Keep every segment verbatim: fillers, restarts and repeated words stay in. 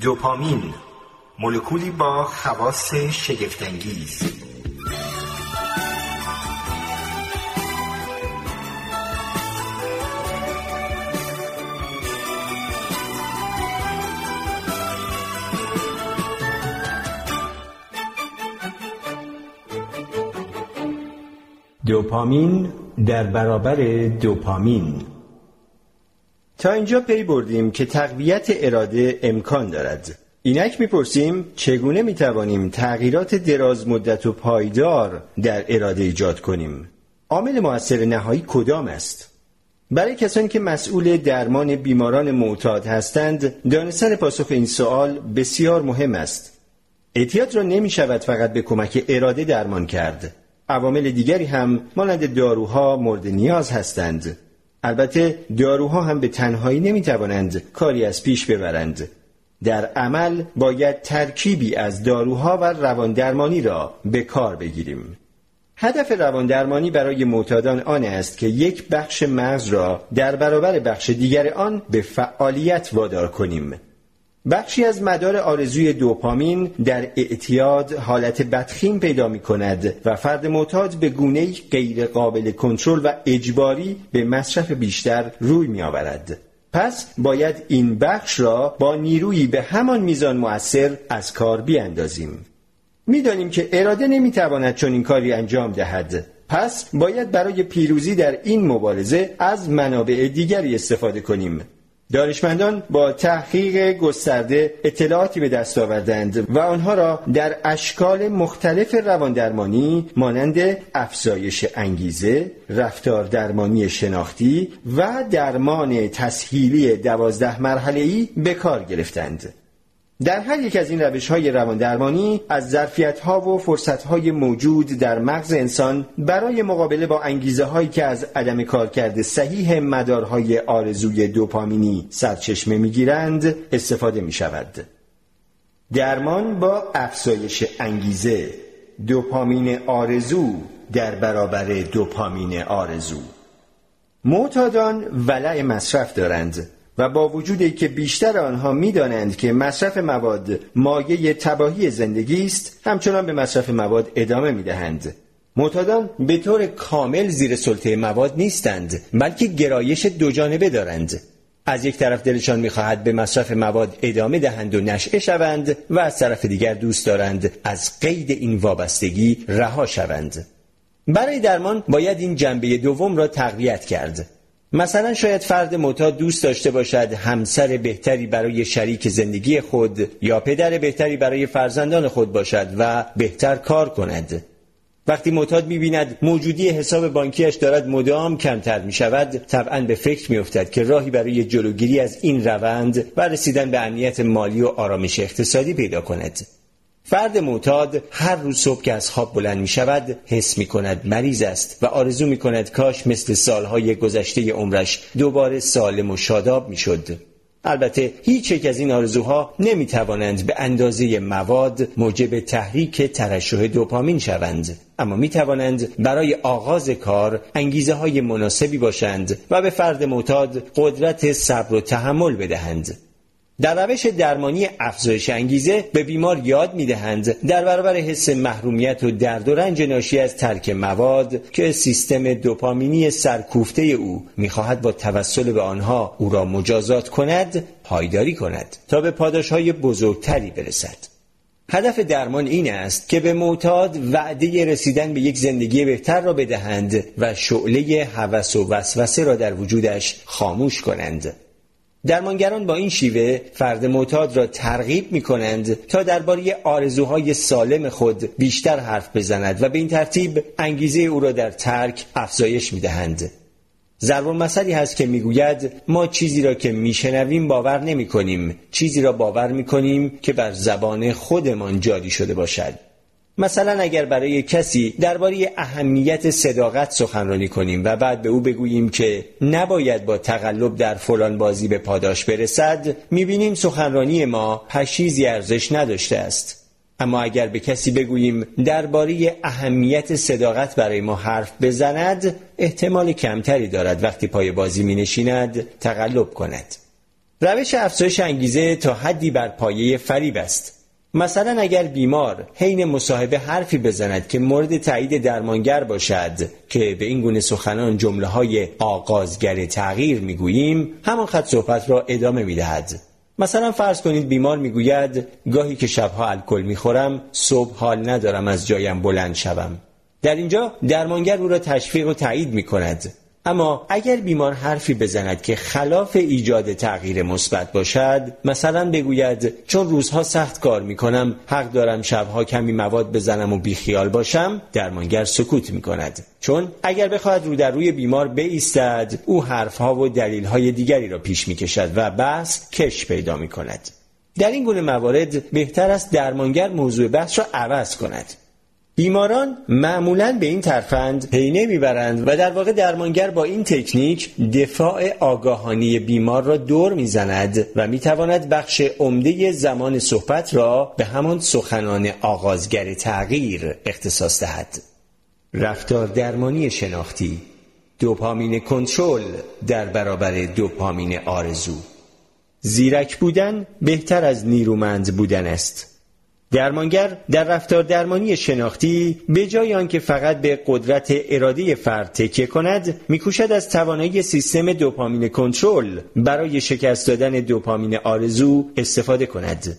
دوپامین، مولکولی با خواص شگفت‌انگیز. دوپامین در برابر دوپامین. تا اینجا پی بردیم که تقویت اراده امکان دارد. اینک می‌پرسیم چگونه می‌توانیم تغییرات دراز مدت و پایدار در اراده ایجاد کنیم؟ عامل مؤثر نهایی کدام است؟ برای کسانی که مسئول درمان بیماران معتاد هستند، دانستن پاسخ این سوال بسیار مهم است. اعتیاد را نمی‌شود فقط به کمک اراده درمان کرد. عوامل دیگری هم مانند داروها مورد نیاز هستند. البته داروها هم به تنهایی نمیتوانند کاری از پیش ببرند. در عمل باید ترکیبی از داروها و رواندرمانی را به کار بگیریم. هدف رواندرمانی برای معتادان آن است که یک بخش مغز را در برابر بخش دیگر آن به فعالیت وادار کنیم. بخشی از مدار آرزوی دوپامین در اعتیاد حالت بدخیم پیدا می کند و فرد معتاد به گونه‌ای غیر قابل کنترل و اجباری به مصرف بیشتر روی می آورد. پس باید این بخش را با نیرویی به همان میزان مؤثر از کار بیاندازیم. می دانیم که اراده نمی تواند چنین کاری انجام دهد. پس باید برای پیروزی در این مبارزه از منابع دیگری استفاده کنیم. دانشمندان با تحقیق گسترده اطلاعاتی به دست آوردند و آنها را در اشکال مختلف رواندرمانی مانند افزایش انگیزه، رفتار درمانی شناختی و درمان تسهیلی دوازده مرحله‌ای به کار گرفتند. در هر یک از این روش‌های رواندرمانی از ظرفیت‌ها و فرصت‌های موجود در مغز انسان برای مقابله با انگیزه‌هایی که از عدم کارکرد صحیح مدارهای آرزوی دوپامینی سرچشمه می‌گیرند استفاده می‌شود. درمان با افزایش انگیزه، دوپامین آرزو در برابر دوپامین آرزو. معتادان ولع مصرف دارند و با وجودی که بیشتر آنها می‌دانند که مصرف مواد مایه تباهی زندگی است، همچنان به مصرف مواد ادامه می‌دهند. معتادان به طور کامل زیر سلطه مواد نیستند، بلکه گرایش دو جانبه دارند. از یک طرف دلشان می‌خواهد به مصرف مواد ادامه دهند و نشئه شوند و از طرف دیگر دوست دارند از قید این وابستگی رها شوند. برای درمان باید این جنبه دوم را تقویت کرد. مثلا شاید فرد معتاد دوست داشته باشد همسر بهتری برای شریک زندگی خود یا پدر بهتری برای فرزندان خود باشد و بهتر کار کند. وقتی معتاد می‌بیند موجودی حساب بانکیش دارد مدام کمتر می‌شود، طبعاً به فکر می‌افتد که راهی برای جلوگیری از این روند و رسیدن به امنیت مالی و آرامش اقتصادی پیدا کند. فرد معتاد هر روز صبح که از خواب بلند می شود حس می کند مریض است و آرزو می کند کاش مثل سالهای گذشته عمرش دوباره سالم و شاداب می شد. البته هیچ یک از این آرزوها نمی توانند به اندازه مواد موجب تحریک ترشح دوپامین شوند، اما می توانند برای آغاز کار انگیزه های مناسبی باشند و به فرد معتاد قدرت صبر و تحمل بدهند. در روش درمانی افزایش انگیزه به بیمار یاد می‌دهند در برابر حس محرومیت و درد و رنج ناشی از ترک مواد که سیستم دوپامینی سرکوفته او می‌خواهد با توسل به آنها او را مجازات کند، پایداری کند تا به پاداش‌های بزرگتری برسد. هدف درمان این است که به معتاد وعده رسیدن به یک زندگی بهتر را بدهند و شعله هوس و وسوسه را در وجودش خاموش کنند. درمانگران با این شیوه فرد معتاد را ترغیب می کنند تا درباره آرزوهای سالم خود بیشتر حرف بزند و به این ترتیب انگیزه او را در ترک افزایش می دهند. ضرب المثلی هست که می گوید ما چیزی را که می شنویم باور نمی کنیم، چیزی را باور می کنیم که بر زبان خودمان جاری شده باشد. مثلا اگر برای کسی درباره اهمیت صداقت سخنرانی کنیم و بعد به او بگوییم که نباید با تقلب در فلان بازی به پاداش برسد، می‌بینیم سخنرانی ما هیچ ارزش نداشته است. اما اگر به کسی بگوییم درباره اهمیت صداقت برای ما حرف بزند، احتمال کمتری دارد وقتی پای بازی می‌نشیند تقلب کند. روش افزایش انگیزه تا حدی بر پایه فریب است. مثلا اگر بیمار حین مصاحبه حرفی بزند که مورد تایید درمانگر باشد که به این گونه سخنان جمله‌های آغازگر تغییر می‌گوییم، همان خط صحبت را ادامه می‌دهد. مثلا فرض کنید بیمار می‌گوید گاهی که شب‌ها الکل می‌خورم، صبح حال ندارم از جایم بلند شوم. در اینجا درمانگر او را تشویق و تایید می‌کند. اما اگر بیمار حرفی بزند که خلاف ایجاد تغییر مثبت باشد، مثلا بگوید چون روزها سخت کار میکنم حق دارم شبها کمی مواد بزنم و بیخیال باشم، درمانگر سکوت میکند، چون اگر بخواهد رو در روی بیمار بایستد او حرفها و دلیلهای دیگری را پیش میکشد و بحث کش پیدا میکند. در این گونه موارد بهتر است درمانگر موضوع بحث را عوض کند. بیماران معمولاً به این ترفند پی میبرند و در واقع درمانگر با این تکنیک دفاع آگاهانه بیمار را دور میزند و میتواند بخش عمده زمان صحبت را به همان سخنان آغازگر تغییر اختصاص دهد. رفتار درمانی شناختی، دوپامین کنترل در برابر دوپامین آرزو. زیرک بودن بهتر از نیرومند بودن است. درمانگر در رفتار درمانی شناختی به جای آنکه فقط به قدرت اراده فرد تکیه کند، میکوشد از توانایی سیستم دوپامین کنترل برای شکست دادن دوپامین آرزو استفاده کند.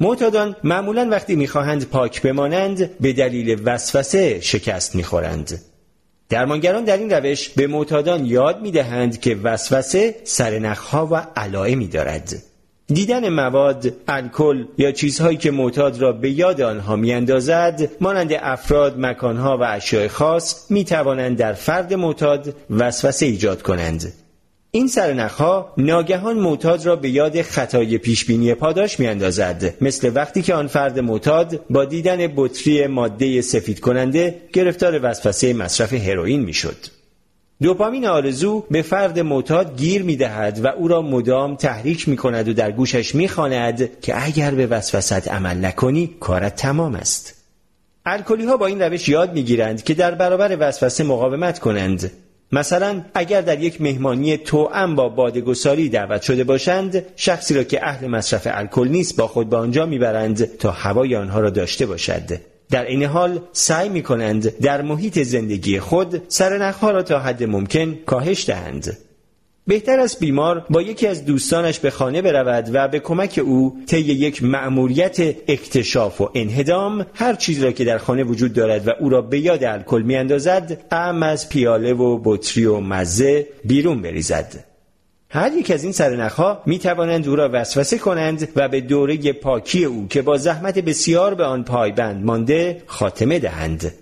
معتادان معمولاً وقتی میخواهند پاک بمانند به دلیل وسوسه شکست میخورند. درمانگران در این روش به معتادان یاد میدهند که وسوسه سرنخها و علائمی دارد. دیدن مواد، الکل یا چیزهایی که معتاد را به یاد آنها میاندازد، مانند افراد، مکانها و اشیاء خاص، میتوانند در فرد معتاد وسوسه ایجاد کنند. این سرنخها ناگهان معتاد را به یاد خطای پیشبینی پاداش میاندازد، مثل وقتی که آن فرد معتاد با دیدن بطری ماده سفید کننده گرفتار وسوسه مصرف هروئین میشد. دوپامین آرزو به فرد معتاد گیر می‌دهد و او را مدام تحریک می‌کند و در گوشش می‌خواند که اگر به وسوسه‌ت عمل نکنی کارت تمام است. الکلی‌ها با این روش یاد می‌گیرند که در برابر وسوسه مقاومت کنند. مثلا اگر در یک مهمانی توأم با باده‌گساری دعوت شده باشند، شخصی را که اهل مصرف الکل نیست با خود به آنجا می‌برند تا هوای آنها را داشته باشد. در این حال سعی می کنند در محیط زندگی خود سرنخها را تا حد ممکن کاهش دهند. بهتر است بیمار با یکی از دوستانش به خانه برود و به کمک او طی یک مأموریت اکتشاف و انهدام هر چیز را که در خانه وجود دارد و او را به یاد الکل می اندازد، اعم از پیاله و بطری و مزه بیرون بریزد. هر یک از این سرنخها می توانند او را وسوسه کنند و به دوره پاکی او که با زحمت بسیار به آن پایبند مانده خاتمه دهند.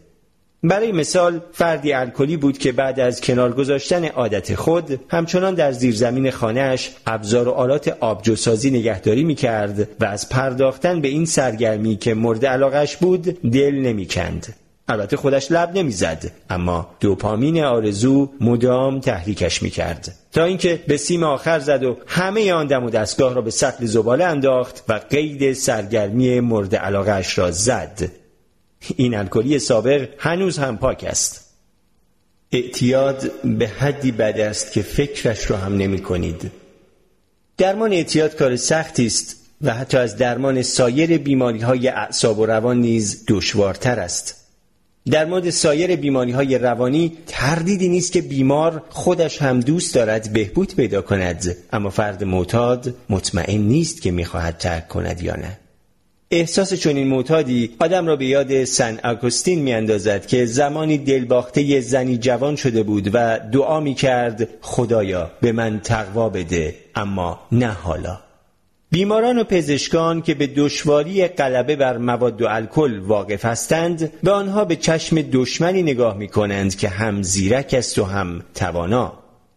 برای مثال فردی الکلی بود که بعد از کنار گذاشتن عادت خود همچنان در زیرزمین خانه‌اش ابزار و آلات آبجوسازی نگهداری می کرد و از پرداختن به این سرگرمی که مورد علاقش بود دل نمی کند. البته خودش لب نمیزد، اما دوپامین آرزو مدام تحریکش میکرد تا اینکه به سیم آخر زد و همه آن دم و دستگاه را به سطل زباله انداخت و قید سرگرمی مورد علاقه‌اش را زد. این الکلی سابق هنوز هم پاک است. اعتیاد به حدی بد است که فکرش را هم نمی کنید. درمان اعتیاد کار سختی است و حتی از درمان سایر بیماری‌های اعصاب و روان نیز دشوارتر است. در مورد سایر بیماری‌های روانی تردیدی نیست که بیمار خودش هم دوست دارد بهبود پیدا کند، اما فرد معتاد مطمئن نیست که می‌خواهد ترک کند یا نه. احساس چنین معتادی آدم را به یاد سن آگوستین می‌اندازد که زمانی دلباخته زنی جوان شده بود و دعا می‌کرد خدایا به من تقوا بده، اما نه حالا. بیماران و پزشکان که به دشواری غلبه بر مواد و الکل واقف هستند، به آنها به چشم دشمنی نگاه می‌کنند که هم زیرک است و هم توانا.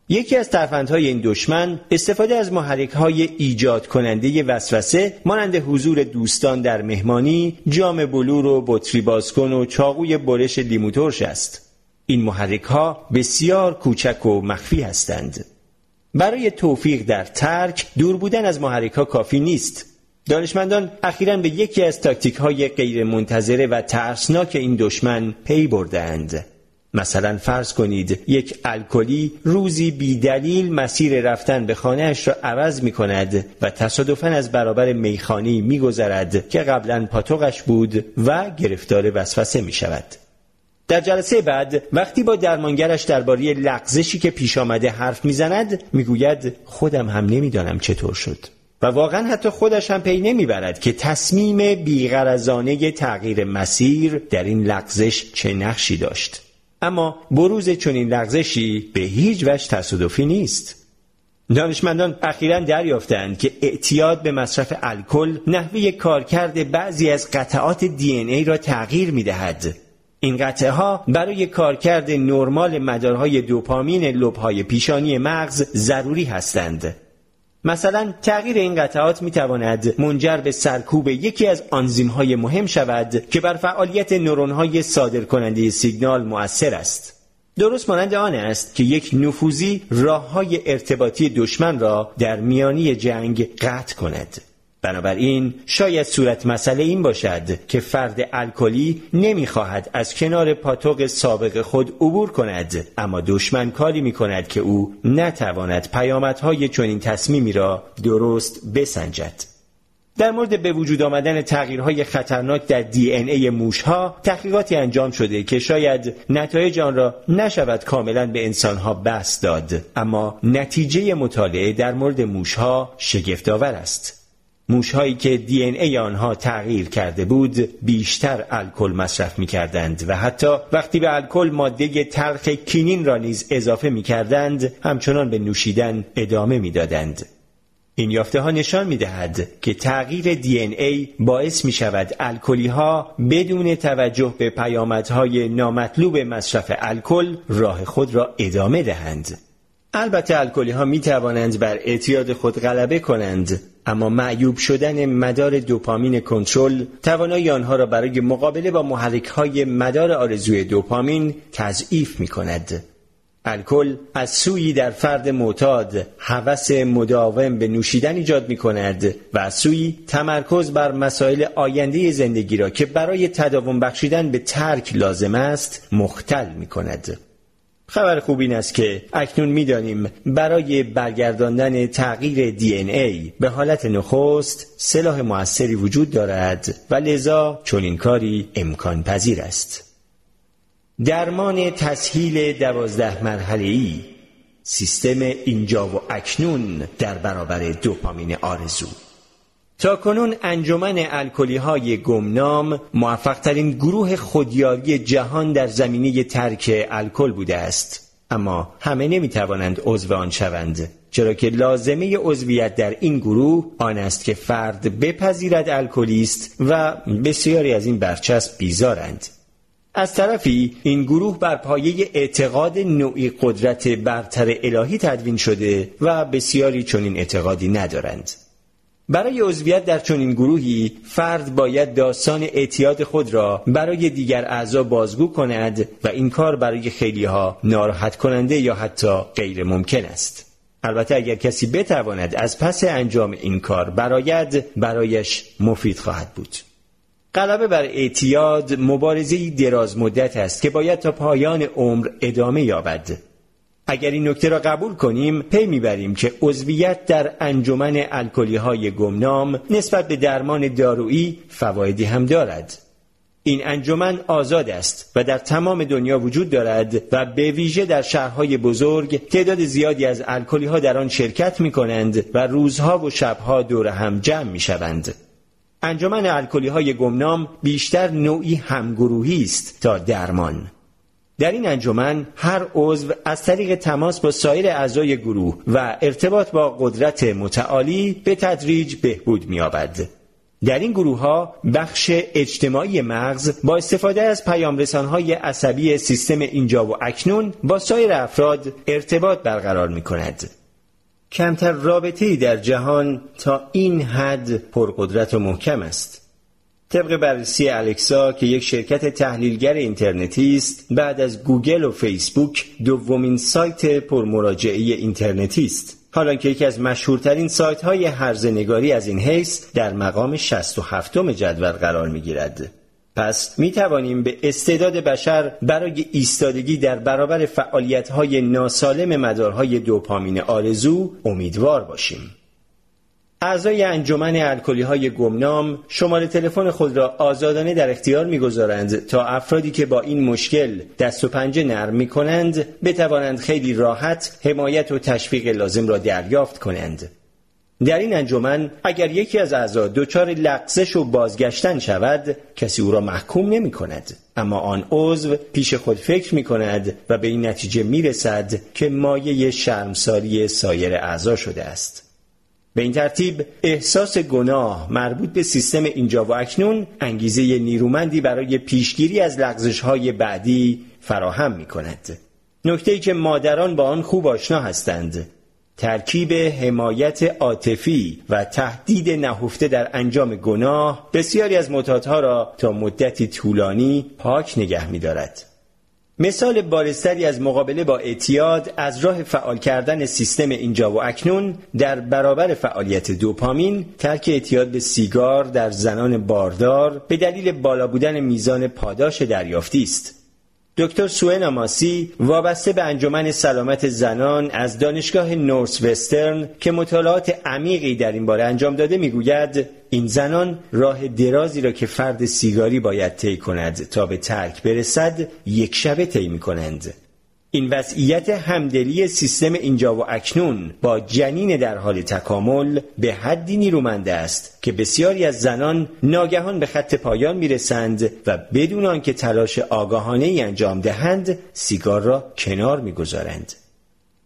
یکی از ترفندهای این دشمن استفاده از محرک‌های ایجاد کننده وسوسه مانند حضور دوستان در مهمانی، جام بلور و بطری بازکن و چاقوی برش لیموترش است. این محرک‌ها بسیار کوچک و مخفی هستند. برای توفیق در ترک دور بودن از محرک‌ها کافی نیست. دانشمندان اخیراً به یکی از تاکتیک‌های غیرمنتظره و ترسناک این دشمن پی بردند. مثلا فرض کنید یک الکلی روزی بی دلیل مسیر رفتن به خانه‌اش را عوض می‌کند و تصادفاً از برابر میخانه‌ای می‌گذرد که قبلاً پاتوقش بود و گرفتار وسوسه می‌شود. در جلسه بعد وقتی با درمانگرش درباره لغزشی که پیش آمده حرف می‌زند، می‌گوید خودم هم نمی‌دانم چطور شد. و واقعا حتی خودش هم پی نمیبرد که تصمیم بی‌غرضانه تغییر مسیر در این لغزش چه نقشی داشت. اما بروز چنین لغزشی به هیچ وجه تصادفی نیست. دانشمندان اخیراً دریافتند که اعتیاد به مصرف الکل نحوه کارکرد بعضی از قطعات دی ان ای را تغییر میدهد. این قطعه ها برای کارکرد نرمال مدارهای دوپامین لوب‌های پیشانی مغز ضروری هستند. مثلا تغییر این قطعات میتواند منجر به سرکوب یکی از آنزیم‌های مهم شود که بر فعالیت نورون‌های صادرکننده سیگنال مؤثر است. درست مانند آن است که یک نفوذی راه‌های ارتباطی دشمن را در میانی جنگ قطع کند. بنابراین شاید صورت مسئله این باشد که فرد الکلی نمیخواهد از کنار پاتوق سابق خود عبور کند، اما دشمن کاری میکند که او نتواند پیامدهای چنین تصمیمی را درست بسنجد. در مورد به وجود آمدن تغییرهای خطرناک در دی ان ای موشها تحقیقاتی انجام شده که شاید نتایج آن را نشود کاملا به انسانها بس داد، اما نتیجه مطالعه در مورد موشها شگفت‌آور است. موش‌هایی که دی ان ای آنها تغییر کرده بود بیشتر الکل مصرف می‌کردند و حتی وقتی به الکل ماده تلخ کینین را نیز اضافه می‌کردند همچنان به نوشیدن ادامه می‌دادند. این یافته‌ها نشان می‌دهد که تغییر دی ان ای باعث می‌شود الکلی‌ها بدون توجه به پیامدهای نامطلوب مصرف الکل راه خود را ادامه دهند. البته الکلی‌ها می‌توانند بر اعتیاد خود غلبه کنند، اما معیوب شدن مدار دوپامین کنترل توانایی آنها را برای مقابله با محرک‌های مدار آرزوی دوپامین تضعیف می‌کند. الکل از سویی در فرد معتاد هوس مداوم به نوشیدن ایجاد می‌کند و از سویی تمرکز بر مسائل آینده زندگی را که برای تداوم بخشیدن به ترک لازم است مختل می‌کند. خبر خوب این است که اکنون می‌دانیم برای برگرداندن تغییر دی ان ای به حالت نخست سلاح مؤثری وجود دارد و لذا چنین کاری امکان پذیر است. درمان تسهیل دوازده مرحله‌ای، سیستم اینجا و اکنون در برابر دوپامین آرزو. تاکنون انجمن الکلی‌های گمنام موفق‌ترین گروه خودیاری جهان در زمینه ترک الکل بوده است، اما همه نمی‌توانند عضو آن شوند، چرا که لازمه عضویت در این گروه آن است که فرد بپذیرد الکلیست و بسیاری از این برچسب بیزارند. از طرفی این گروه بر پایه اعتقاد نوعی قدرت برتر الهی تدوین شده و بسیاری چنین اعتقادی ندارند. برای عضویت در چنین گروهی فرد باید داستان اعتیاد خود را برای دیگر اعضا بازگو کند و این کار برای خیلی‌ها ناراحت کننده یا حتی غیر ممکن است. البته اگر کسی بتواند از پس انجام این کار برآید، برایش مفید خواهد بود. غلبه بر اعتیاد مبارزه‌ای دراز مدت است که باید تا پایان عمر ادامه یابد. اگر این نکته را قبول کنیم، پی میبریم که عضویت در انجمن الکلی‌های گمنام نسبت به درمان دارویی فوایدی هم دارد. این انجمن آزاد است و در تمام دنیا وجود دارد و به ویژه در شهرهای بزرگ تعداد زیادی از الکلی‌ها در آن شرکت می‌کنند و روزها و شبها دور هم جمع می‌شوند. انجمن الکلی‌های گمنام بیشتر نوعی همگروهی است تا درمان. در این انجمن هر عضو از طریق تماس با سایر اعضای گروه و ارتباط با قدرت متعالی به تدریج بهبود می‌یابد. در این گروه‌ها بخش اجتماعی مغز با استفاده از پیام‌رسان‌های عصبی سیستم اینجا و اکنون با سایر افراد ارتباط برقرار می‌کند. کمتر رابطه‌ای در جهان تا این حد پرقدرت و محکم است. طبق بررسی الکسا که یک شرکت تحلیلگر اینترنتی است، بعد از گوگل و فیسبوک دومین سایت پرمراجعه اینترنتی است، حالا که یکی از مشهورترین سایت‌های هرزنگاری از این حیث در مقام شصت و هفتم جدول قرار می‌گیرد. پس می توانیم به استعداد بشر برای ایستادگی در برابر فعالیت‌های ناسالم مدارهای دوپامین آرزو امیدوار باشیم. اعضای انجمن الکلی‌های گمنام شماره تلفن خود را آزادانه در اختیار می‌گذارند تا افرادی که با این مشکل دست و پنجه نرم می‌کنند بتوانند خیلی راحت حمایت و تشویق لازم را دریافت کنند. در این انجمن اگر یکی از اعضا دچار لغزش و بازگشتن شود کسی او را محکوم نمی‌کند، اما آن عضو پیش خود فکر می‌کند و به این نتیجه می‌رسد که مایه شرمساری سایر اعضا شده است. به این ترتیب احساس گناه مربوط به سیستم اینجا و اکنون انگیزه نیرومندی برای پیشگیری از لغزش‌های بعدی فراهم می‌کند. نکته‌ای که مادران با آن خوب آشنا هستند، ترکیب حمایت عاطفی و تهدید نهفته در انجام گناه بسیاری از معتادها را تا مدتی طولانی پاک نگه می‌دارد. مثال بارزتری از مقابله با اعتیاد از راه فعال کردن سیستم اینجا و اکنون در برابر فعالیت دوپامین ترک اعتیاد به سیگار در زنان باردار به دلیل بالا بودن میزان پاداش دریافتی است. دکتر سوئن آماسی وابسته به انجمن سلامت زنان از دانشگاه نورث وسترن که مطالعات عمیقی در این باره انجام داده میگوید این زنان راه درازی را که فرد سیگاری باید طی کند تا به ترک برسد یک شبه طی میکنند. این وضعیت همدلی سیستم اینجا و اکنون با جنین در حال تکامل به حدی نیرومند است که بسیاری از زنان ناگهان به خط پایان میرسند و بدون آنکه تلاش آگاهانه‌ای انجام دهند سیگار را کنار میگذارند.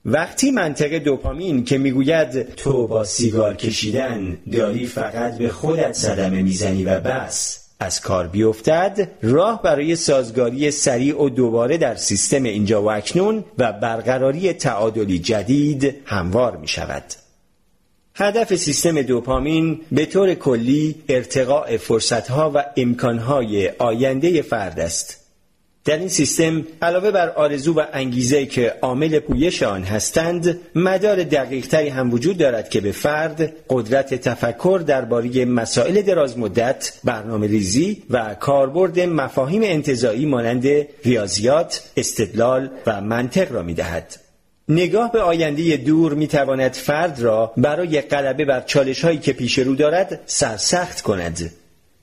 وقتی منطق دوپامین که میگوید تو با سیگار کشیدن داری فقط به خودت صدمه میزنی و بس از کار بیفتد، راه برای سازگاری سریع و دوباره در سیستم اینجا و اکنون و برقراری تعادلی جدید هموار می شود. هدف سیستم دوپامین به طور کلی ارتقاء فرصتها و امکانهای آینده فرد است. در این سیستم علاوه بر آرزو و انگیزه که عامل پویش آن هستند، مدار دقیق‌تری هم وجود دارد که به فرد قدرت تفکر درباره مسائل درازمدت، برنامه‌ریزی و کاربرد مفاهیم انتزاعی مانند ریاضیات، استدلال و منطق را می‌دهد. نگاه به آینده دور می‌تواند فرد را برای غلبه بر چالش‌هایی که پیش رو دارد سرسخت کند.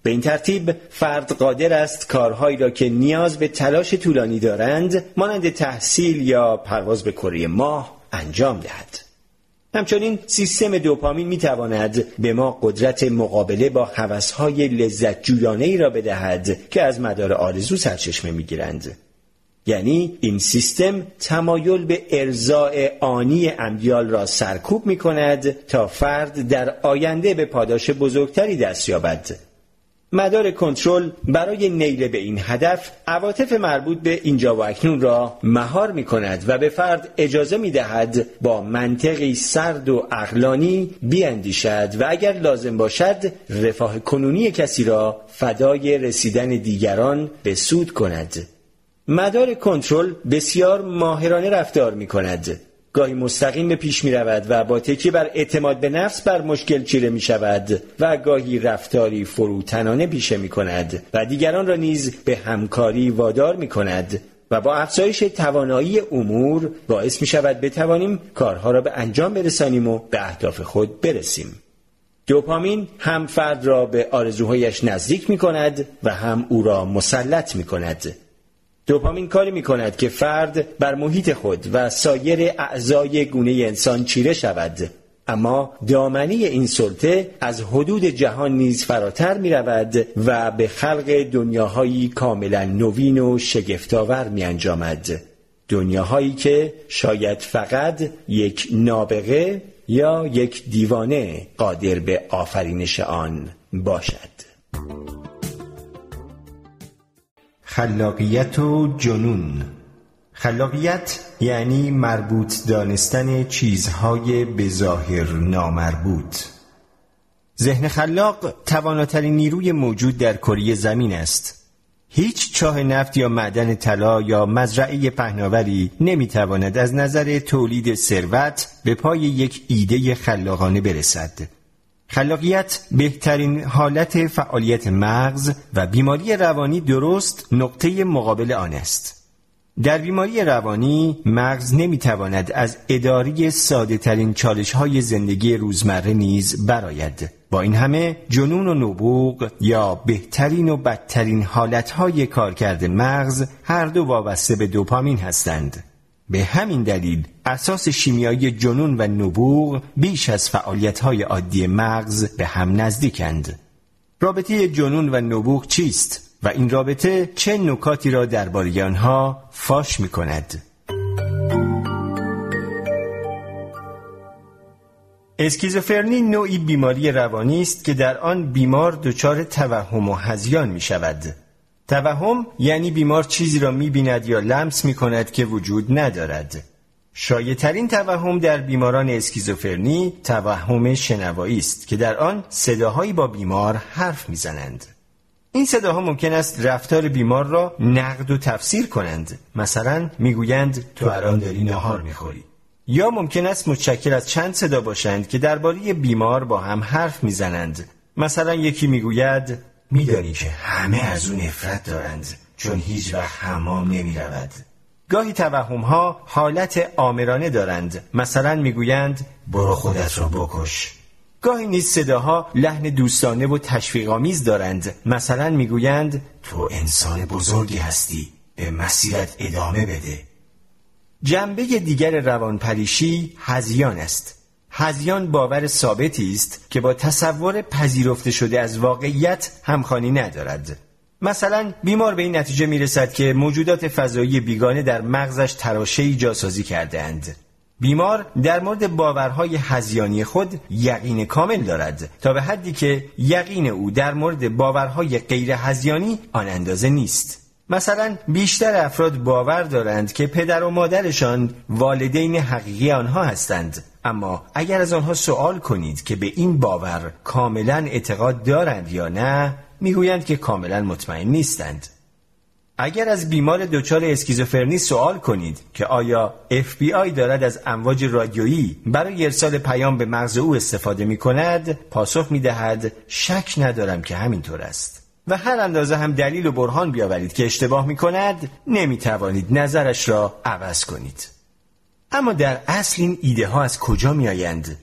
به این ترتیب فرد قادر است کارهایی را که نیاز به تلاش طولانی دارند مانند تحصیل یا پرواز به کره ماه انجام دهد. همچنین سیستم دوپامین می تواند به ما قدرت مقابله با هوس‌های لذت جویانه‌ای را بدهد که از مدار آرزو سرچشمه می گیرند. یعنی این سیستم تمایل به ارضاء آنی امیال را سرکوب می کند تا فرد در آینده به پاداش بزرگتری دست یابد. مدار کنترل برای نیل به این هدف عواطف مربوط به اینجا و اکنون را مهار می کند و به فرد اجازه می دهد با منطقی سرد و عقلانی بیاندیشد و اگر لازم باشد رفاه کنونی کسی را فدای رسیدن دیگران به سود کند. مدار کنترل بسیار ماهرانه رفتار می کند. گاهی مستقیم به پیش می رود و با تکیه بر اعتماد به نفس بر مشکل چیره می شود و گاهی رفتاری فروتنانه پیشه می کند و دیگران را نیز به همکاری وادار می کند و با افزایش توانایی امور باعث می شود بتوانیم کارها را به انجام برسانیم و به اهداف خود برسیم. دوپامین هم فرد را به آرزوهایش نزدیک می کند و هم او را مسلط می کند. دوپامین کاری می کند که فرد بر محیط خود و سایر اعضای گونه انسان چیره شود، اما دامنه این سلطه از حدود جهان نیز فراتر می رود و به خلق دنیاهایی کاملا نوین و شگفت‌آور می انجامد. دنیاهایی که شاید فقط یک نابغه یا یک دیوانه قادر به آفرینش آن باشد. خلاقیت و جنون. خلاقیت یعنی مربوط دانستن چیزهای به ظاهر نامربوط. ذهن خلاق تواناترین نیروی موجود در کره زمین است. هیچ چاه نفت یا معدن طلا یا مزرعه پهناوری نمیتواند از نظر تولید ثروت به پای یک ایده خلاقانه برسد. خلاقیت بهترین حالت فعالیت مغز و بیماری روانی درست نقطه مقابل آن است. در بیماری روانی مغز نمیتواند از اداره ساده ترین چالش های زندگی روزمره نیز برآید. با این همه جنون و نبوغ یا بهترین و بدترین حالت های کارکرد مغز هر دو وابسته به دوپامین هستند. به همین دلیل اساس شیمیایی جنون و نبوغ بیش از فعالیت های عادی مغز به هم نزدیکند. رابطه جنون و نبوغ چیست؟ و این رابطه چه نکاتی را درباره آنها فاش می کند؟ اسکیزوفرنی نوعی بیماری روانی است که در آن بیمار دچار توهم و هذیان می شود. توهم یعنی بیمار چیزی را می بیند یا لمس می کند که وجود ندارد. شایع‌ترین توهم در بیماران اسکیزوفرنی توهم شنوایی است که در آن صداهایی با بیمار حرف می زنند. این صداها ممکن است رفتار بیمار را نقد و تفسیر کنند. مثلا میگویند تو الان داری ناهار میخوری. یا ممکن است متشکل از چند صدا باشند که درباره بیمار با هم حرف میزنند. مثلا یکی میگوید میدانی که همه از اون نفرت دارند چون هیچ وقت حمام نمیرود. گاهی توهم ها حالت آمرانه دارند. مثلا میگویند برو خودت را بکش. گاهی نیز صداها لحن دوستانه و تشویق‌آمیز دارند. مثلا میگویند تو انسان بزرگی هستی، به مسیرت ادامه بده. جنبه دیگر روانپریشی هذیان است. هذیان باور ثابتی است که با تصور پذیرفته شده از واقعیت همخوانی ندارد. مثلا بیمار به این نتیجه میرسد که موجودات فضایی بیگانه در مغزش تراشه‌ای جاسازی کرده‌اند. بیمار در مورد باورهای هذیانی خود یقین کامل دارد تا به حدی که یقین او در مورد باورهای غیر هذیانی آن اندازه نیست. مثلا بیشتر افراد باور دارند که پدر و مادرشان والدین حقیقی آنها هستند، اما اگر از آنها سوال کنید که به این باور کاملا اعتقاد دارند یا نه، میگویند که کاملا مطمئن نیستند. اگر از بیمار دچار اسکیزوفرنی سوال کنید که آیا اف بی آی دارد از امواج رادیویی برای ارسال پیام به مغز او استفاده می کند، پاسخ می دهد شک ندارم که همینطور است. و هر اندازه هم دلیل و برهان بیاورید که اشتباه می کند، نمی توانید نظرش را عوض کنید. اما در اصل این ایده ها از کجا می آیند؟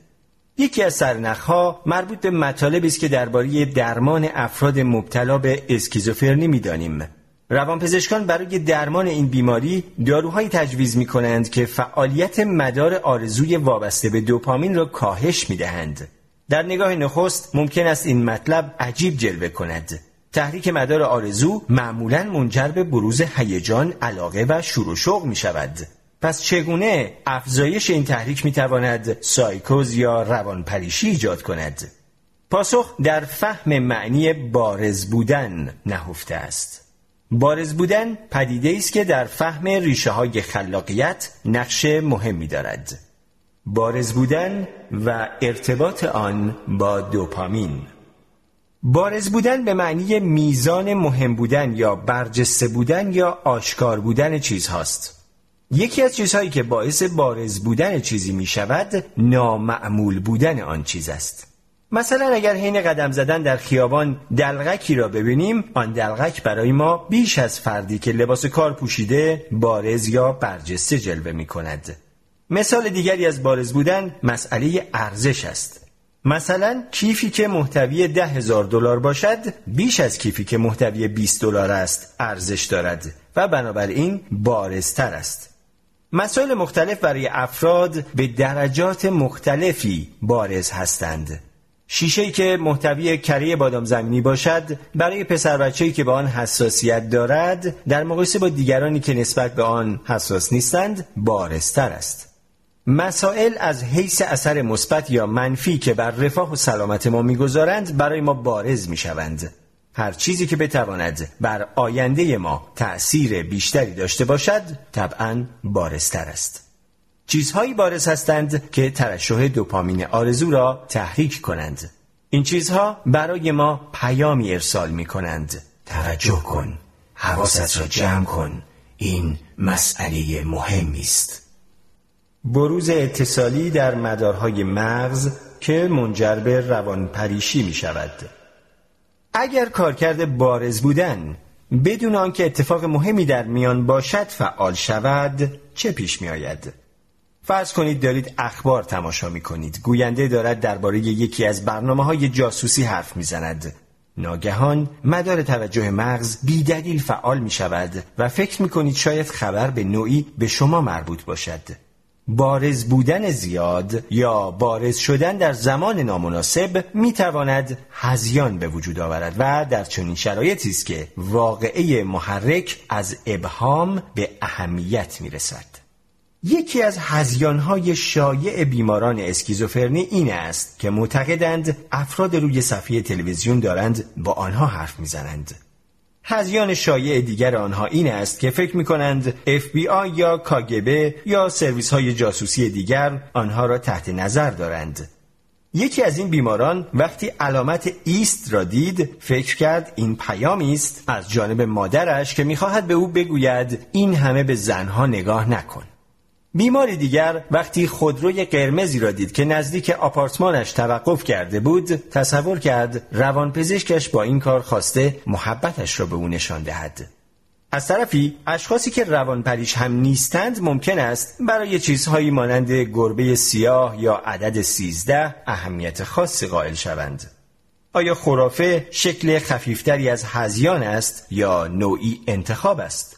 یکی از سرنخ‌ها مربوط به مطالبی است که درباره درمان افراد مبتلا به اسکیزوفرنی می دانیم. روانپزشکان برای درمان این بیماری داروهایی تجویز می کنند که فعالیت مدار آرزوی وابسته به دوپامین را کاهش می دهند. در نگاه نخست ممکن است این مطلب عجیب جلوه کند. تحریک مدار آرزو معمولاً منجر به بروز هیجان، علاقه و شور و شوق می شود. پس چگونه افزایش این تحریک می تواند سایکوز یا روانپریشی ایجاد کند؟ پاسخ در فهم معنی بارز بودن نهفته است. بارز بودن پدیده‌ای است که در فهم ریشه‌های خلاقیت نقش مهمی دارد. بارز بودن و ارتباط آن با دوپامین. بارز بودن به معنی میزان مهم بودن یا برجسته بودن یا آشکار بودن چیزهاست. یکی از چیزهایی که باعث بارز بودن چیزی می شود نامعمول بودن آن چیز است. مثلا اگر حین قدم زدن در خیابان دلغکی را ببینیم، آن دلغک برای ما بیش از فردی که لباس کار پوشیده بارز یا برجسته جلوه می کند. مثال دیگری از بارز بودن مسئله ارزش است. مثلا کیفی که محتوی ده هزار دلار باشد بیش از کیفی که محتوی بیست دلار است ارزش دارد و بنابراین بارزتر است. مسائل مختلف برای افراد به درجات مختلفی بارز هستند. شیشه‌ای که محتوی کره بادام زمینی باشد برای پسر بچه‌ای که به آن حساسیت دارد در مقایسه با دیگرانی که نسبت به آن حساس نیستند بارزتر است. مسائل از حیث اثر مثبت یا منفی که بر رفاه و سلامت ما می‌گذارند برای ما بارز می‌شوند. هر چیزی که بتواند بر آینده ما تأثیر بیشتری داشته باشد طبعاً بارزتر است. چیزهایی بارز هستند که ترشح دوپامین آرزو را تحریک کنند. این چیزها برای ما پیامی ارسال می کنند. توجه کن، حواست را جمع کن، این مسئله مهمی است. بروز اتصالی در مدارهای مغز که منجر به روانپریشی می شود. اگر کارکرد بارز بودن بدون آنکه اتفاق مهمی در میان باشد فعال شود چه پیش می آید؟ فرض کنید دارید اخبار تماشا می کنید. گوینده دارد درباره یکی از برنامه‌های جاسوسی حرف می زند. ناگهان مدار توجه مغز بی دلیل فعال می شود و فکر می کنید شاید خبر به نوعی به شما مربوط باشد. بارز بودن زیاد یا بارز شدن در زمان نامناسب می تواند هذیان به وجود آورد و در چنین شرایطی است که واقعه محرک از ابهام به اهمیت می رسد. یکی از هذیان‌های شایع بیماران اسکیزوفرنی این است که معتقدند افراد روی صفحه تلویزیون دارند با آنها حرف می‌زنند. هذیان شایع دیگر آنها این است که فکر می‌کنند اف بی آی یا کا جی بی یا سرویس‌های جاسوسی دیگر آنها را تحت نظر دارند. یکی از این بیماران وقتی علامت ایست را دید فکر کرد این پیامی است از جانب مادرش که می‌خواهد به او بگوید این همه به زنها نگاه نکن. بیمار دیگر وقتی خودروی قرمزی را دید که نزدیک آپارتمانش توقف کرده بود تصور کرد روانپزشکش با این کار خواسته محبتش را به او نشان دهد. از طرفی اشخاصی که روانپریش هم نیستند ممکن است برای چیزهایی مانند گربه سیاه یا عدد سیزده اهمیت خاصی قائل شوند. آیا خرافه شکل خفیفتری از هذیان است یا نوعی انتخاب است؟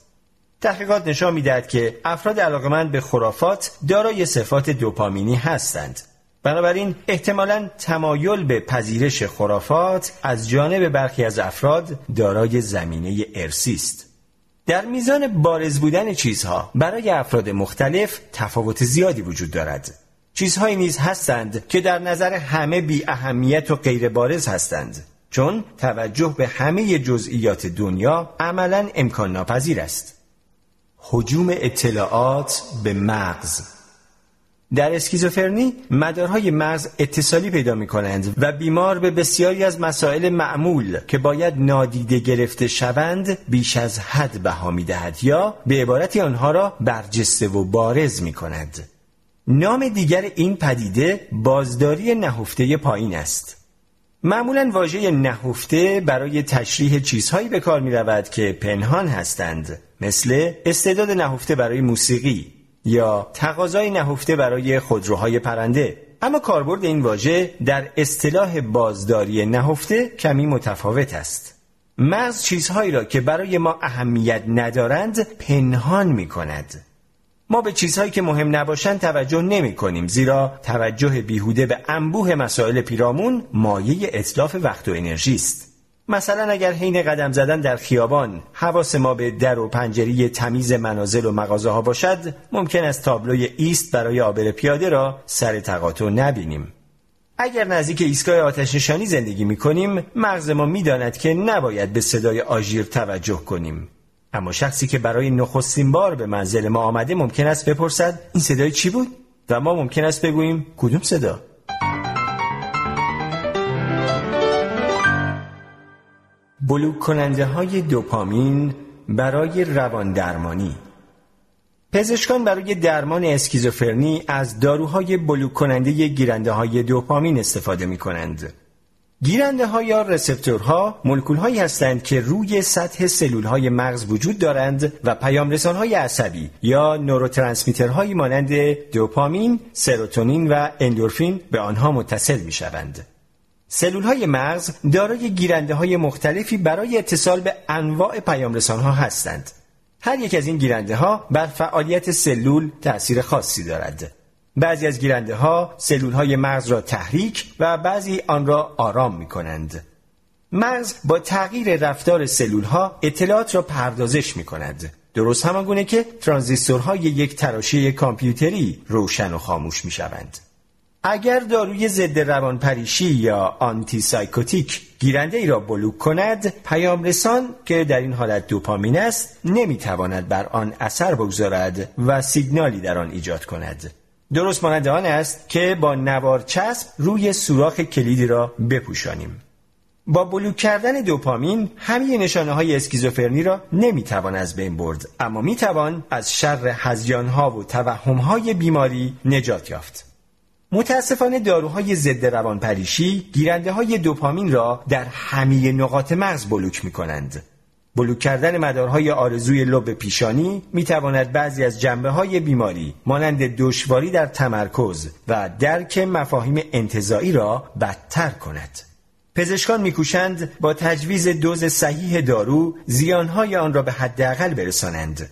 تحقیقات نشان می‌دهد که افراد علاقه‌مند به خرافات دارای صفات دوپامینی هستند. بنابراین احتمالاً تمایل به پذیرش خرافات از جانب برخی از افراد دارای زمینه ارثی است. در میزان بارز بودن چیزها برای افراد مختلف تفاوت زیادی وجود دارد. چیزهایی نیز هستند که در نظر همه بی اهمیت و غیر بارز هستند، چون توجه به همه جزئیات دنیا عملاً امکان ناپذیر است. هجوم اطلاعات به مغز. در اسکیزوفرنی مدارهای مغز اتصالی پیدا می کنند و بیمار به بسیاری از مسائل معمول که باید نادیده گرفته شوند بیش از حد بها می دهد یا به عبارتی آنها را برجسته و بارز می کند. نام دیگر این پدیده بازداری نهفته پایین است. معمولاً واژه نهفته برای تشریح چیزهایی به کار می رود که پنهان هستند، مثل استعداد نهفته برای موسیقی یا تقاضای نهفته برای خودروهای پرنده. اما کاربرد این واژه در اصطلاح بازداری نهفته کمی متفاوت است. مغز چیزهایی را که برای ما اهمیت ندارند پنهان می کند. ما به چیزهایی که مهم نباشند توجه نمی کنیم، زیرا توجه بیهوده به انبوه مسائل پیرامون مایه اتلاف وقت و انرژی است. مثلا اگر حین قدم زدن در خیابان حواس ما به در و پنجره تمیز منازل و مغازه ها باشد، ممکن است تابلوی ایست برای عابر پیاده را سر تقاطع نبینیم. اگر نزدیک ایستگاه آتش نشانی زندگی می کنیم، مغز ما می داند که نباید به صدای آژیر توجه کنیم. اما شخصی که برای نخستین بار به منزل ما آمده ممکن است بپرسد این صدای چی بود؟ و ما ممکن است بگوییم کدوم صدا؟ بلوک کننده های دوپامین برای روان درمانی. پزشکان برای درمان اسکیزوفرنی از داروهای بلوک کننده گیرنده های دوپامین استفاده می کنند. گیرنده ها یا رسپتورها مولکول هایی هستند که روی سطح سلول های مغز وجود دارند و پیام رسان های عصبی یا نوروترانسمیتر هایی مانند دوپامین، سروتونین و اندورفین به آنها متصل می شوند. سلول های مغز دارای گیرنده های مختلفی برای اتصال به انواع پیام رسان ها هستند. هر یک از این گیرنده ها بر فعالیت سلول تأثیر خاصی دارد. بعضی از گیرنده ها سلول های مغز را تحریک و بعضی آن را آرام می کنند. مغز با تغییر رفتار سلول ها اطلاعات را پردازش می کند. درست همان گونه که ترانزیستورهای یک تراشه کامپیوتری روشن و خاموش می شوند. اگر داروی ضد روانپریشی یا آنتی سایکوتیک گیرنده ای را بلوک کند، پیام رسان که در این حالت دوپامین است نمی تواند بر آن اثر بگذارد و سیگنالی در آن ایجاد کند. درست مانند آن است که با نوار چسب روی سوراخ کلیدی را بپوشانیم. با بلوک کردن دوپامین همه نشانه های اسکیزوفرنی را نمیتوان از بین برد، اما میتوان از شر هذیان ها و توهم های بیماری نجات یافت. متاسفانه داروهای ضد روانپریشی گیرنده های دوپامین را در همه نقاط مغز بلوک می کنند. بلوک کردن مدارهای آرزوی لب پیشانی می تواند بعضی از جنبه های بیماری مانند دشواری در تمرکز و درک مفاهیم انتزاعی را بدتر کند. پزشکان می‌کوشند با تجویز دوز صحیح دارو زیان‌های آن را به حداقل برسانند.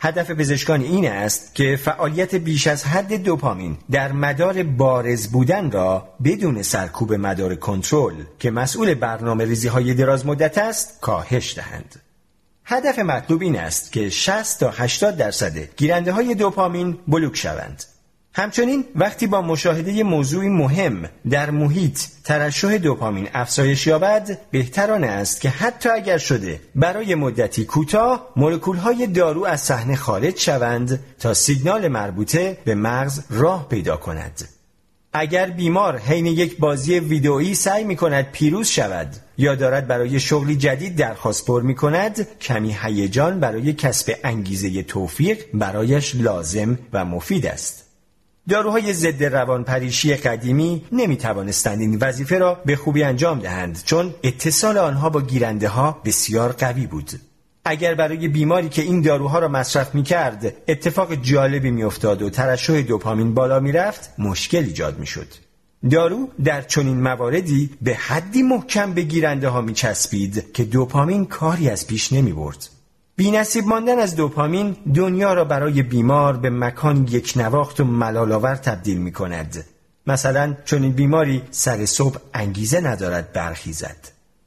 هدف پزشکان این است که فعالیت بیش از حد دوپامین در مدار بارز بودن را بدون سرکوب مدار کنترل که مسئول برنامه‌ریزی‌های دراز مدت است کاهش دهند. هدف مطلوب این است که شصت تا هشتاد درصد گیرنده‌های دوپامین بلوک شوند. همچنین وقتی با مشاهده موضوعی مهم در محیط ترشح دوپامین افزایش یابد، بهتر آن است که حتی اگر شده برای مدتی کوتاه مولکول‌های دارو از صحنه خارج شوند تا سیگنال مربوطه به مغز راه پیدا کند. اگر بیمار حین یک بازی ویدئویی سعی می‌کند پیروز شود یا دارد برای شغلی جدید درخواست پر می‌کند، کمی هیجان برای کسب انگیزه توفیق برایش لازم و مفید است. داروهای ضد روانپریشی قدیمی نمی توانستند این وظیفه را به خوبی انجام دهند، چون اتصال آنها با گیرنده ها بسیار قوی بود. اگر برای بیماری که این داروها را مصرف می کرد اتفاق جالبی می افتاد و ترشح دوپامین بالا می رفت، مشکل ایجاد می شد. دارو در چنین مواردی به حدی محکم به گیرنده ها می چسبید که دوپامین کاری از پیش نمی برد. بی‌نصیب ماندن از دوپامین دنیا را برای بیمار به مکان یک نواخت و ملال‌آور تبدیل می کند. مثلا چنین بیماری سر صبح انگیزه ندارد برخیزد.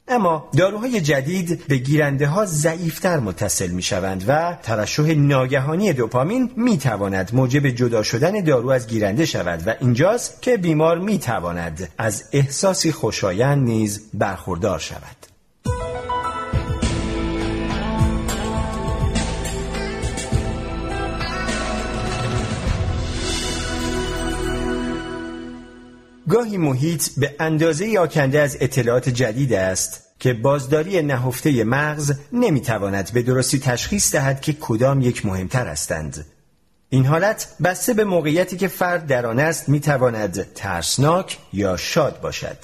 اما داروهای جدید به گیرنده ها ضعیفتر متصل می شوند و ترشح ناگهانی دوپامین می تواند موجب جدا شدن دارو از گیرنده شود و اینجاست که بیمار می تواند از احساسی خوشایند نیز برخوردار شود. گاهی محیط به اندازه آکنده از اطلاعات جدید است که بازداری نهفته مغز نمیتواند به درستی تشخیص دهد که کدام یک مهمتر هستند. این حالت بسته به موقعیتی که فرد در آن است میتواند ترسناک یا شاد باشد.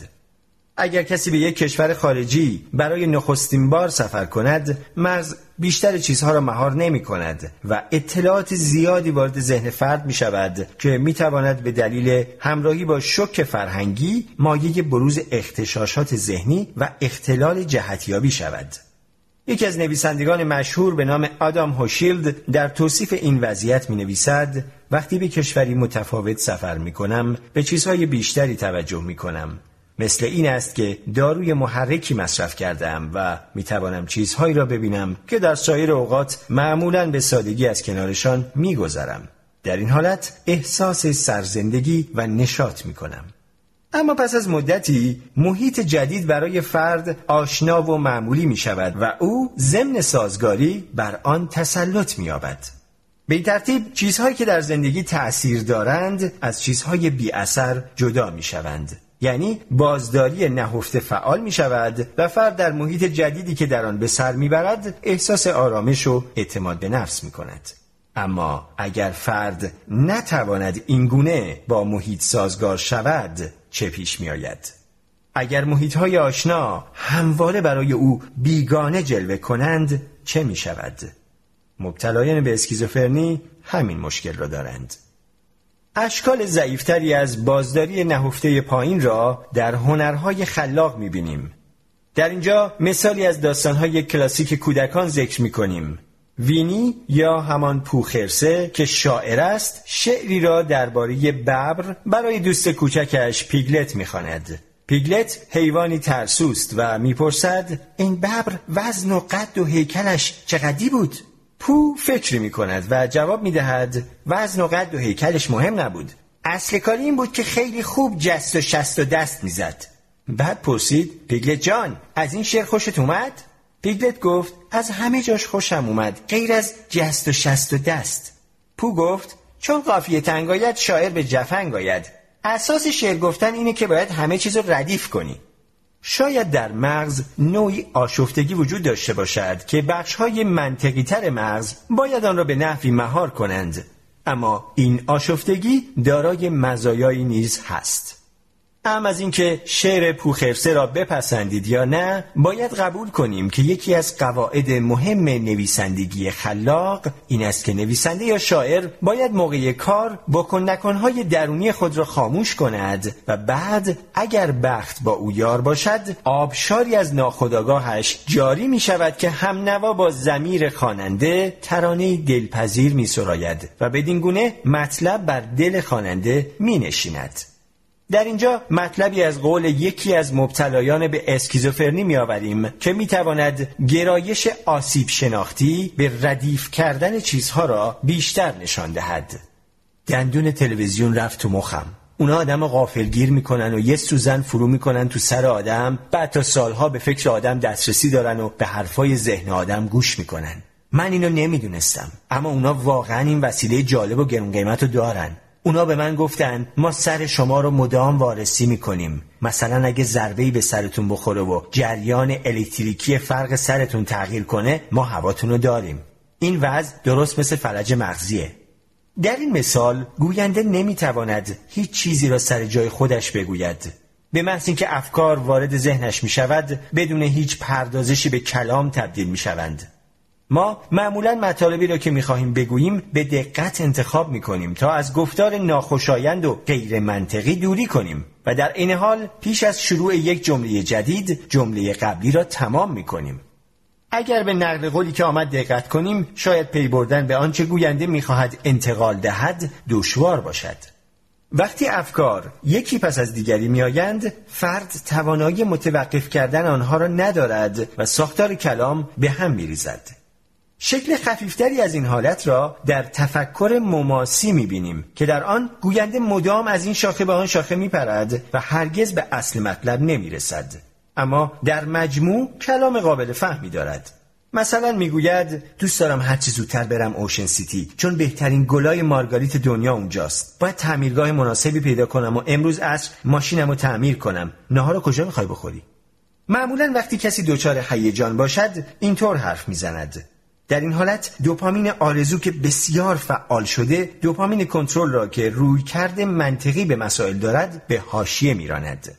اگر کسی به یک کشور خارجی برای نخستین بار سفر کند، مغز بیشتر چیزها را مهار نمی کند و اطلاعات زیادی وارد ذهن فرد می شود که می تواند به دلیل همراهی با شوک فرهنگی مایه بروز اغتشاشات ذهنی و اختلال جهتیابی شود. یکی از نویسندگان مشهور به نام آدام هوشیلد در توصیف این وضعیت می نویسد: وقتی به کشوری متفاوت سفر می کنم به چیزهای بیشتری توجه می کنم. مثل این است که داروی محرکی مصرف کردم و میتوانم چیزهایی را ببینم که در سایر اوقات معمولاً به سادگی از کنارشان میگذرم. در این حالت احساس سرزندگی و نشاط میکنم. اما پس از مدتی محیط جدید برای فرد آشنا و معمولی میشود و او ضمن سازگاری بر آن تسلط مییابد. به این ترتیب چیزهایی که در زندگی تأثیر دارند از چیزهای بی اثر جدا میشوند. یعنی بازداری نهفته فعال می شود و فرد در محیط جدیدی که در آن به سر می برد احساس آرامش و اعتماد به نفس می کند. اما اگر فرد نتواند اینگونه با محیط سازگار شود چه پیش می آید؟ اگر محیط های آشنا همواره برای او بیگانه جلوه کنند چه می شود؟ مبتلایان به اسکیزوفرنی همین مشکل را دارند. اشکال ضعیفتری از بازداری نهفته پایین را در هنرهای خلاق می‌بینیم. در اینجا مثالی از داستان‌های کلاسیک کودکان ذکر می‌کنیم. وینی یا همان پوخرسه که شاعر است، شعری را درباره ببر برای دوست کوچکش پیگلت می‌خواند. پیگلت حیوانی ترسوست و می‌پرسد: این ببر وزن و قد و هیکلش چقدری بود؟ پو فکری می کند و جواب می دهد: وزن و قد و هیکلش مهم نبود. اصل کار این بود که خیلی خوب جست و شست و دست می زد. بعد پرسید: پیگلت جان، از این شعر خوشت اومد؟ پیگلت گفت: از همه جاش خوشم اومد غیر از جست و شست و دست. پو گفت: چون قافیه تنگ آید شاعر به جفنگ آید. اساس شعر گفتن اینه که باید همه چیز رو ردیف کنی. شاید در مغز نوعی آشفتگی وجود داشته باشد که بخش‌های منطقی‌تر مغز باید آن را به نحوی مهار کنند. اما این آشفتگی دارای مزایایی نیز هست. اما از اینکه شعر پوخرسه را بپسندید یا نه، باید قبول کنیم که یکی از قواعد مهم نویسندگی خلاق این است که نویسنده یا شاعر باید موقع کار بکن نکنهای درونی خود را خاموش کند و بعد اگر بخت با او یار باشد، آبشاری از ناخودآگاهش جاری می شود که هم نوا با ضمیر خواننده ترانه دلپذیر می سراید و بدین گونه مطلب بر دل خواننده می نشیند. در اینجا مطلبی از قول یکی از مبتلایان به اسکیزوفرنی می‌آوریم که می‌تواند گرایش آسیب شناختی به ردیف کردن چیزها را بیشتر نشان دهد. دندون تلویزیون رفت تو مخم. اونا آدمو غافلگیر میکنن و یه سوزن فرو میکنن تو سر آدم، بعد تا سالها به فکر آدم دسترسی دارن و به حرفای ذهن آدم گوش میکنن. من اینو نمیدونستم، اما اونا واقعا این وسیله جالب و گرون قیمتو دارن. اونا به من گفتن ما سر شما رو مدام وارسی میکنیم. مثلا اگه ضربه‌ای به سرتون بخوره و جریان الکتریکی فرق سرتون تغییر کنه، ما هواتون رو داریم. این وضع درست مثل فلج مغزیه. در این مثال گوینده نمیتواند هیچ چیزی را سر جای خودش بگوید. به محض اینکه افکار وارد ذهنش میشود، بدون هیچ پردازشی به کلام تبدیل میشوند. ما معمولاً مطالبی را که می‌خواهیم بگوییم به دقت انتخاب می‌کنیم تا از گفتار ناخوشایند و غیر منطقی دوری کنیم و در این حال پیش از شروع یک جمله جدید جمله قبلی را تمام می‌کنیم. اگر به نقل قولی که آمد دقت کنیم، شاید پی بردن به آنچه گوینده می‌خواهد انتقال دهد دشوار باشد. وقتی افکار یکی پس از دیگری میآیند، فرد توانایی متوقف کردن آنها را ندارد و ساختار کلام به هم می‌ریزد. شکل خفیفتری از این حالت را در تفکر مماسی می‌بینیم که در آن گوینده مدام از این شاخه به آن شاخه می‌پرد و هرگز به اصل مطلب نمی‌رسد، اما در مجموع کلام قابل فهمی دارد. مثلا میگوید دوست دارم هر چه زودتر برم اوشن سیتی، چون بهترین گلای مارگاریت دنیا اونجاست. باید تعمیرگاه مناسبی پیدا کنم و امروز عصر ماشینمو تعمیر کنم. ناهارو کجا می‌خوای بخوری؟ معمولاً وقتی کسی دچار هیجان باشد اینطور حرف می‌زند. در این حالت دوپامین آرزو که بسیار فعال شده، دوپامین کنترل را که رویکرد منطقی به مسائل دارد به حاشیه می‌راند.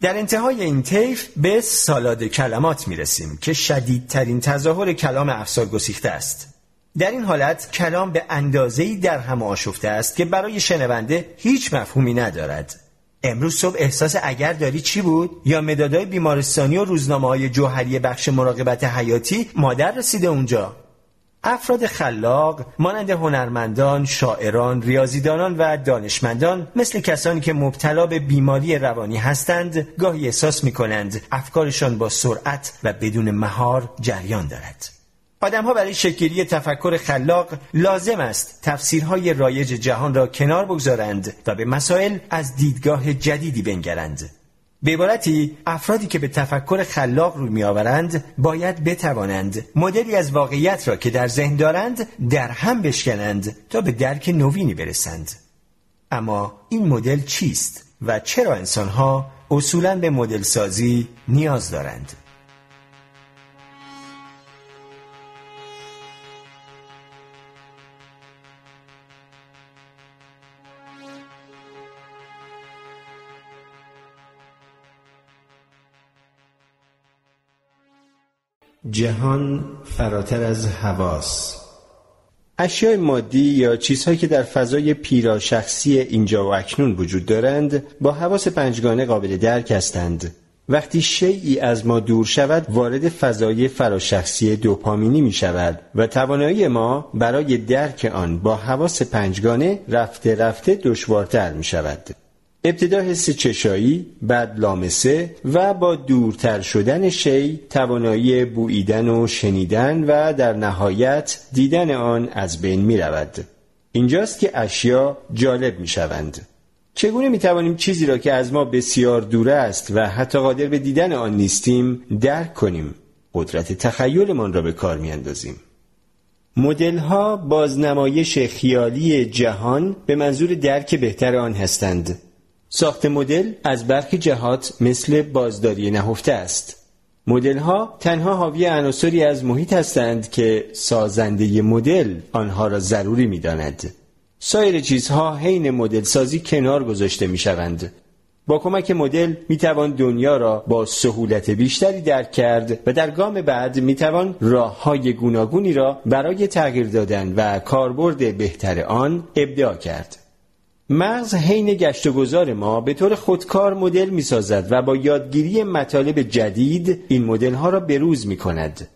در انتهای این طیف به سالاد کلمات می‌رسیم که شدیدترین تظاهر کلام افسارگسیخته است. در این حالت کلام به اندازه‌ای در هم آشفته است که برای شنونده هیچ مفهومی ندارد. امروز صبح احساس اگر داری چی بود؟ یا مدادای بیمارستانی و روزنامه‌های جوهری بخش مراقبت حیاتی مادر رسیده اونجا. افراد خلاق مانند هنرمندان، شاعران، ریاضیدانان و دانشمندان مثل کسانی که مبتلا به بیماری روانی هستند، گاهی احساس می‌کنند افکارشان با سرعت و بدون مهار جریان دارد. آدم‌ها برای شکل‌گیری تفکر خلاق لازم است تفسیرهای رایج جهان را کنار بگذارند و به مسائل از دیدگاه جدیدی بنگرند. به عبارتی، افرادی که به تفکر خلاق روی می‌آورند باید بتوانند مدلی از واقعیت را که در ذهن دارند در هم بشکنند تا به درک نوینی برسند. اما این مدل چیست و چرا انسان‌ها اصولاً به مدل سازی نیاز دارند؟ جهان فراتر از حواس. اشیاء مادی یا چیزهایی که در فضای پیراشخصی اینجا و اکنون وجود دارند با حواس پنجگانه قابل درک هستند. وقتی شیئی از ما دور شود، وارد فضای فراشخصی دوپامینی می شود و توانایی ما برای درک آن با حواس پنجگانه رفته رفته دشوارتر می شود. ابتدا حس چشایی، بعد لامسه و با دورتر شدن شی توانایی بوییدن و شنیدن و در نهایت دیدن آن از بین می رود. اینجاست که اشیا جالب می شوند. چگونه می توانیم چیزی را که از ما بسیار دور است و حتی قادر به دیدن آن نیستیم درک کنیم؟ قدرت تخیلمان را به کار می اندازیم. مدل‌ها بازنمایش خیالی جهان به منظور درک بهتر آن هستند. ساخت مدل از برخی جهات مثل بازداری نهفته است. مدل‌ها تنها حاوی عناصری از محیط هستند که سازنده مدل آنها را ضروری می‌داند. سایر چیزها حین مدل سازی کنار گذاشته می شوند. با کمک مدل می توان دنیا را با سهولت بیشتری درک کرد و در گام بعد می توان راه‌های گوناگونی را برای تغییر دادن و کاربرد بهتر آن ابداع کرد. مغز حین گشت و گذار ما به طور خودکار مدل می سازد و با یادگیری مطالب جدید این مدل ها را بروز می کند.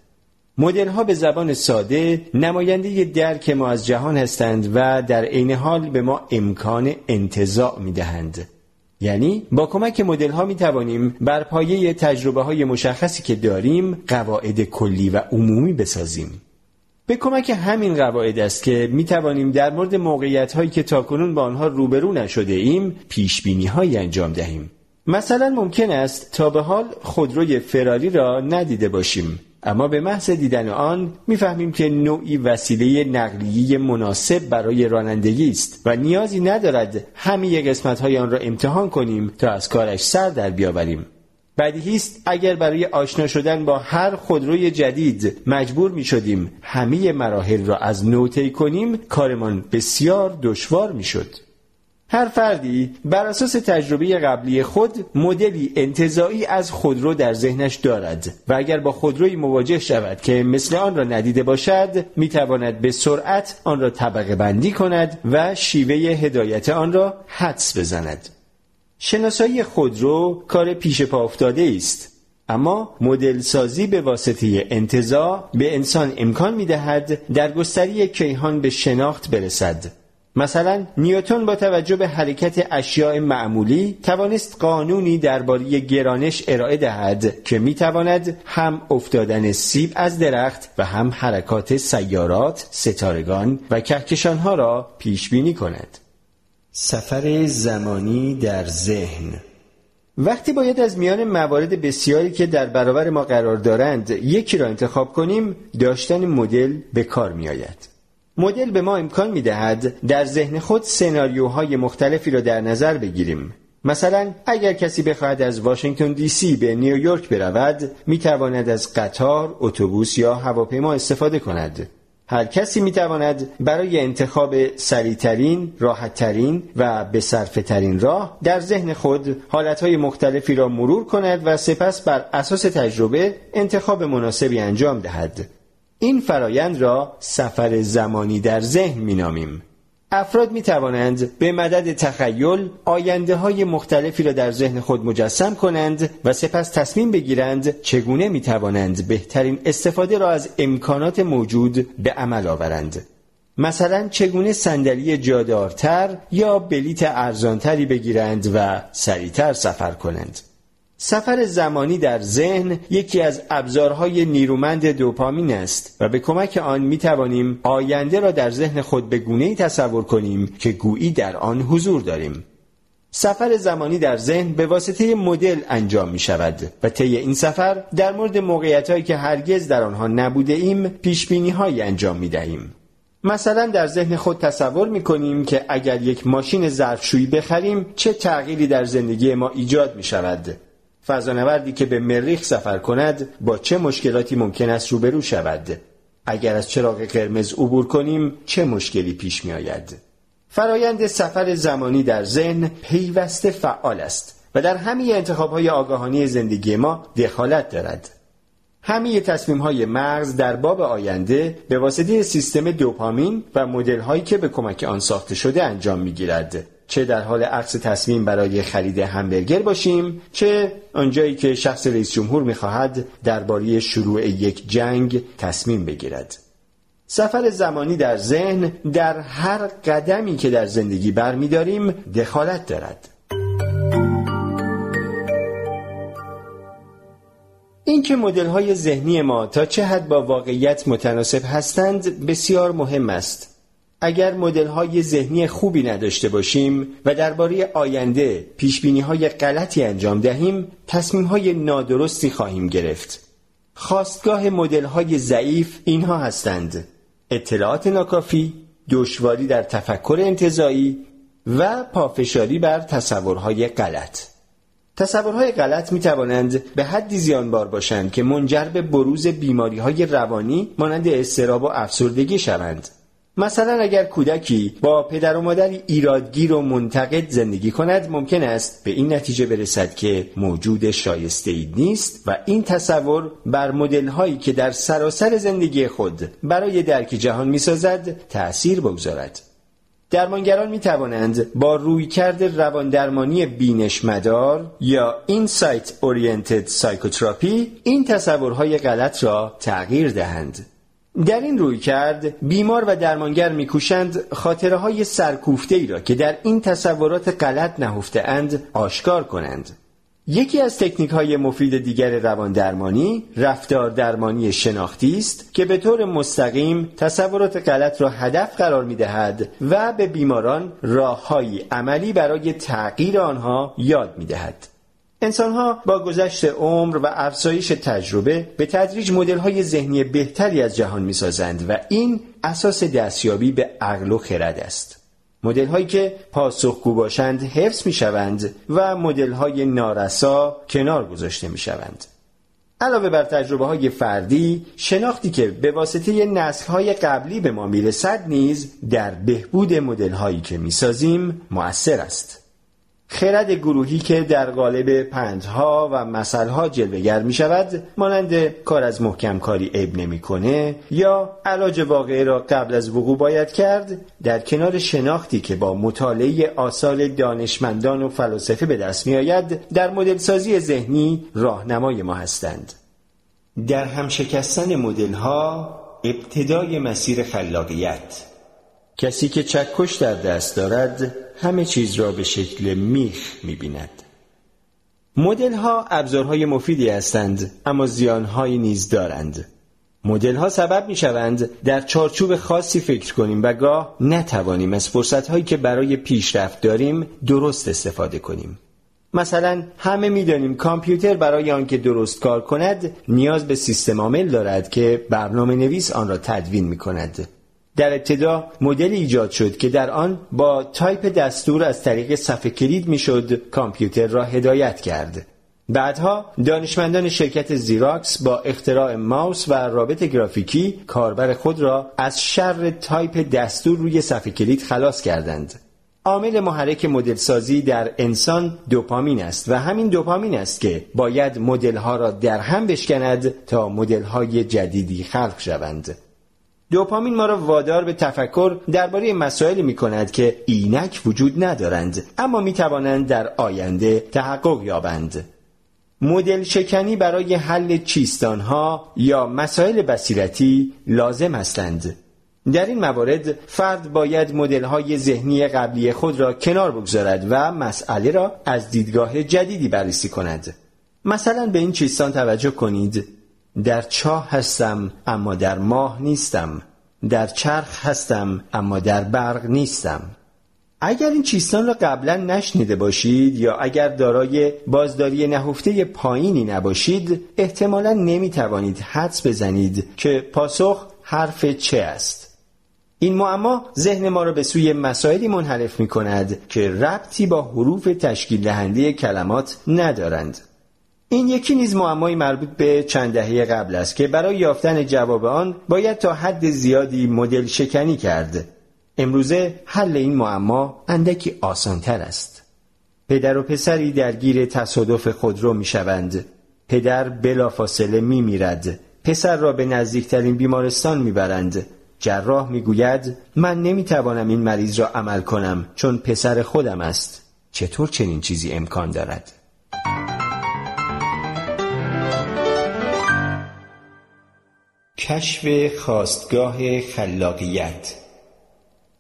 مدل ها به زبان ساده نماینده درک ما از جهان هستند و در عین حال به ما امکان انتزاع می دهند. یعنی با کمک مدل ها می توانیم بر پایه تجربه های مشخصی که داریم قواعد کلی و عمومی بسازیم. به کمک همین قواعد است که می توانیم در مورد موقعیت هایی که تاکنون با آنها روبرو نشده ایم پیش بینی هایی انجام دهیم. مثلا ممکن است تا به حال خودروی فراری را ندیده باشیم، اما به محض دیدن آن میفهمیم که نوعی وسیله نقلیه مناسب برای رانندگی است و نیازی ندارد همه قسمت‌های آن را امتحان کنیم تا از کارش سر در بیاوریم. بدیهی است اگر برای آشنا شدن با هر خودروی جدید مجبور می‌شدیم همه مراحل را از نو طی کنیم، کارمان بسیار دشوار می‌شد. هر فردی بر اساس تجربه قبلی خود مدلی انتزاعی از خودرو در ذهنش دارد و اگر با خودرویی مواجه شود که مثل آن را ندیده باشد میتواند به سرعت آن را طبقه بندی کند و شیوه هدایت آن را حدس بزند. شناسایی خودرو کار پیش پا افتاده است، اما مدل سازی به واسطه انتزاع به انسان امکان میدهد در گستری کیهان به شناخت برسد. مثلا نیوتن با توجه به حرکت اشیاء معمولی توانست قانونی درباره گرانش ارائه دهد که میتواند هم افتادن سیب از درخت و هم حرکات سیارات، ستارگان و کهکشانها را پیش بینی کند. سفر زمانی در ذهن. وقتی باید از میان موارد بسیاری که در برابر ما قرار دارند یکی را انتخاب کنیم، داشتن مدل به کار میآید. مدل به ما امکان می‌دهد در ذهن خود سناریوهای مختلفی را در نظر بگیریم. مثلا اگر کسی بخواهد از واشنگتن دی سی به نیویورک برود، می‌تواند از قطار، اتوبوس یا هواپیما استفاده کند. هر کسی می‌تواند برای انتخاب سریع‌ترین، راحت‌ترین و به‌صرفه‌ترین راه در ذهن خود حالت‌های مختلفی را مرور کند و سپس بر اساس تجربه انتخاب مناسبی انجام دهد. این فرایند را سفر زمانی در ذهن می‌نامیم. افراد می‌توانند به مدد تخیل آینده‌های مختلفی را در ذهن خود مجسم کنند و سپس تصمیم بگیرند چگونه می‌توانند بهترین استفاده را از امکانات موجود به عمل آورند. مثلا چگونه صندلی جادارتر یا بلیت ارزانتری بگیرند و سریعتر سفر کنند. سفر زمانی در ذهن یکی از ابزارهای نیرومند دوپامین است و به کمک آن می توانیم آینده را در ذهن خود به گونه‌ای تصور کنیم که گویی در آن حضور داریم. سفر زمانی در ذهن به واسطه مدل انجام می شود و طی این سفر در مورد موقعیت‌هایی که هرگز در آنها نبوده ایم پیش‌بینی‌هایی انجام می دهیم. مثلا در ذهن خود تصور می‌کنیم که اگر یک ماشین ظرفشویی بخریم چه تغییری در زندگی ما ایجاد می‌شود. فضانوردی که به مریخ سفر کند با چه مشکلاتی ممکن است روبرو شود؟ اگر از چراغ قرمز عبور کنیم چه مشکلی پیش می آید؟ فرایند سفر زمانی در ذهن پیوسته فعال است و در همه انتخاب‌های آگاهانه زندگی ما دخالت دارد. همه تصمیم‌های مغز در باب آینده به واسطه سیستم دوپامین و مدل‌هایی که به کمک آن ساخته شده انجام می‌گیرد. چه در حال عکس تصمیم برای خرید همبرگر باشیم، چه آنجایی که شخص رئیس جمهور می‌خواهد درباره شروع یک جنگ تصمیم بگیرد. سفر زمانی در ذهن در هر قدمی که در زندگی برمی‌داریم دخالت دارد. اینکه مدل‌های ذهنی ما تا چه حد با واقعیت متناسب هستند بسیار مهم است. اگر مدل‌های ذهنی خوبی نداشته باشیم و درباره آینده پیش‌بینی‌های غلطی انجام دهیم، تصمیم‌های نادرستی خواهیم گرفت. خاستگاه مدل‌های ضعیف اینها هستند: اطلاعات ناکافی، دشواری در تفکر انتزاعی و پافشاری بر تصورهای غلط. تصورهای غلط می‌توانند به حدی زیانبار باشند که منجر به بروز بیماری‌های روانی مانند اضطراب و افسردگی شوند. مثلا اگر کودکی با پدر و مادر ایرادگیر و منتقد زندگی کند، ممکن است به این نتیجه برسد که موجود شایسته‌ای نیست و این تصور بر مدل‌هایی که در سراسر زندگی خود برای درک جهان می‌سازد تأثیر بگذارد. درمانگران می توانند با رویکرد رواندرمانی بینشمدار یا Insight Oriented Psychotherapy این تصورهای غلط را تغییر دهند. در این رویکرد بیمار و درمانگر می‌کوشند خاطره‌های سرکوفته‌ای را که در این تصورات غلط نهفته‌اند آشکار کنند. یکی از تکنیک‌های مفید دیگر رواندرمانی رفتار درمانی شناختی است که به طور مستقیم تصورات غلط را هدف قرار می‌دهد و به بیماران راه‌های عملی برای تغییر آنها یاد می‌دهد. انسان‌ها با گذشت عمر و افزایش تجربه به تدریج مدل‌های ذهنی بهتری از جهان می‌سازند و این اساس دستیابی به عقل و خرد است. مدل‌هایی که پاسخگو باشند حفظ می‌شوند و مدل‌های نارسا کنار گذاشته می‌شوند. علاوه بر تجربه‌های فردی، شناختی که به واسطه نسل‌های قبلی به ما می‌رسد نیز در بهبود مدل‌هایی که می‌سازیم مؤثر است. خرد گروهی که در قالب پندها و مثلها جلوه‌گر می‌شود، مانند کار از محکم کاری عیب نمی‌کنه یا علاج واقعه را قبل از وقوع باید کرد، در کنار شناختی که با مطالعه آثار دانشمندان و فلاسفه به دست می‌آید، در مدل‌سازی ذهنی راهنمای ما هستند. در همشکستن مدل‌ها ابتدای مسیر خلاقیت. کسی که چکش در دست دارد همه چیز را به شکل میخ می‌بیند. مدل‌ها ابزارهای مفیدی هستند، اما زیان‌هایی نیز دارند. مدل‌ها سبب می‌شوند در چارچوب خاصی فکر کنیم و گاه نتوانیم از فرصت‌هایی که برای پیشرفت داریم درست استفاده کنیم. مثلا همه می‌دانیم کامپیوتر برای آنکه درست کار کند نیاز به سیستم عامل دارد که برنامه‌نویس آن را تدوین می‌کند. در ابتدا مدل ایجاد شد که در آن با تایپ دستور از طریق صفحه کلید میشد کامپیوتر را هدایت کرد. بعدها دانشمندان شرکت زیراکس با اختراع ماوس و رابط گرافیکی کاربر خود را از شر تایپ دستور روی صفحه کلید خلاص کردند. عامل محرک مدل سازی در انسان دوپامین است و همین دوپامین است که باید مدل ها را در هم بشکند تا مدل های جدیدی خلق شوند. دوپامین ما را وادار به تفکر درباره مسائلی می‌کند که اینک وجود ندارند، اما می‌توانند در آینده تحقق یابند. مدل شکنی برای حل چیستان‌ها یا مسائل بصیرتی لازم هستند. در این موارد فرد باید مدل‌های ذهنی قبلی خود را کنار بگذارد و مسئله را از دیدگاه جدیدی بررسی کند. مثلا به این چیستان توجه کنید: در چاه هستم اما در ماه نیستم، در چرخ هستم اما در برق نیستم. اگر این چیستان را قبلا نشنیده باشید یا اگر دارای بازداری نهفته پایینی نباشید، احتمالاً نمیتوانید حدس بزنید که پاسخ حرف چه است. این معما ذهن ما را به سوی مسائلی منحرف می کند که ربطی با حروف تشکیل دهنده کلمات ندارند. این یکی نیز معمای مربوط به چند دهه قبل است که برای یافتن جواب آن باید تا حد زیادی مدل شکنی کرد. امروزه حل این معما اندکی آسان‌تر است. پدر و پسری درگیر تصادف خودرو می‌شوند. پدر بلافاصله می‌میرد. پسر را به نزدیکترین بیمارستان می‌برند. جراح می‌گوید من نمی‌توانم این مریض را عمل کنم چون پسر خودم است. چطور چنین چیزی امکان دارد؟ کشف خاستگاه خلاقیت.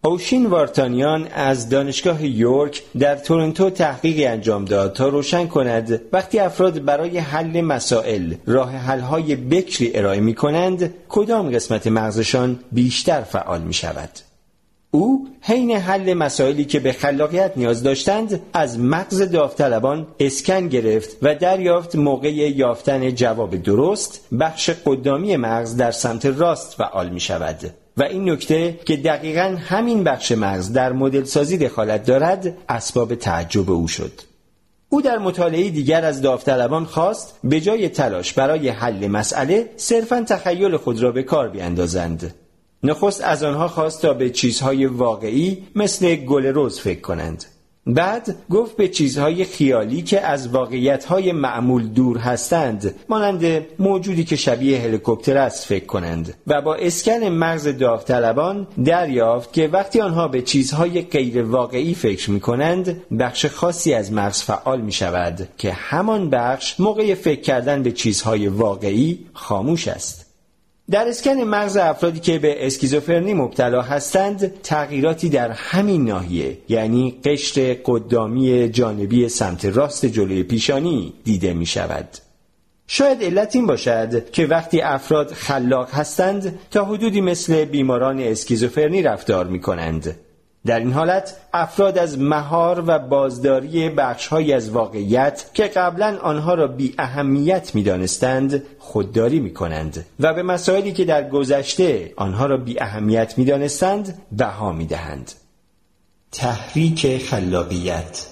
اوشین وارتانیان از دانشگاه یورک در تورنتو تحقیقی انجام داد تا روشن کند وقتی افراد برای حل مسائل راه حل‌های بکری ارائه می‌کنند کدام قسمت مغزشان بیشتر فعال می‌شود. او حین حل مسائلی که به خلاقیت نیاز داشتند از مغز داوطلبان اسکن گرفت و دریافت موقع یافتن جواب درست بخش قدامی مغز در سمت راست فعال می شود و این نکته که دقیقاً همین بخش مغز در مدل سازی دخالت دارد اسباب تعجب او شد. او در مطالعه دیگر از داوطلبان خواست به جای تلاش برای حل مسئله صرفاً تخیل خود را به کار بیاندازند. نخست از آنها خواست تا به چیزهای واقعی مثل گل رز فکر کنند. بعد گفت به چیزهای خیالی که از واقعیتهای معمول دور هستند، مانند موجودی که شبیه هلیکوپتر است، فکر کنند و با اسکن مغز داوطلبان دریافت که وقتی آنها به چیزهای غیر واقعی فکر می کنند، بخش خاصی از مغز فعال می شود که همان بخش موقع فکر کردن به چیزهای واقعی خاموش است. در اسکن مغز افرادی که به اسکیزوفرنی مبتلا هستند تغییراتی در همین ناحیه، یعنی قشر قدامی جانبی سمت راست جلوی پیشانی دیده می شود. شاید علت این باشد که وقتی افراد خلاق هستند تا حدودی مثل بیماران اسکیزوفرنی رفتار می کنند. در این حالت افراد از مهار و بازداری بخش‌هایی از واقعیت که قبلاً آنها را بی اهمیت می دانستند خودداری می کنند و به مسائلی که در گذشته آنها را بی اهمیت می دانستند بها می دهند. تحریک خلاقیت.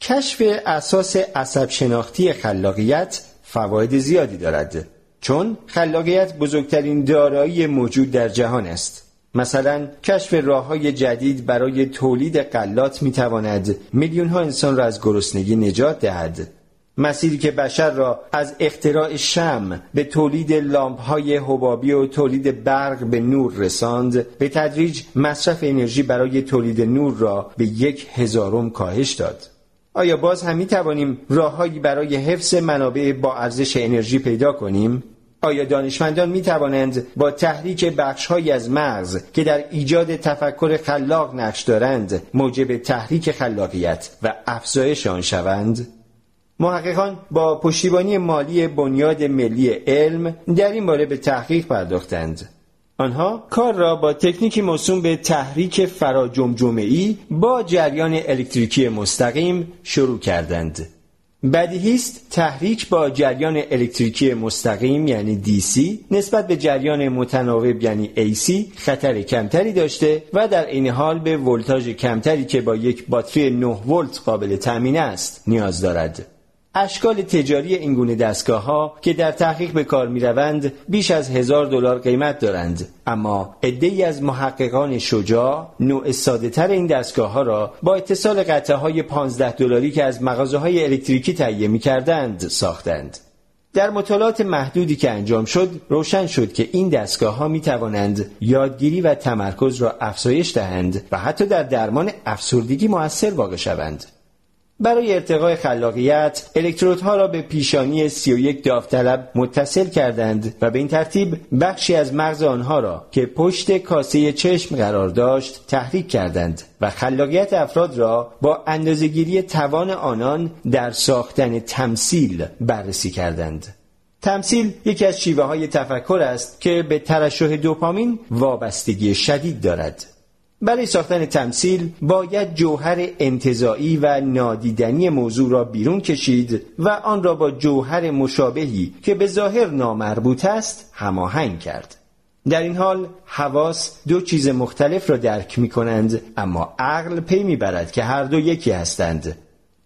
کشف اساس عصب شناختی خلاقیت فواید زیادی دارد، چون خلاقیت بزرگترین دارایی موجود در جهان است. مثلا کشف راه‌های جدید برای تولید غلات می‌تواند میلیون‌ها انسان را از گرسنگی نجات دهد. مسیری که بشر را از اختراع شمع به تولید لامپ‌های حبابی و تولید برق به نور رساند، به تدریج مصرف انرژی برای تولید نور را به یک هزارم کاهش داد. آیا باز هم می‌توانیم راه‌هایی برای حفظ منابع با ارزش انرژی پیدا کنیم؟ آیا دانشمندان می توانند با تحریک بخش‌هایی از مغز که در ایجاد تفکر خلاق نقش دارند موجب تحریک خلاقیت و افزایش آن شوند؟ محققان با پشتیبانی مالی بنیاد ملی علم در این باره به تحقیق پرداختند. آنها کار را با تکنیکی موسوم به تحریک فراجمجمه‌ای با جریان الکتریکی مستقیم شروع کردند. بدیهی است تحریک با جریان الکتریکی مستقیم یعنی دی سی نسبت به جریان متناوب یعنی ای سی خطر کمتری داشته و در این حال به ولتاژ کمتری که با یک باتری نه ولت قابل تامین است نیاز دارد. اشکال تجاری این گونه دستگاه‌ها که در تحقیق به کار می‌روند بیش از هزار دلار قیمت دارند، اما عده‌ای از محققان شجاع نوع ساده‌تر این دستگاه‌ها را با اتصال قطعه‌های پانزده دلاری که از مغازه‌های الکتریکی تهیه می‌کردند ساختند. در مطالعات محدودی که انجام شد روشن شد که این دستگاه‌ها می‌توانند یادگیری و تمرکز را افزایش دهند و حتی در درمان افسردگی مؤثر واقع شوند. برای ارتقای خلاقیت الکترودها را به پیشانی سی و یک داوطلب متصل کردند و به این ترتیب بخشی از مغز آنها را که پشت کاسه چشم قرار داشت تحریک کردند و خلاقیت افراد را با اندازه‌گیری توان آنان در ساختن تمثیل بررسی کردند. تمثیل یکی از شیوه‌های تفکر است که به ترشح دوپامین وابستگی شدید دارد. برای ساختن تمثیل باید جوهر انتزاعی و نادیدنی موضوع را بیرون کشید و آن را با جوهر مشابهی که به ظاهر نامربوط است هماهنگ کرد. در این حال حواس دو چیز مختلف را درک می کنند، اما عقل پی می برد که هر دو یکی هستند.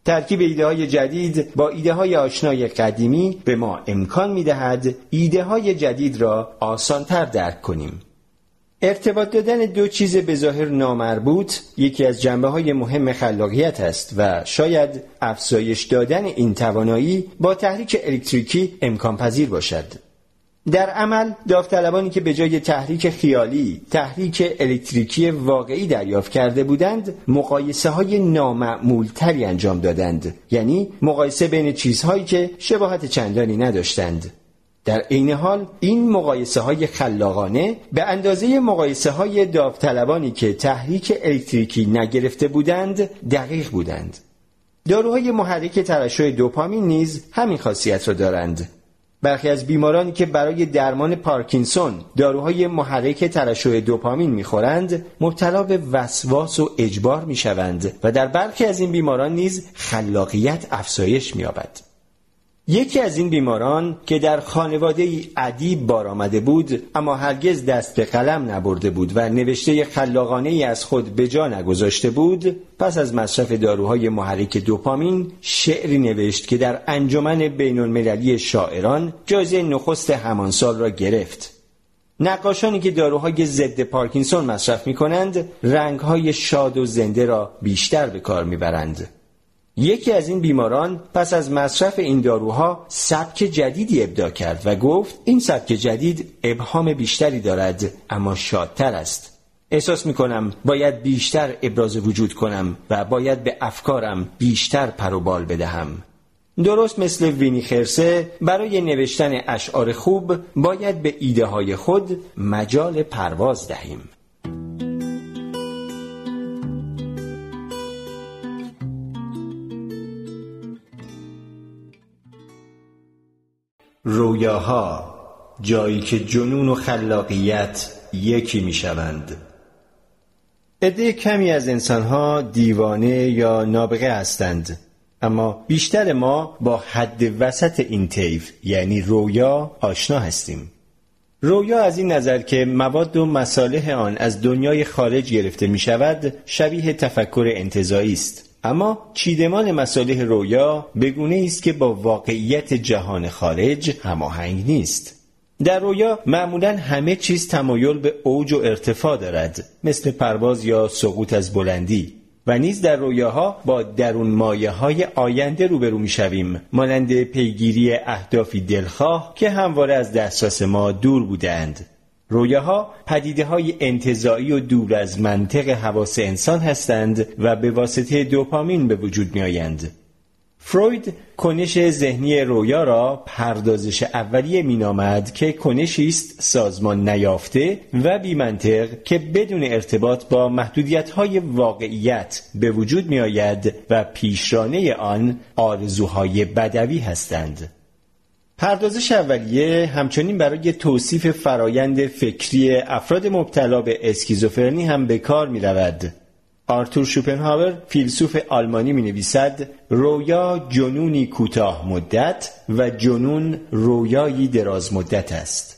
ترکیب ایده های جدید با ایده های آشنای قدیمی به ما امکان می دهد ایده های جدید را آسانتر درک کنیم. ارتباط دادن دو چیز به ظاهر نامربوط یکی از جنبه‌های مهم خلاقیت است و شاید افزایش دادن این توانایی با تحریک الکتریکی امکان پذیر باشد. در عمل داوطلبانی که به جای تحریک خیالی تحریک الکتریکی واقعی دریافت کرده بودند مقایسه‌های نامعمول‌تری انجام دادند، یعنی مقایسه بین چیزهایی که شباهت چندانی نداشتند. در این حال این مقایسه های خلاقانه به اندازه مقایسه های داوطلبانی که تحریک الکتریکی نگرفته بودند دقیق بودند. داروهای محرک ترشح دوپامین نیز همین خاصیت را دارند. برخی از بیمارانی که برای درمان پارکینسون داروهای محرک ترشح دوپامین میخورند مبتلا به وسواس و اجبار میشوند و در برخی از این بیماران نیز خلاقیت افزایش مییابد. یکی از این بیماران که در خانواده‌ای ادیب بار آمده بود اما هرگز دست به قلم نبرده بود و نوشته خلاقانه‌ای از خود به جا نگذاشته بود، پس از مصرف داروهای محرک دوپامین شعری نوشت که در انجمن بین‌المللی شاعران جایزه نخست همان سال را گرفت. نقاشانی که داروهای ضد پارکینسون مصرف می‌کنند رنگ‌های شاد و زنده را بیشتر به کار می‌برند. یکی از این بیماران پس از مصرف این داروها سبک جدیدی ابداع کرد و گفت این سبک جدید ابهام بیشتری دارد اما شادتر است. احساس می‌کنم باید بیشتر ابراز وجود کنم و باید به افکارم بیشتر پر و بال بدهم. درست مثل وینی خرسه، برای نوشتن اشعار خوب باید به ایده های خود مجال پرواز دهیم. رویاها، جایی که جنون و خلاقیت یکی می شوند. عده کمی از انسانها دیوانه یا نابغه هستند، اما بیشتر ما با حد وسط این طیف یعنی رویا آشنا هستیم. رویا از این نظر که مواد و مصالح آن از دنیای خارج گرفته می شود شبیه تفکر انتزاعی است، اما چیدمان مصالح رویا به گونه‌ای است که با واقعیت جهان خارج هماهنگ نیست. در رویا معمولاً همه چیز تمایل به اوج و ارتفاع دارد، مثل پرواز یا سقوط از بلندی، و نیز در رویاها با درون مایه های آینده روبرو می شویم، مانند پیگیری اهدافی دلخواه که همواره از دسترس ما دور بودند. رویاها پدیده های انتزاعی و دور از منطق حواس انسان هستند و به واسطه دوپامین به وجود می آیند. فروید کنش ذهنی رویا را پردازش اولیه می نامد که کنشی است سازمان نیافته و بی منطق که بدون ارتباط با محدودیت‌های واقعیت به وجود می آید و پیشرانه آن آرزوهای بدوی هستند. پردازش اولیه همچنین برای توصیف فرایند فکری افراد مبتلا به اسکیزوفرنی هم به کار می رود. آرتور شوپنهاور فیلسوف آلمانی می نویسد رویا جنونی کوتاه مدت و جنون رویایی دراز مدت است.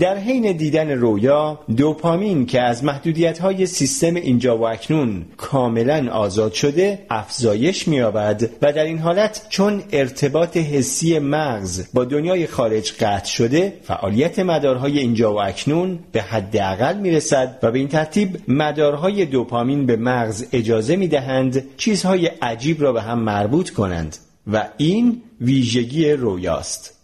در حین دیدن رویا دوپامین که از محدودیت‌های سیستم اینجا و اکنون کاملا آزاد شده افزایش می‌یابد و در این حالت چون ارتباط حسی مغز با دنیای خارج قطع شده فعالیت مدارهای اینجا و اکنون به حداقل می‌رسد و به این ترتیب مدارهای دوپامین به مغز اجازه می‌دهند چیزهای عجیب را به هم مربوط کنند و این ویژگی رویاست.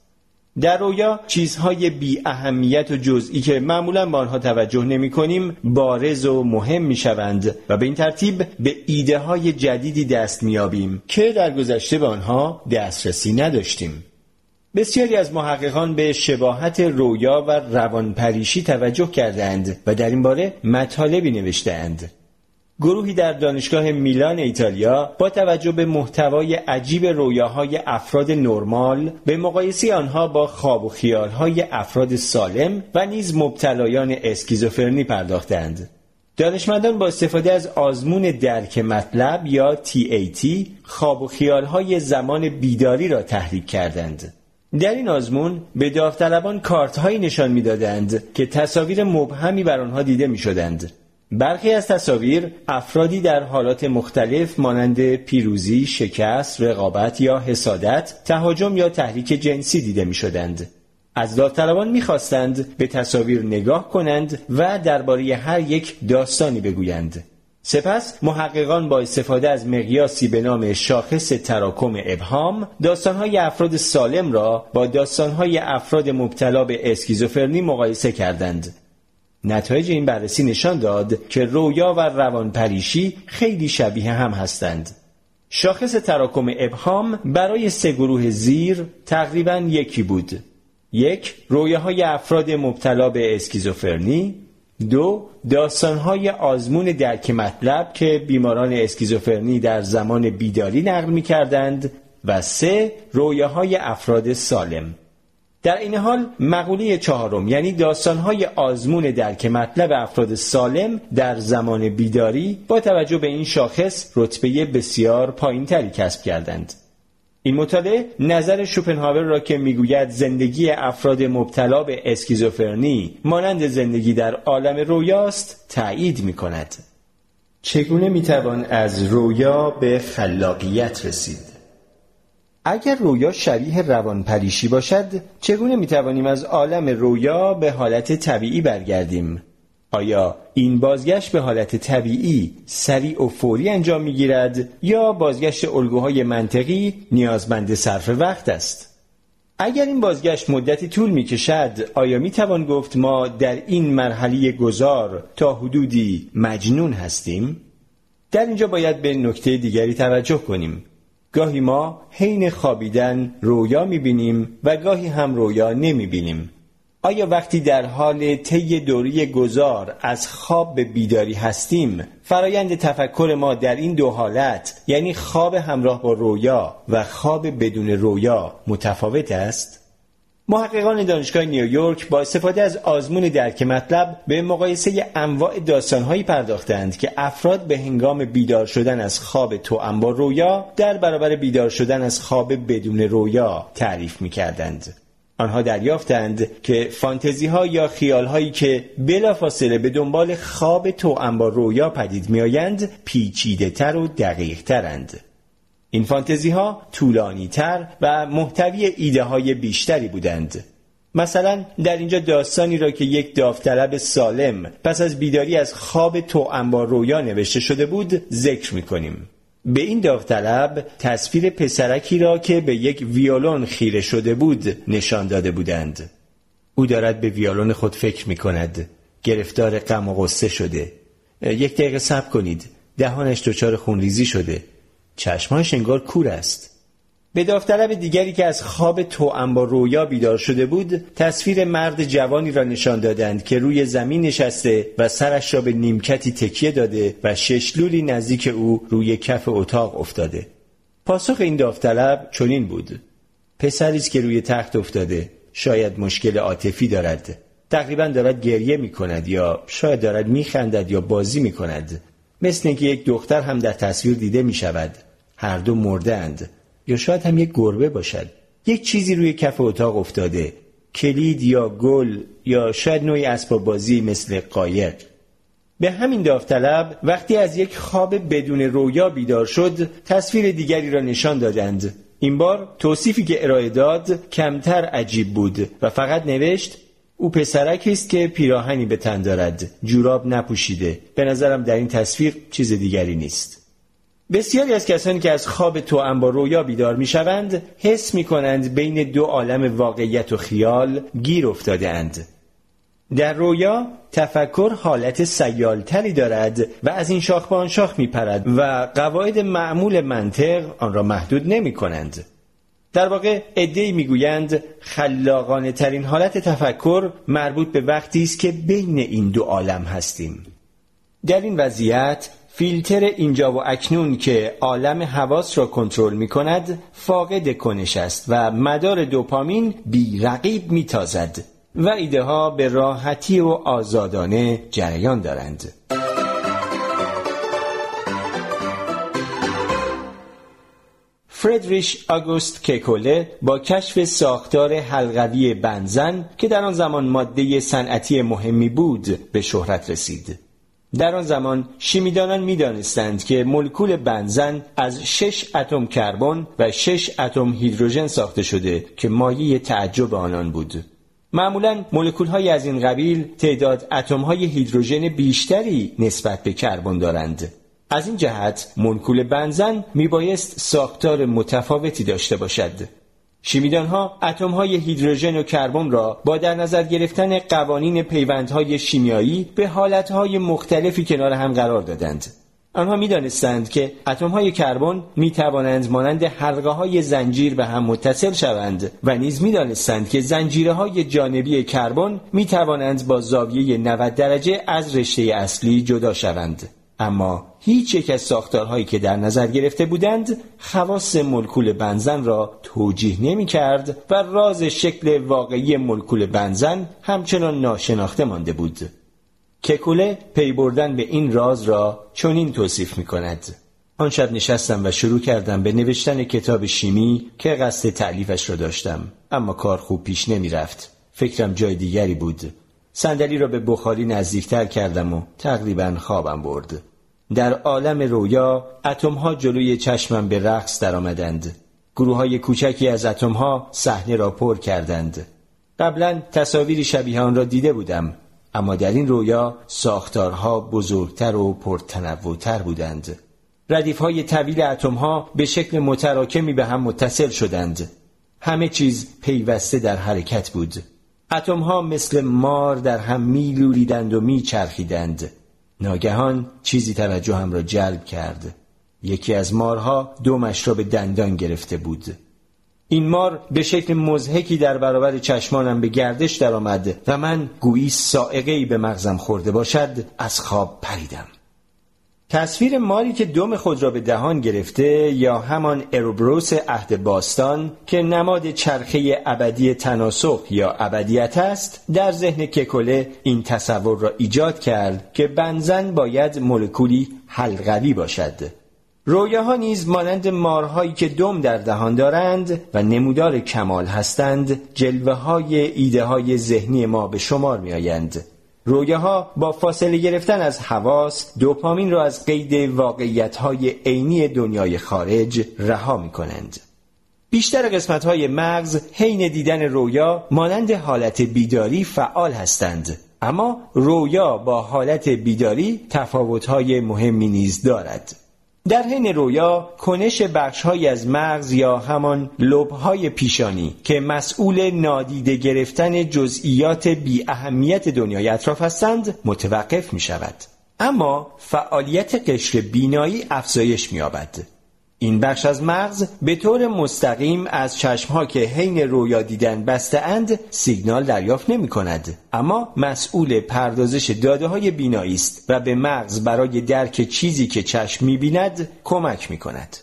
در رویا چیزهای بی اهمیت و جزئی که معمولاً به آنها توجه نمی کنیم بارز و مهم می شوند و به این ترتیب به ایده های جدیدی دست می یابیم که در گذشته به آنها دسترسی نداشتیم. بسیاری از محققان به شباهت رویا و روانپریشی توجه کردند و در این باره مطالبی نوشتند. گروهی در دانشگاه میلان ایتالیا با توجه به محتوای عجیب رویاهای افراد نرمال به مقایسه آنها با خواب و خیالهای افراد سالم و نیز مبتلایان اسکیزوفرنی پرداختند. دانشمندان با استفاده از آزمون درک مطلب یا تی ای تی خواب و خیالهای زمان بیداری را تحریک کردند. در این آزمون به داوطلبان کارت‌هایی نشان می‌دادند که تصاویر مبهمی بر آنها دیده می‌شدند. برخی از تصاویر افرادی در حالات مختلف مانند پیروزی، شکست، رقابت یا حسادت، تهاجم یا تحریک جنسی دیده می شدند. از داوطلبان می خواستند به تصاویر نگاه کنند و درباره هر یک داستانی بگویند. سپس محققان با استفاده از مقیاسی به نام شاخص تراکم ابهام داستانهای افراد سالم را با داستانهای افراد مبتلا به اسکیزوفرنی مقایسه کردند. نتایج این بررسی نشان داد که رویا و روانپریشی خیلی شبیه هم هستند. شاخص تراکم ابهام برای سه گروه زیر تقریباً یکی بود. یک، رویاهای افراد مبتلا به اسکیزوفرنی. دو، داستانهای آزمون درک مطلب که بیماران اسکیزوفرنی در زمان بیداری نقل می کردند. و سه، رویاهای افراد سالم. در این حال مقوله چهارم یعنی داستان‌های آزمون درک مطلب افراد سالم در زمان بیداری با توجه به این شاخص رتبه بسیار پایین‌تری کسب کردند. این مطالعه نظر شوپنهاور را که می‌گوید زندگی افراد مبتلا به اسکیزوفرنی مانند زندگی در عالم رویاست تأیید می‌کند. چگونه می‌توان از رویا به خلاقیت رسید؟ اگر رویا شبیه روانپریشی باشد، چگونه میتوانیم از عالم رویا به حالت طبیعی برگردیم؟ آیا این بازگشت به حالت طبیعی سریع و فوری انجام میگیرد یا بازگشت الگوهای منطقی نیازمند صرف وقت است؟ اگر این بازگشت مدتی طول میکشد، آیا میتوان گفت ما در این مرحله گذار تا حدودی مجنون هستیم؟ در اینجا باید به نکته دیگری توجه کنیم. گاهی ما حین خوابیدن رویا میبینیم و گاهی هم رویا نمیبینیم. آیا وقتی در حال طی دوره گذار از خواب به بیداری هستیم، فرایند تفکر ما در این دو حالت، یعنی خواب همراه با رویا و خواب بدون رویا، متفاوت است؟ محققان دانشگاه نیویورک با استفاده از آزمون درک مطلب به مقایسه انواع داستان‌هایی پرداختند که افراد به هنگام بیدار شدن از خواب توأم با رویا در برابر بیدار شدن از خواب بدون رویا تعریف می‌کردند. آنها دریافتند که فانتزی‌ها یا خیال‌هایی که بلافاصله به دنبال خواب توأم با رویا پدید می‌آیند پیچیده‌تر و دقیق‌ترند. این فانتزی‌ها طولانی‌تر و محتوی ایده‌های بیشتری بودند. مثلا در اینجا داستانی را که یک داوطلب سالم پس از بیداری از خواب توأم با رویا نوشته شده بود ذکر می‌کنیم. به این داوطلب تصویر پسرکی را که به یک ویولون خیره شده بود نشان داده بودند. او دارد به ویولون خود فکر می‌کند، گرفتار غم و غصه شده. یک دقیقه صبر کنید، دهانش دچار خونریزی شده، چشمانش انگار کور است. به داوطلب دیگری که از خواب توأم با رویا بیدار شده بود تصویر مرد جوانی را نشان دادند که روی زمین نشسته و سرش را به نیمکتی تکیه داده و ششلولی نزدیک او روی کف اتاق افتاده. پاسخ این داوطلب چنین بود: پسری است که روی تخت افتاده، شاید مشکل عاطفی دارد، تقریبا دارد گریه می کند یا شاید دارد می خندد یا بازی می کند. مثل اینکه یک دختر هم در تصویر دیده می شود. هر دو مردند، یا شاید هم یک گربه باشد. یک چیزی روی کف اتاق افتاده، کلید یا گل یا شاید نوعی اسباب بازی مثل قایق. به همین داوطلب وقتی از یک خواب بدون رویا بیدار شد تصویر دیگری را نشان دادند. این بار توصیفی که ارائه داد کمتر عجیب بود و فقط نوشت: او پسرکی است که پیراهنی به تن دارد، جوراب نپوشیده، به نظرم در این تصویر چیز دیگری نیست. بسیاری از کسانی که از خواب توأم با رویا بیدار میشوند حس میکنند بین دو عالم واقعیت و خیال گیر افتاده اند. در رویا تفکر حالت سیالتری دارد و از این شاخ به آن شاخ میپرد و قواعد معمول منطق آن را محدود نمیکنند. در واقع عده‌ای میگویند خلاقانه ترین حالت تفکر مربوط به وقتی است که بین این دو عالم هستیم. در این وضعیت فیلتر اینجا و اکنون که عالم حواس را کنترل میکند فاقد کنش است و مدار دوپامین بی رقیب میتازد و ایده ها به راحتی و آزادانه جریان دارند. فردریش آگوست ککوله با کشف ساختار حلقوی بنزن که در آن زمان ماده صنعتی مهمی بود به شهرت رسید. در آن زمان شیمیدانان می‌دانستند که مولکول بنزن از شش اتم کربن و شش اتم هیدروژن ساخته شده که مایه تعجب آنان بود. معمولاً مولکول‌های از این قبیل تعداد اتم‌های هیدروژن بیشتری نسبت به کربن دارند. از این جهت مولکول بنزن میبایست ساختار متفاوتی داشته باشد. شیمیدانها اتم‌های هیدروژن و کربن را با در نظر گرفتن قوانین پیوندهای شیمیایی به حالتهای مختلفی کنار هم قرار دادند. آنها میدانستند که اتم‌های کربن میتوانند مانند حلقه‌های زنجیر به هم متصل شوند و نیز میدانستند که زنجیره‌های جانبی کربن میتوانند با زاویه نود درجه از رشته اصلی جدا شوند. اما هیچ یک از ساختارهایی که در نظر گرفته بودند خواص مولکول بنزن را توجیه نمی کرد و راز شکل واقعی مولکول بنزن همچنان ناشناخته مانده بود. ککوله پی بردن به این راز را چنین توصیف می کند: آن شب نشستم و شروع کردم به نوشتن کتاب شیمی که قصد تألیفش را داشتم، اما کار خوب پیش نمی رفت. فکرم جای دیگری بود. صندلی را به بخاری نزدیکتر کردم و تقریبا خوابم برد. در عالم رویا اتم‌ها جلوی چشمم به رقص درآمدند. گروه‌های کوچکی از اتم‌ها صحنه را پر کردند. قبلا تصاویری شبیه آن را دیده بودم، اما در این رویا ساختارها بزرگتر و پرتنوع‌تر بودند. ردیف‌های طویل اتم‌ها به شکل متراکمی به هم متصل شدند. همه چیز پیوسته در حرکت بود. اتم‌ها مثل مار در هم می‌لولیدند و می‌چرخیدند. ناگهان چیزی توجهم را جلب کرد. یکی از مارها دمش را به دندان گرفته بود. این مار به شکل مضحکی در برابر چشمانم به گردش درآمد و من گویی صاعقه‌ای به مغزم خورده باشد از خواب پریدم. تصویر ماری که دم خود را به دهان گرفته یا همان اروبروس عهد باستان که نماد چرخه ابدی تناسخ یا ابدیت است، در ذهن ککله این تصور را ایجاد کرد که بنزن باید مولکولی حلقوی باشد. رویاها نیز مانند مارهایی که دم در دهان دارند و نمودار کمال هستند، جلوه های ایده های ذهنی ما به شمار می آیند. رویاها با فاصله گرفتن از حواس دوپامین را از قید واقعیت های عینی دنیای خارج رها می کنند. بیشتر قسمت های مغز حین دیدن رویا مانند حالت بیداری فعال هستند، اما رویا با حالت بیداری تفاوت های مهمی نیز دارد. در حین رویا کنش بخش‌هایی از مغز یا همان لوب‌های پیشانی که مسئول نادیده گرفتن جزئیات بی اهمیت دنیای اطراف هستند متوقف می شود، اما فعالیت قشر بینایی افزایش می یابد. این بخش از مغز به طور مستقیم از چشم‌ها که حین رویا دیدن بسته اند سیگنال دریافت نمی کند، اما مسئول پردازش داده های بینایی است و به مغز برای درک چیزی که چشم می بیند کمک می کند.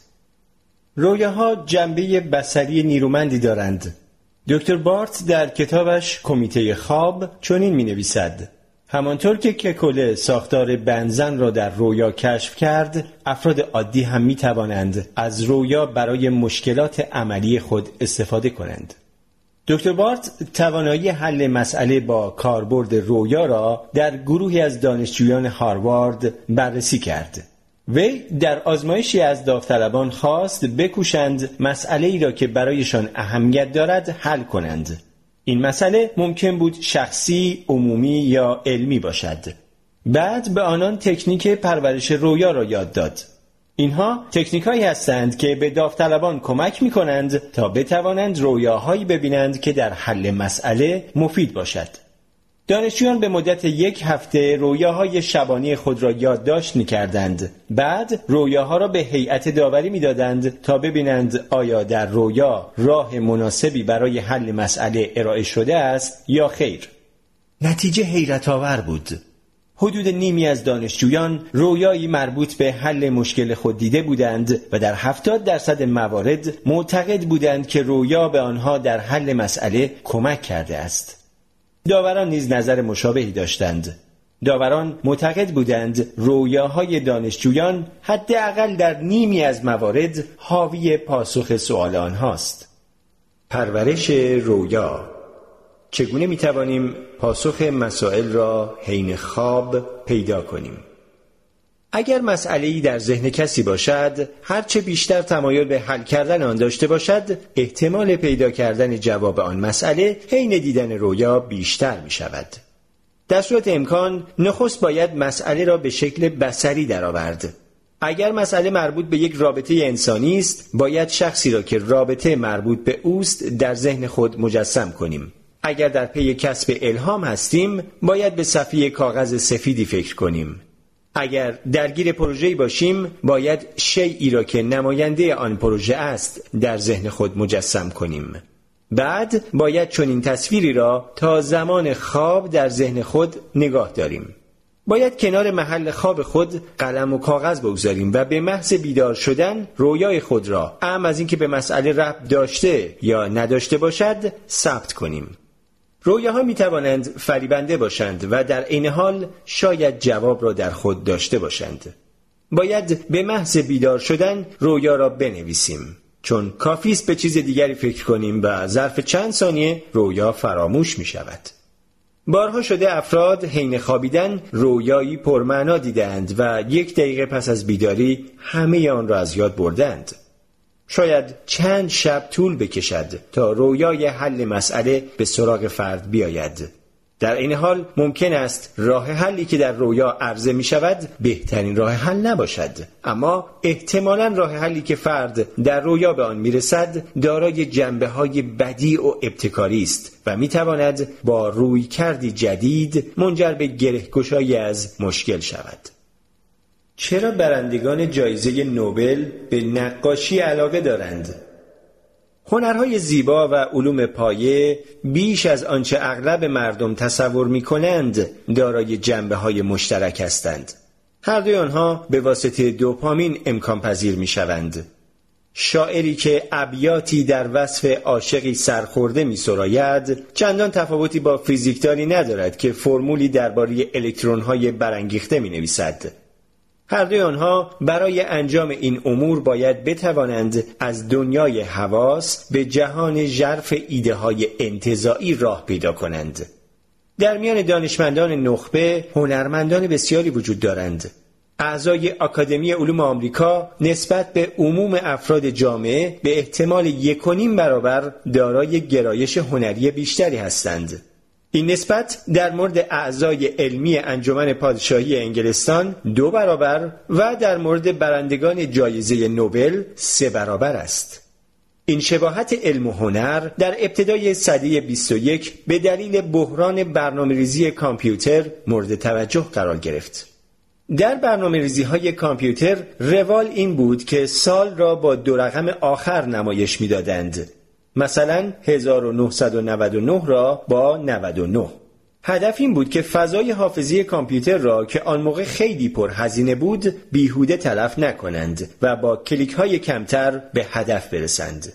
رویاها جنبه بصری نیرومندی دارند. دکتر بارت در کتابش کمیته خواب چنین می نویسد: همانطور که ککله ساختار بنزن را در رویا کشف کرد، افراد عادی هم می توانند از رویا برای مشکلات عملی خود استفاده کنند. دکتر بارت توانایی حل مسئله با کاربرد رویا را در گروهی از دانشجویان هاروارد بررسی کرد. وی در آزمایشی از داوطلبان خواست بکوشند مسئله‌ای را که برایشان اهمیت دارد حل کنند. این مسئله ممکن بود شخصی، عمومی یا علمی باشد. بعد به آنان تکنیک پرورش رویا را یاد داد. اینها تکنیک‌هایی هستند که به داوطلبان کمک می‌کنند تا بتوانند رویاهایی ببینند که در حل مسئله مفید باشد. دانشجویان به مدت یک هفته رویاهای شبانه خود را یادداشت می‌کردند. بعد رویاها را به هیئت داوری می‌دادند تا ببینند آیا در رویا راه مناسبی برای حل مسئله ارائه شده است یا خیر. نتیجه حیرت‌آور بود. حدود نیمی از دانشجویان رویایی مربوط به حل مشکل خود دیده بودند و در هفتاد درصد موارد معتقد بودند که رویا به آنها در حل مسئله کمک کرده است. داوران نیز نظر مشابهی داشتند. داوران معتقد بودند رویاهای دانشجویان حداقل در نیمی از موارد حاوی پاسخ سؤال آنهاست. پرورش رویا: چگونه می توانیم پاسخ مسائل را حین خواب پیدا کنیم؟ اگر مسئله‌ای در ذهن کسی باشد، هرچه بیشتر تمایل به حل کردن آن داشته باشد، احتمال پیدا کردن جواب آن مسئله حین دیدن رویا بیشتر می شود. در صورت امکان، نخست باید مسئله را به شکل بصری درآورد. اگر مسئله مربوط به یک رابطه انسانی است، باید شخصی را که رابطه مربوط به اوست در ذهن خود مجسم کنیم. اگر در پی کسب الهام هستیم، باید به صفحه کاغذ سفیدی فکر کنیم. اگر درگیر پروژه‌ای باشیم، باید شیئی را که نماینده آن پروژه است در ذهن خود مجسم کنیم. بعد باید چنین تصویری را تا زمان خواب در ذهن خود نگاه داریم. باید کنار محل خواب خود قلم و کاغذ بگذاریم و به محض بیدار شدن رویای خود را، اعم از اینکه به مسئله ربط داشته یا نداشته باشد، ثبت کنیم. رویاها می توانند فریبنده باشند و در عین حال شاید جواب را در خود داشته باشند. باید به محض بیدار شدن رویا را بنویسیم، چون کافی است به چیز دیگری فکر کنیم و ظرف چند ثانیه رویا فراموش می شود. بارها شده افراد حین خوابیدن رویایی پرمعنا دیدند و یک دقیقه پس از بیداری همه آن را از یاد بردند. شاید چند شب طول بکشد تا رویای حل مسئله به سراغ فرد بیاید. در این حال ممکن است راه حلی که در رویا عرضه می شود بهترین راه حل نباشد، اما احتمالاً راه حلی که فرد در رویا به آن می رسد دارای جنبه های بدیع و ابتکاری است و می تواند با رویکردی جدید منجر به گرهگشایی از مشکل شود. چرا برندگان جایزه نوبل به نقاشی علاقه دارند؟ هنرهای زیبا و علوم پایه بیش از آنچه اغلب مردم تصور می کنند دارای جنبه های مشترک هستند. هر دوی آنها به واسطه دوپامین امکان پذیر می شوند. شاعری که ابیاتی در وصف عاشقی سرخورده می سراید چندان تفاوتی با فیزیکدانی ندارد که فرمولی درباره الکترون های برانگیخته می نویسد. هر دوی آنها برای انجام این امور باید بتوانند از دنیای حواس به جهان ژرف ایده‌های انتزاعی راه پیدا کنند. در میان دانشمندان نخبه هنرمندان بسیاری وجود دارند. اعضای آکادمی علوم آمریکا نسبت به عموم افراد جامعه به احتمال یک و نیم برابر دارای گرایش هنری بیشتری هستند. این نسبت در مورد اعضای علمی انجمن پادشاهی انگلستان دو برابر و در مورد برندگان جایزه نوبل سه برابر است. این شباهت علم و هنر در ابتدای سده بیست و یک به دلیل بحران برنامه‌ریزی کامپیوتر مورد توجه قرار گرفت. در برنامه‌ریزی‌های کامپیوتر روال این بود که سال را با دو رقم آخر نمایش می‌دادند. مثلا هزار و نهصد و نود و نه را با نود و نه. هدف این بود که فضای حافظی کامپیوتر را که آن موقع خیلی پرهزینه بود بیهوده تلف نکنند و با کلیک‌های کمتر به هدف برسند.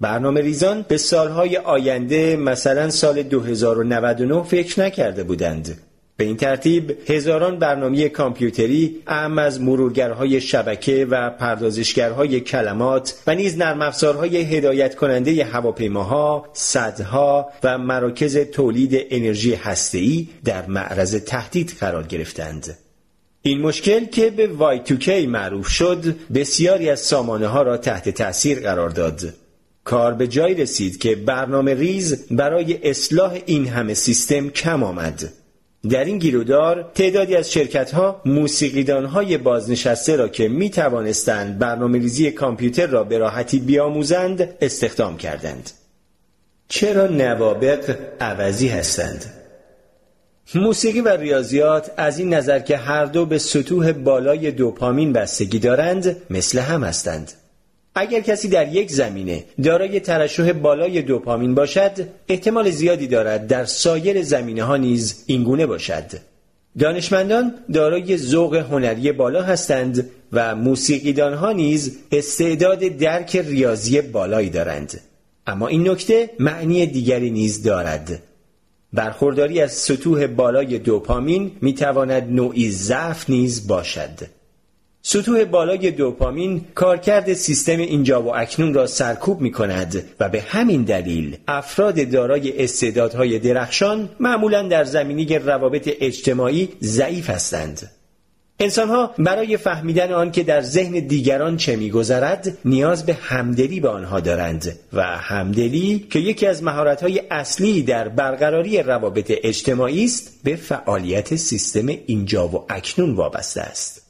برنامه‌ریزان به سالهای آینده مثلا سال دو هزار و نود و نه فکر نکرده بودند. به این ترتیب هزاران برنامه کامپیوتری اعم از مرورگرهای شبکه و پردازشگرهای کلمات و نیز نرم‌افزارهای هدایت کننده هواپیماها، سدها و مراکز تولید انرژی هسته‌ای در معرض تهدید قرار گرفتند. این مشکل که به وای تو کی معروف شد بسیاری از سامانه‌ها را تحت تأثیر قرار داد. کار به جای رسید که برنامه ریز برای اصلاح این همه سیستم کم آمد. در این گیرودار تعدادی از شرکت‌ها موسیقیدان‌های بازنشسته را که می‌توانستند برنامه‌ریزی کامپیوتر را به راحتی بیاموزند استخدام کردند. چرا نوابغ عوضی هستند؟ موسیقی و ریاضیات از این نظر که هر دو به سطوح بالای دوپامین بستگی دارند مثل هم هستند. اگر کسی در یک زمینه دارای ترشح بالای دوپامین باشد، احتمال زیادی دارد در سایر زمینه‌ها نیز اینگونه باشد. دانشمندان دارای ذوق هنری بالا هستند و موسیقیدان‌ها نیز استعداد درک ریاضی بالایی دارند. اما این نکته معنی دیگری نیز دارد. برخورداری از سطوح بالای دوپامین می‌تواند نوعی ضعف نیز باشد. سطوح بالای دوپامین کارکرد سیستم اینجا و اکنون را سرکوب می کند و به همین دلیل افراد دارای استعدادهای درخشان معمولاً در زمینه روابط اجتماعی ضعیف هستند. انسانها برای فهمیدن آن که در ذهن دیگران چه می‌گذرد نیاز به همدلی با آنها دارند و همدلی که یکی از مهارت‌های اصلی در برقراری روابط اجتماعی است به فعالیت سیستم اینجا و اکنون وابسته است.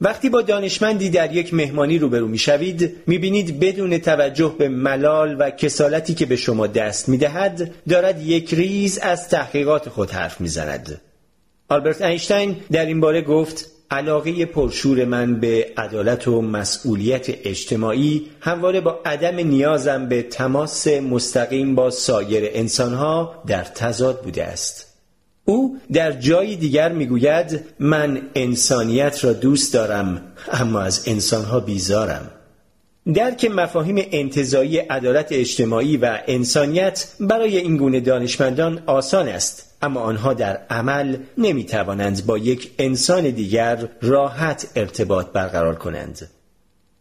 وقتی با دانشمندی در یک مهمانی روبرو میشوید میبینید بدون توجه به ملال و کسالتی که به شما دست میدهد دارد یک ریز از تحقیقات خود حرف میزند. آلبرت اینشتین در این باره گفت: علاقه پرشور من به عدالت و مسئولیت اجتماعی همواره با عدم نیازم به تماس مستقیم با سایر انسانها در تضاد بوده است. او در جای دیگر میگوید: من انسانیت را دوست دارم اما از انسانها بیزارم. درک مفاهیم انتزاعی عدالت اجتماعی و انسانیت برای این گونه دانشمندان آسان است، اما آنها در عمل نمیتوانند با یک انسان دیگر راحت ارتباط برقرار کنند.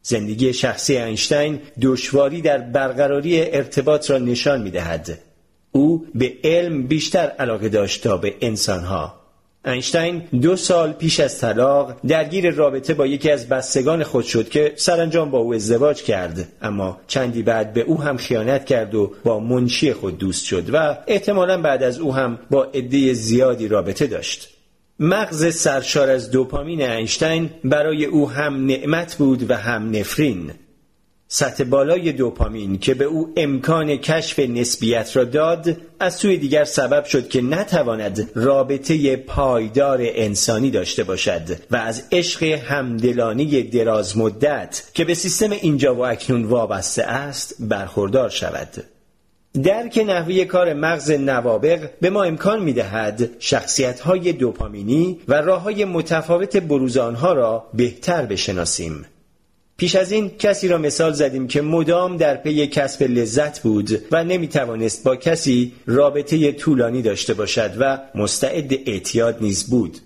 زندگی شخصی اینشتین دشواری در برقراری ارتباط را نشان میدهد. او به علم بیشتر علاقه داشت تا به انسانها. اینشتین دو سال پیش از طلاق درگیر رابطه با یکی از بستگان خود شد که سرانجام با او ازدواج کرد، اما چندی بعد به او هم خیانت کرد و با منشی خود دوست شد و احتمالاً بعد از او هم با عده زیادی رابطه داشت. مغز سرشار از دوپامین اینشتین برای او هم نعمت بود و هم نفرین. سطح بالای دوپامین که به او امکان کشف نسبیت را داد، از سوی دیگر سبب شد که نتواند رابطه پایدار انسانی داشته باشد و از عشق همدلانی دراز مدت که به سیستم اینجا و اکنون وابسته است برخوردار شود. درک نحوی کار مغز نوابغ به ما امکان می‌دهد شخصیت‌های دوپامینی و راه‌های متفاوت بروز آنها را بهتر بشناسیم. پیش از این کسی را مثال زدیم که مدام در پی کسب لذت بود و نمیتوانست با کسی رابطه طولانی داشته باشد و مستعد اعتیاد نیز بود.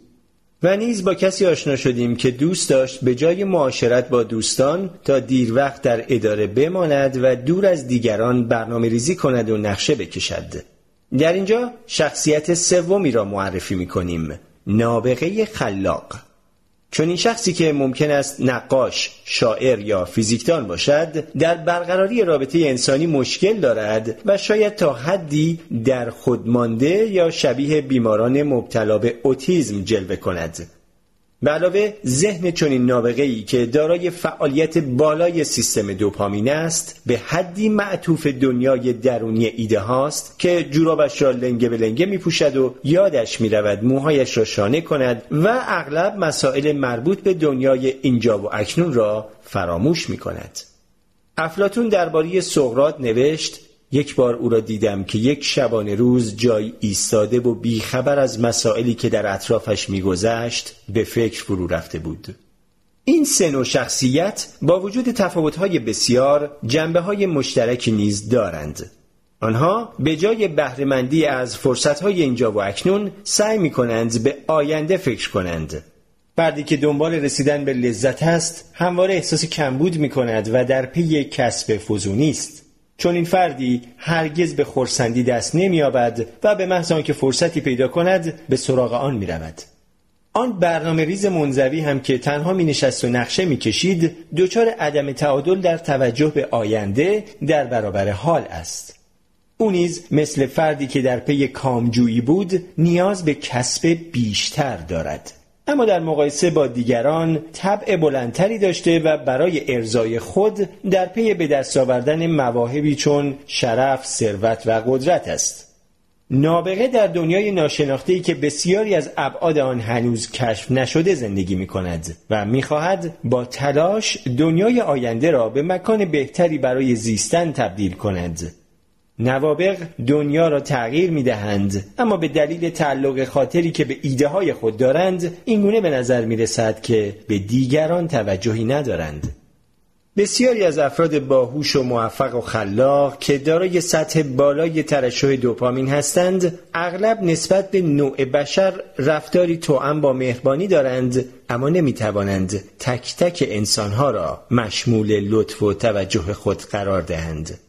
و نیز با کسی آشنا شدیم که دوست داشت به جای معاشرت با دوستان تا دیر وقت در اداره بماند و دور از دیگران برنامه ریزی کند و نقشه بکشد. در اینجا شخصیت سومی را معرفی می کنیم، نابغه خلاق. چون این شخصی که ممکن است نقاش، شاعر یا فیزیکدان باشد، در برقراری رابطه انسانی مشکل دارد و شاید تا حدی در خودمانده یا شبیه بیماران مبتلا به اوتیسم جلوه کند. به علاوه ذهن چنین نابغه‌ای که دارای فعالیت بالای سیستم دوپامین است، به حدی معطوف دنیای درونی ایده هاست که جورابش را لنگه به لنگه میپوشد و یادش میرود موهایش را شانه کند و اغلب مسائل مربوط به دنیای اینجا و اکنون را فراموش میکند. افلاطون درباره سقراط نوشت: یک بار او را دیدم که یک شبانه روز جای ایستاده و بیخبر از مسائلی که در اطرافش میگذشت به فکر فرو رفته بود. این سه نوع شخصیت با وجود تفاوت‌های بسیار جنبه‌های مشترکی نیز دارند. آنها به جای بهره‌مندی از فرصت‌های اینجا و اکنون سعی می‌کنند به آینده فکر کنند. فردی که دنبال رسیدن به لذت است همواره احساس کمبود می‌کند و در پی کسب فزونی است. چون این فردی هرگز به خرسندی دست نمی‌یابد و به محض آنکه فرصتی پیدا کند به سراغ آن می‌رود. آن برنامه ریز منزوی هم که تنها می‌نشست و نقشه می‌کشید، دچار عدم تعادل در توجه به آینده در برابر حال است. او نیز مثل فردی که در پی کامجویی بود، نیاز به کسب بیشتر دارد، اما در مقایسه با دیگران طبع بلندتری داشته و برای ارضای خود در پی به دست آوردن مواهبی چون شرف، ثروت و قدرت است. نابغه در دنیای ناشناخته‌ای که بسیاری از ابعاد آن هنوز کشف نشده زندگی می‌کند و می‌خواهد با تلاش دنیای آینده را به مکان بهتری برای زیستن تبدیل کند. نوابغ دنیا را تغییر می‌دهند، اما به دلیل تعلق خاطری که به ایده‌های خود دارند اینگونه به نظر می‌رسد که به دیگران توجهی ندارند. بسیاری از افراد باهوش و موفق و خلاق که دارای سطح بالای ترشح دوپامین هستند، اغلب نسبت به نوع بشر رفتاری توأم با مهربانی دارند، اما نمی‌توانند تک تک انسان‌ها را مشمول لطف و توجه خود قرار دهند.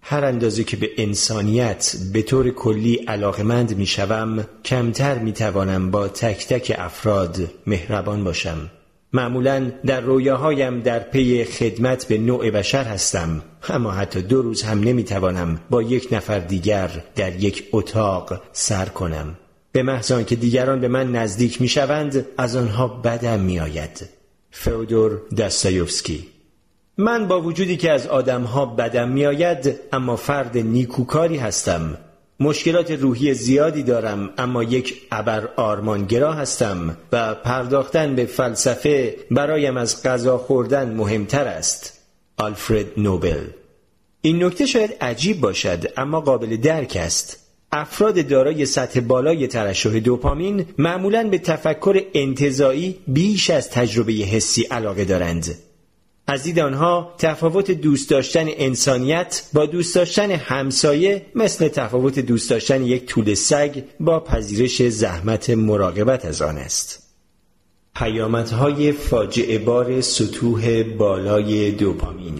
هر اندازه که به انسانیت به طور کلی علاقمند می شوم، کمتر می توانم با تک تک افراد مهربان باشم. معمولاً در رویاهایم در پی خدمت به نوع بشر هستم، اما حتی دو روز هم نمی توانم با یک نفر دیگر در یک اتاق سر کنم. به محض آنکه دیگران به من نزدیک می شوند، از آنها بدم می آید. فیودور داستایوفسکی. من با وجودی که از آدمها بدم می آید، اما فرد نیکوکاری هستم. مشکلات روحی زیادی دارم، اما یک ابر آرمانگرا هستم و پرداختن به فلسفه برایم از غذا خوردن مهمتر است. آلفرد نوبل. این نکته شاید عجیب باشد، اما قابل درک است. افراد دارای سطح بالای ترشح دوپامین معمولاً به تفکر انتزاعی بیش از تجربه حسی علاقه دارند. از دید آنها تفاوت دوست داشتن انسانیت با دوست داشتن همسایه مثل تفاوت دوست داشتن یک توله سگ با پذیرش زحمت مراقبت از آن است. پیامدهای فاجعه بار سطوح بالای دوپامین.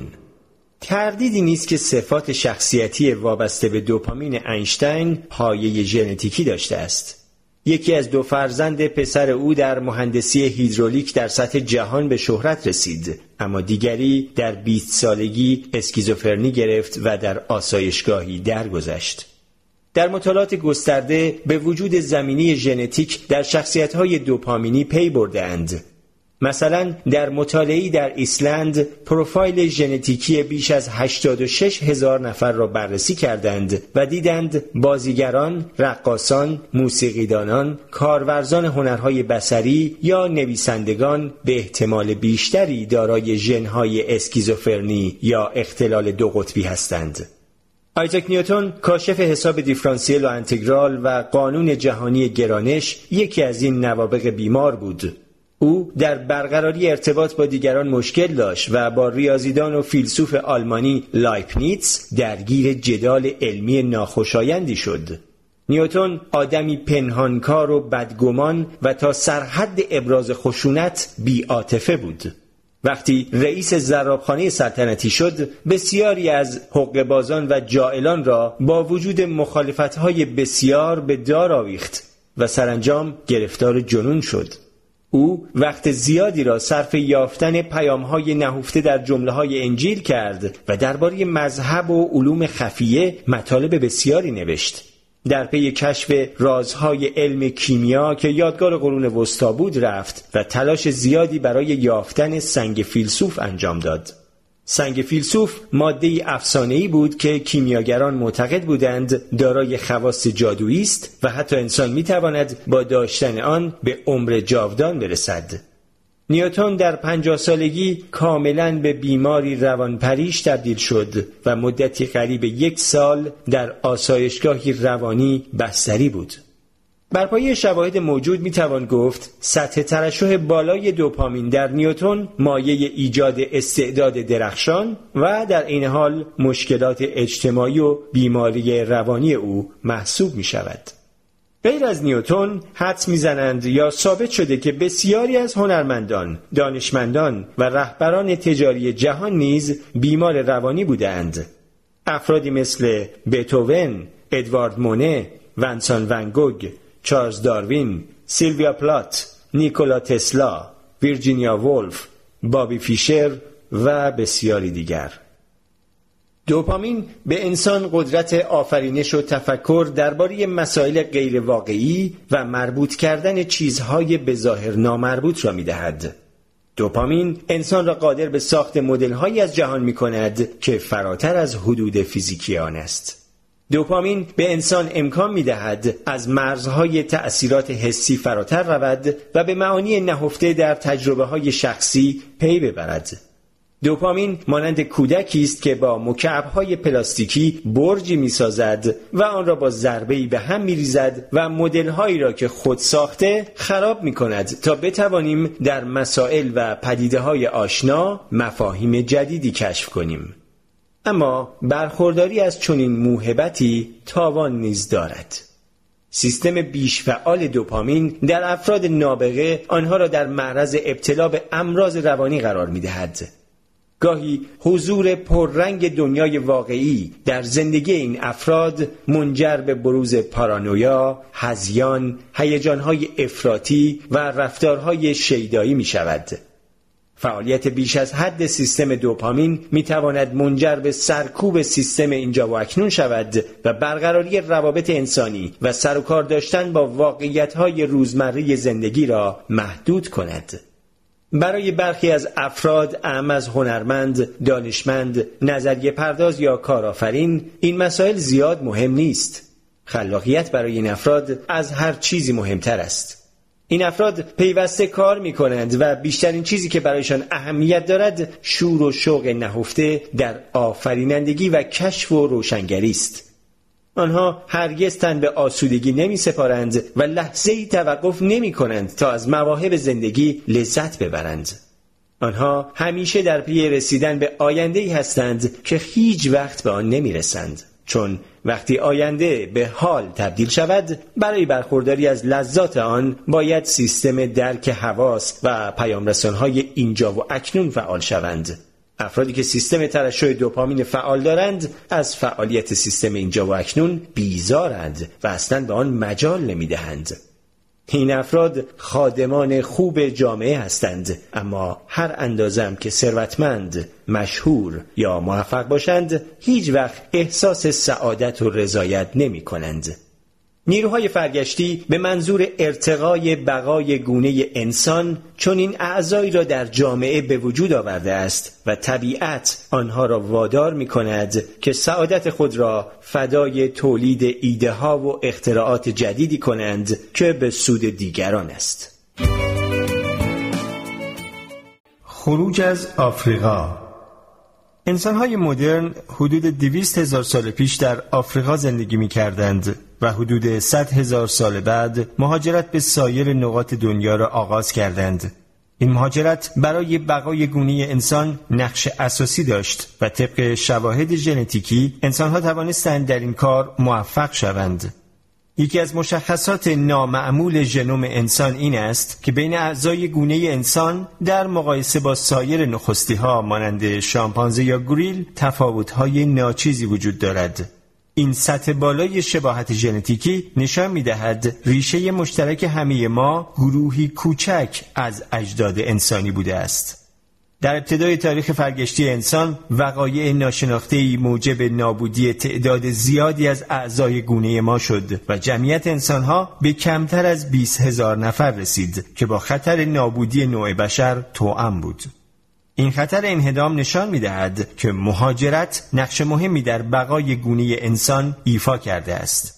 تردیدی نیست که صفات شخصیتی وابسته به دوپامین اینشتین پایه ژنتیکی داشته است. یکی از دو فرزند پسر او در مهندسی هیدرولیک در سطح جهان به شهرت رسید، اما دیگری در بیست سالگی اسکیزوفرنی گرفت و در آسایشگاهی درگذشت. در مطالعات گسترده به وجود زمینه ژنتیک در شخصیت‌های دوپامینی پی برده‌اند. مثلا در مطالعه‌ای در ایسلند پروفایل ژنتیکی بیش از هشتاد و شش هزار نفر را بررسی کردند و دیدند بازیگران، رقاصان، موسیقیدانان، کارورزان هنرهای بصری یا نویسندگان به احتمال بیشتری دارای ژن‌های اسکیزوفرنی یا اختلال دو قطبی هستند. آیزاک نیوتن، کاشف حساب دیفرانسیل و انتگرال و قانون جهانی گرانش، یکی از این نوابغ بیمار بود. او در برقراری ارتباط با دیگران مشکل داشت و با ریاضیدان و فیلسوف آلمانی لایبنیتس درگیر جدال علمی ناخوشایندی شد. نیوتن آدمی پنهانکار و بدگمان و تا سرحد ابراز خشونت بی‌عاطفه بود. وقتی رئیس زرابخانه سلطنتی شد، بسیاری از حقه‌بازان و جائلان را با وجود مخالفت‌های بسیار به دار آویخت و سرانجام گرفتار جنون شد. او وقت زیادی را صرف یافتن پیام‌های نهفته در جمله‌های انجیل کرد و درباره مذهب و علوم خفیه مطالب بسیاری نوشت. در پی کشف رازهای علم کیمیا که یادگار قرون وسطا بود رفت و تلاش زیادی برای یافتن سنگ فیلسوف انجام داد. سنگ فیلسوف ماده‌ای افسانه‌ای بود که کیمیاگران معتقد بودند دارای خواص جادویی است و حتی انسان می‌تواند با داشتن آن به عمر جاودان برسد. نیوتن در پنجاه سالگی کاملاً به بیماری روانپریش تبدیل شد و مدتی قریب یک سال در آسایشگاهی روانی بستری بود. بر پایه شواهد موجود میتوان گفت سطح ترشح بالای دوپامین در نیوتن مایه ایجاد استعداد درخشان و در این حال مشکلات اجتماعی و بیماری روانی او محسوب میشود. غیر از نیوتن، حدس می‌زنند یا ثابت شده که بسیاری از هنرمندان، دانشمندان و رهبران تجاری جهان نیز بیمار روانی بودند. افرادی مثل بتهوون، ادوارد مونه، ونسان ونگوگ، چارلز داروین، سیلویا پلات، نیکولا تسلا، ویرجینیا وولف، بابی فیشر و بسیاری دیگر. دوپامین به انسان قدرت آفرینش و تفکر درباره مسائل غیر واقعی و مربوط کردن چیزهای به ظاهر نامربوط را می‌دهد. دوپامین انسان را قادر به ساخت مدل‌هایی از جهان می‌کند که فراتر از حدود فیزیکی آن است. دوپامین به انسان امکان می‌دهد از مرزهای تأثیرات حسی فراتر رود و به معانی نهفته در تجربه‌های شخصی پی ببرد. دوپامین مانند کودکی است که با مکعب‌های پلاستیکی برجی می‌سازد و آن را با ضربه‌ای به هم می‌ریزد و مدل‌هایی را که خود ساخته خراب می‌کند تا بتوانیم در مسائل و پدیده‌های آشنا مفاهیم جدیدی کشف کنیم. اما برخورداری از چنین موهبتی تاوان نیز دارد. سیستم بیشفعال دوپامین در افراد نابغه آنها را در معرض ابتلا به امراض روانی قرار می‌دهد. گاهی حضور پررنگ دنیای واقعی در زندگی این افراد منجر به بروز پارانویا، هذیان، هیجان‌های افراطی و رفتارهای شیدایی می‌شود. فعالیت بیش از حد سیستم دوپامین می‌تواند منجر به سرکوب سیستم اینجا و اکنون شود و برقراری روابط انسانی و سر و کار داشتن با واقعیت‌های روزمره زندگی را محدود کند. برای برخی از افراد، اعم از هنرمند، دانشمند، نظریه پرداز یا کارآفرین، این مسائل زیاد مهم نیست. خلاقیت برای این افراد از هر چیزی مهمتر است. این افراد پیوسته کار می کنند و بیشترین چیزی که برایشان اهمیت دارد شور و شوق نهفته در آفرینندگی و کشف و روشنگری است. آنها هرگز تن به آسودگی نمی سپارند و لحظه‌ای توقف نمی کنند تا از مواهب زندگی لذت ببرند. آنها همیشه در پی رسیدن به آینده‌ای هستند که هیچ وقت به آن نمی رسند، چون وقتی آینده به حال تبدیل شود، برای برخورداری از لذات آن باید سیستم درک حواس و پیام‌رسان‌های اینجا و اکنون فعال شوند. افرادی که سیستم ترشح دوپامین فعال دارند از فعالیت سیستم اینجا و اکنون بیزارند و اصلاً به آن مجال نمی‌دهند. این افراد خادمان خوب جامعه هستند، اما هر اندازه‌ام که ثروتمند، مشهور یا موفق باشند، هیچ وقت احساس سعادت و رضایت نمی کنند. نیروهای فرگشتی به منظور ارتقای بقای گونه انسان چنین اعضایی را در جامعه به وجود آورده است و طبیعت آنها را وادار می کند که سعادت خود را فدای تولید ایده ها و اختراعات جدیدی کنند که به سود دیگران است. خروج از آفریقا. انسان‌های مدرن حدود دویست هزار سال پیش در آفریقا زندگی می‌کردند و حدود صد هزار سال بعد مهاجرت به سایر نقاط دنیا را آغاز کردند. این مهاجرت برای بقای گونه انسان نقش اساسی داشت و طبق شواهد ژنتیکی انسان‌ها توانستند در این کار موفق شوند. یکی از مشخصات نامعمول ژنوم انسان این است که بین اعضای گونه انسان در مقایسه با سایر نخستی‌ها مانند شامپانزه یا گوریل تفاوت‌های ناچیزی وجود دارد. این سطح بالای شباهت ژنتیکی نشان می‌دهد ریشه مشترک همه ما گروهی کوچک از اجداد انسانی بوده است. در ابتدای تاریخ فرگشتی انسان، وقایع ناشناخته‌ای موجب نابودی تعداد زیادی از اعضای گونه ما شد و جمعیت انسانها به کمتر از بیست هزار نفر رسید که با خطر نابودی نوع بشر توأم بود. این خطر انهدام نشان می‌دهد که مهاجرت نقش مهمی در بقای گونه انسان ایفا کرده است.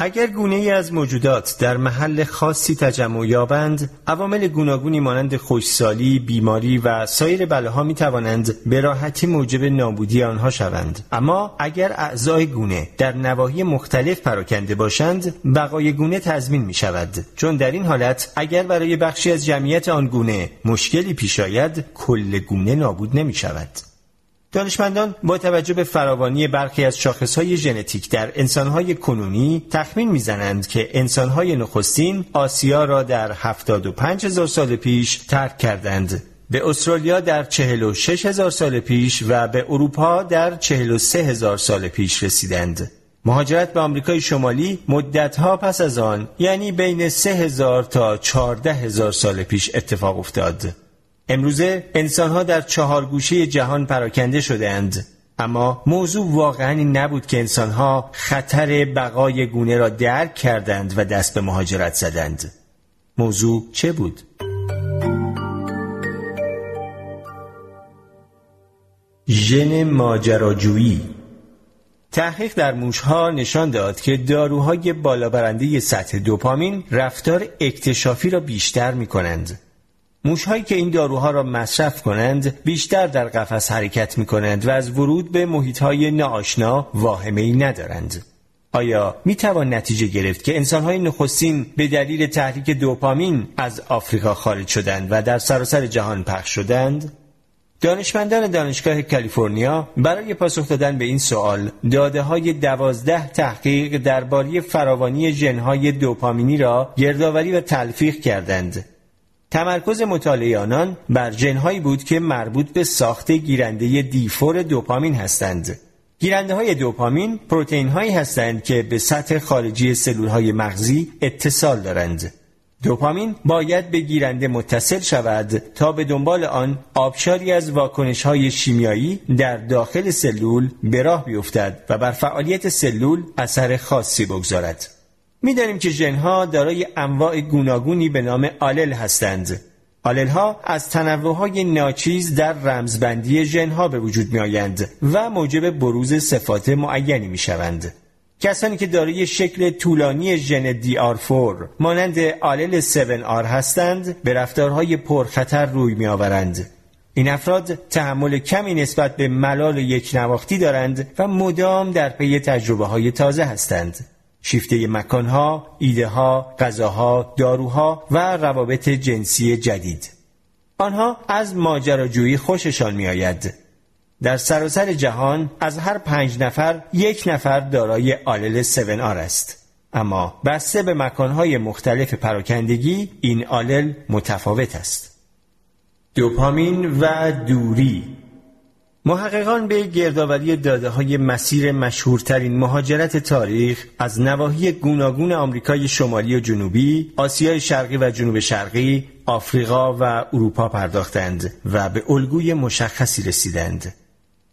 اگر گونه‌ای از موجودات در محل خاصی تجمع یابند، عوامل گوناگونی مانند خشکسالی، بیماری و سایر بلاها می توانند به راحتی موجب نابودی آنها شوند. اما اگر اعضای گونه در نواحی مختلف پراکنده باشند، بقای گونه تضمین می شود، چون در این حالت اگر برای بخشی از جمعیت آن گونه مشکلی پیش آید، کل گونه نابود نمی شود. دانشمندان با توجه به فراوانی برخی از شاخص‌های ژنتیک در انسان‌های کنونی تخمین می‌زنند که انسان‌های نخستین آسیا را در هفتاد و پنج هزار سال پیش ترک کردند، به استرالیا در چهل و شش هزار سال پیش و به اروپا در چهل و سه هزار سال پیش رسیدند. مهاجرت به آمریکای شمالی مدت‌ها پس از آن، یعنی بین سه هزار تا چهارده هزار سال پیش اتفاق افتاد. امروزه انسان‌ها در چهار گوشه جهان پراکنده شده‌اند، اما موضوع واقعاً این نبود که انسان‌ها خطر بقای گونه را درک کردند و دست به مهاجرت زدند. موضوع چه بود؟ ژن ماجراجویی. تحقیق در موشها نشان داد که داروهای بالابرنده سطح دوپامین رفتار اکتشافی را بیشتر می‌کنند. موش‌هایی که این داروها را مصرف کنند بیشتر در قفس حرکت می‌کنند و از ورود به محیط‌های ناآشنا واهمه‌ای ندارند. آیا می‌توان نتیجه گرفت که انسان‌های نخستین به دلیل تحریک دوپامین از آفریقا خارج شدند و در سراسر جهان پخش شدند؟ دانشمندان دانشگاه کالیفرنیا برای پاسخ دادن به این سوال داده‌های دوازده تحقیق درباره فراوانی ژن‌های دوپامینی را گردآوری و تلفیق کردند. تمرکز مطالعه آنان بر ژن‌هایی بود که مربوط به ساخت گیرنده دیفور دوپامین هستند. گیرنده‌های دوپامین پروتئین‌هایی هستند که به سطح خارجی سلول‌های مغزی اتصال دارند. دوپامین باید به گیرنده متصل شود تا به دنبال آن آبشاری از واکنش‌های شیمیایی در داخل سلول به راه بیفتد و بر فعالیت سلول اثر خاصی بگذارد. می‌دانیم که ژن‌ها دارای انواع گوناگونی به نام آلل هستند. آلل‌ها از تنوع‌های ناچیز در رمزبندی ژن‌ها به وجود می‌آیند و موجب بروز صفات معینی می‌شوند. کسانی که دارای شکل طولانی ژن دی آر چهار مانند آلل هفت آر هستند، به رفتارهای پرخطر روی می‌آورند. این افراد تحمل کمی نسبت به ملال یکنواختی دارند و مدام در پی تجربه‌های تازه هستند. شیفته مکانها، ایده‌ها، غذاها، داروها و روابط جنسی جدید. آنها از ماجراجویی خوششان می‌آید. در سراسر جهان از هر پنج نفر یک نفر دارای آلل هفت آر است. اما بسته به مکانهای مختلف پراکندگی این آلل متفاوت است. دوپامین و دوری. محققان به گردآوری داده‌های مسیر مشهورترین مهاجرت تاریخ از نواحی گوناگون آمریکای شمالی و جنوبی، آسیای شرقی و جنوب شرقی، آفریقا و اروپا پرداختند و به الگوی مشخصی رسیدند.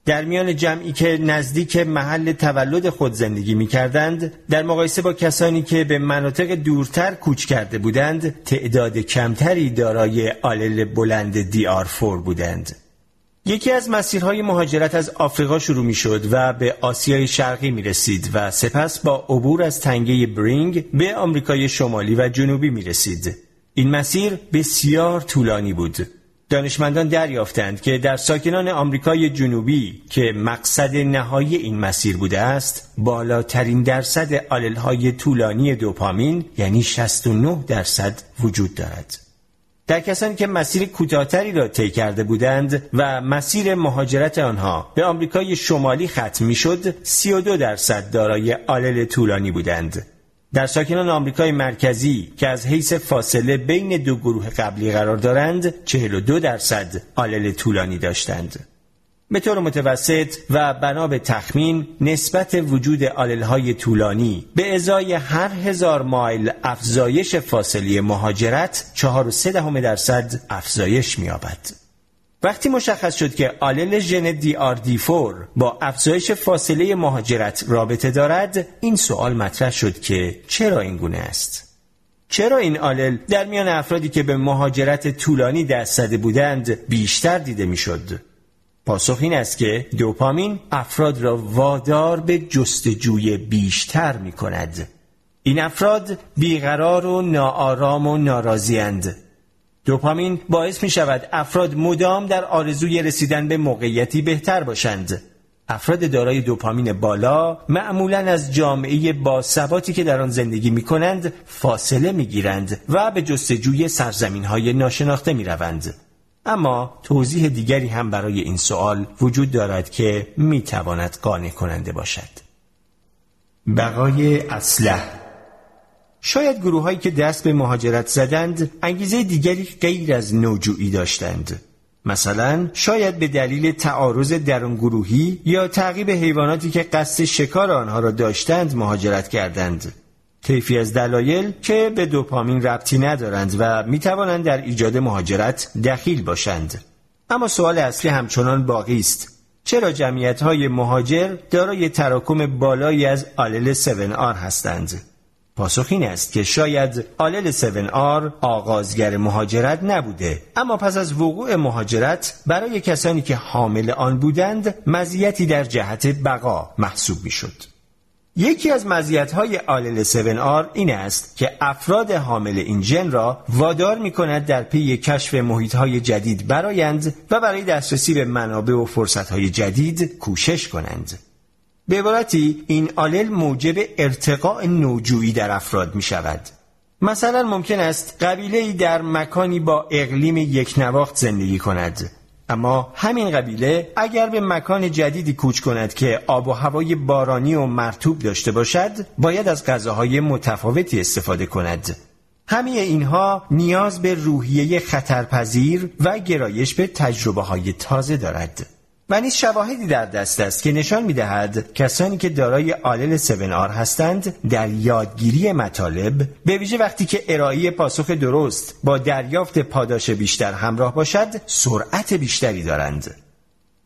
در میان جمعی که نزدیک محل تولد خود زندگی می‌کردند، در مقایسه با کسانی که به مناطق دورتر کوچ کرده بودند، تعداد کمتری دارای آلل بلند دی آر فور بودند. یکی از مسیرهای مهاجرت از آفریقا شروع می‌شد و به آسیای شرقی می‌رسید و سپس با عبور از تنگه برینگ به آمریکای شمالی و جنوبی می‌رسید. این مسیر بسیار طولانی بود. دانشمندان دریافتند که در ساکنان آمریکای جنوبی که مقصد نهایی این مسیر بوده است، بالاترین درصد آلل‌های طولانی دوپامین یعنی شصت و نه درصد وجود دارد. در کسانی که مسیر کوتاه‌تری را طی کرده بودند و مسیر مهاجرت آنها به آمریکای شمالی ختم می‌شد، سی و دو درصد دارای آلل طولانی بودند. در ساکنان آمریکای مرکزی که از حیث فاصله بین دو گروه قبلی قرار دارند، چهل و دو درصد آلل طولانی داشتند. به طور متوسط و بنا به تخمین، نسبت وجود آلل‌های طولانی به ازای هر هزار مایل افزایش فاصله مهاجرت چهار و سه دهم درصد افزایش می‌یابد. وقتی مشخص شد که آلل ژن دی آر دی فور با افزایش فاصله مهاجرت رابطه دارد، این سوال مطرح شد که چرا این گونه است؟ چرا این آلل در میان افرادی که به مهاجرت طولانی دست زده بودند بیشتر دیده می‌شد؟ پاسخ این است که دوپامین افراد را وادار به جستجوی بیشتر می‌کند. این افراد بیقرار و ناآرام و ناراضی‌اند. دوپامین باعث می شود افراد مدام در آرزوی رسیدن به موقعیتی بهتر باشند. افراد دارای دوپامین بالا معمولاً از جامعه با ثباتی که در آن زندگی می کنند فاصله می گیرند و به جستجوی سرزمین‌های ناشناخته می روند. اما توضیح دیگری هم برای این سوال وجود دارد که می تواند قانع کننده باشد. بقای اسلحه. شاید گروه‌هایی که دست به مهاجرت زدند انگیزه دیگری غیر از نوجویی داشتند. مثلا شاید به دلیل تعارض درون گروهی یا تعقیب حیواناتی که قصد شکار آنها را داشتند مهاجرت کردند. طیفی از دلایل که به دوپامین ربطی ندارند و می‌توانند در ایجاد مهاجرت دخیل باشند. اما سوال اصلی همچنان باقی است. چرا جمعیت‌های مهاجر دارای تراکم بالایی از آلل هفت آر هستند؟ پاسخ این است که شاید آلل هفت آر آغازگر مهاجرت نبوده، اما پس از وقوع مهاجرت برای کسانی که حامل آن بودند مزیتی در جهت بقا محسوب می‌شد. یکی از مزیت‌های آلل هفت آر این است که افراد حامل این ژن را وادار می‌کند در پی کشف محیط‌های جدید برایند و برای دسترسی به منابع و فرصت‌های جدید کوشش کنند. به عبارتی این آلل موجب ارتقاء نوجویی در افراد می شود. مثلا ممکن است قبیله‌ای در مکانی با اقلیم یکنواخت زندگی کند، اما همین قبیله اگر به مکان جدیدی کوچ کند که آب و هوای بارانی و مرطوب داشته باشد، باید از غذاهای متفاوتی استفاده کند. همه اینها نیاز به روحیه خطرپذیر و گرایش به تجربه‌های تازه دارد. و نیز شواهدی در دست است که نشان می‌دهد کسانی که دارای آلل هفت آر هستند در یادگیری مطالب، به ویژه وقتی که ارائه پاسخ درست با دریافت پاداش بیشتر همراه باشد، سرعت بیشتری دارند.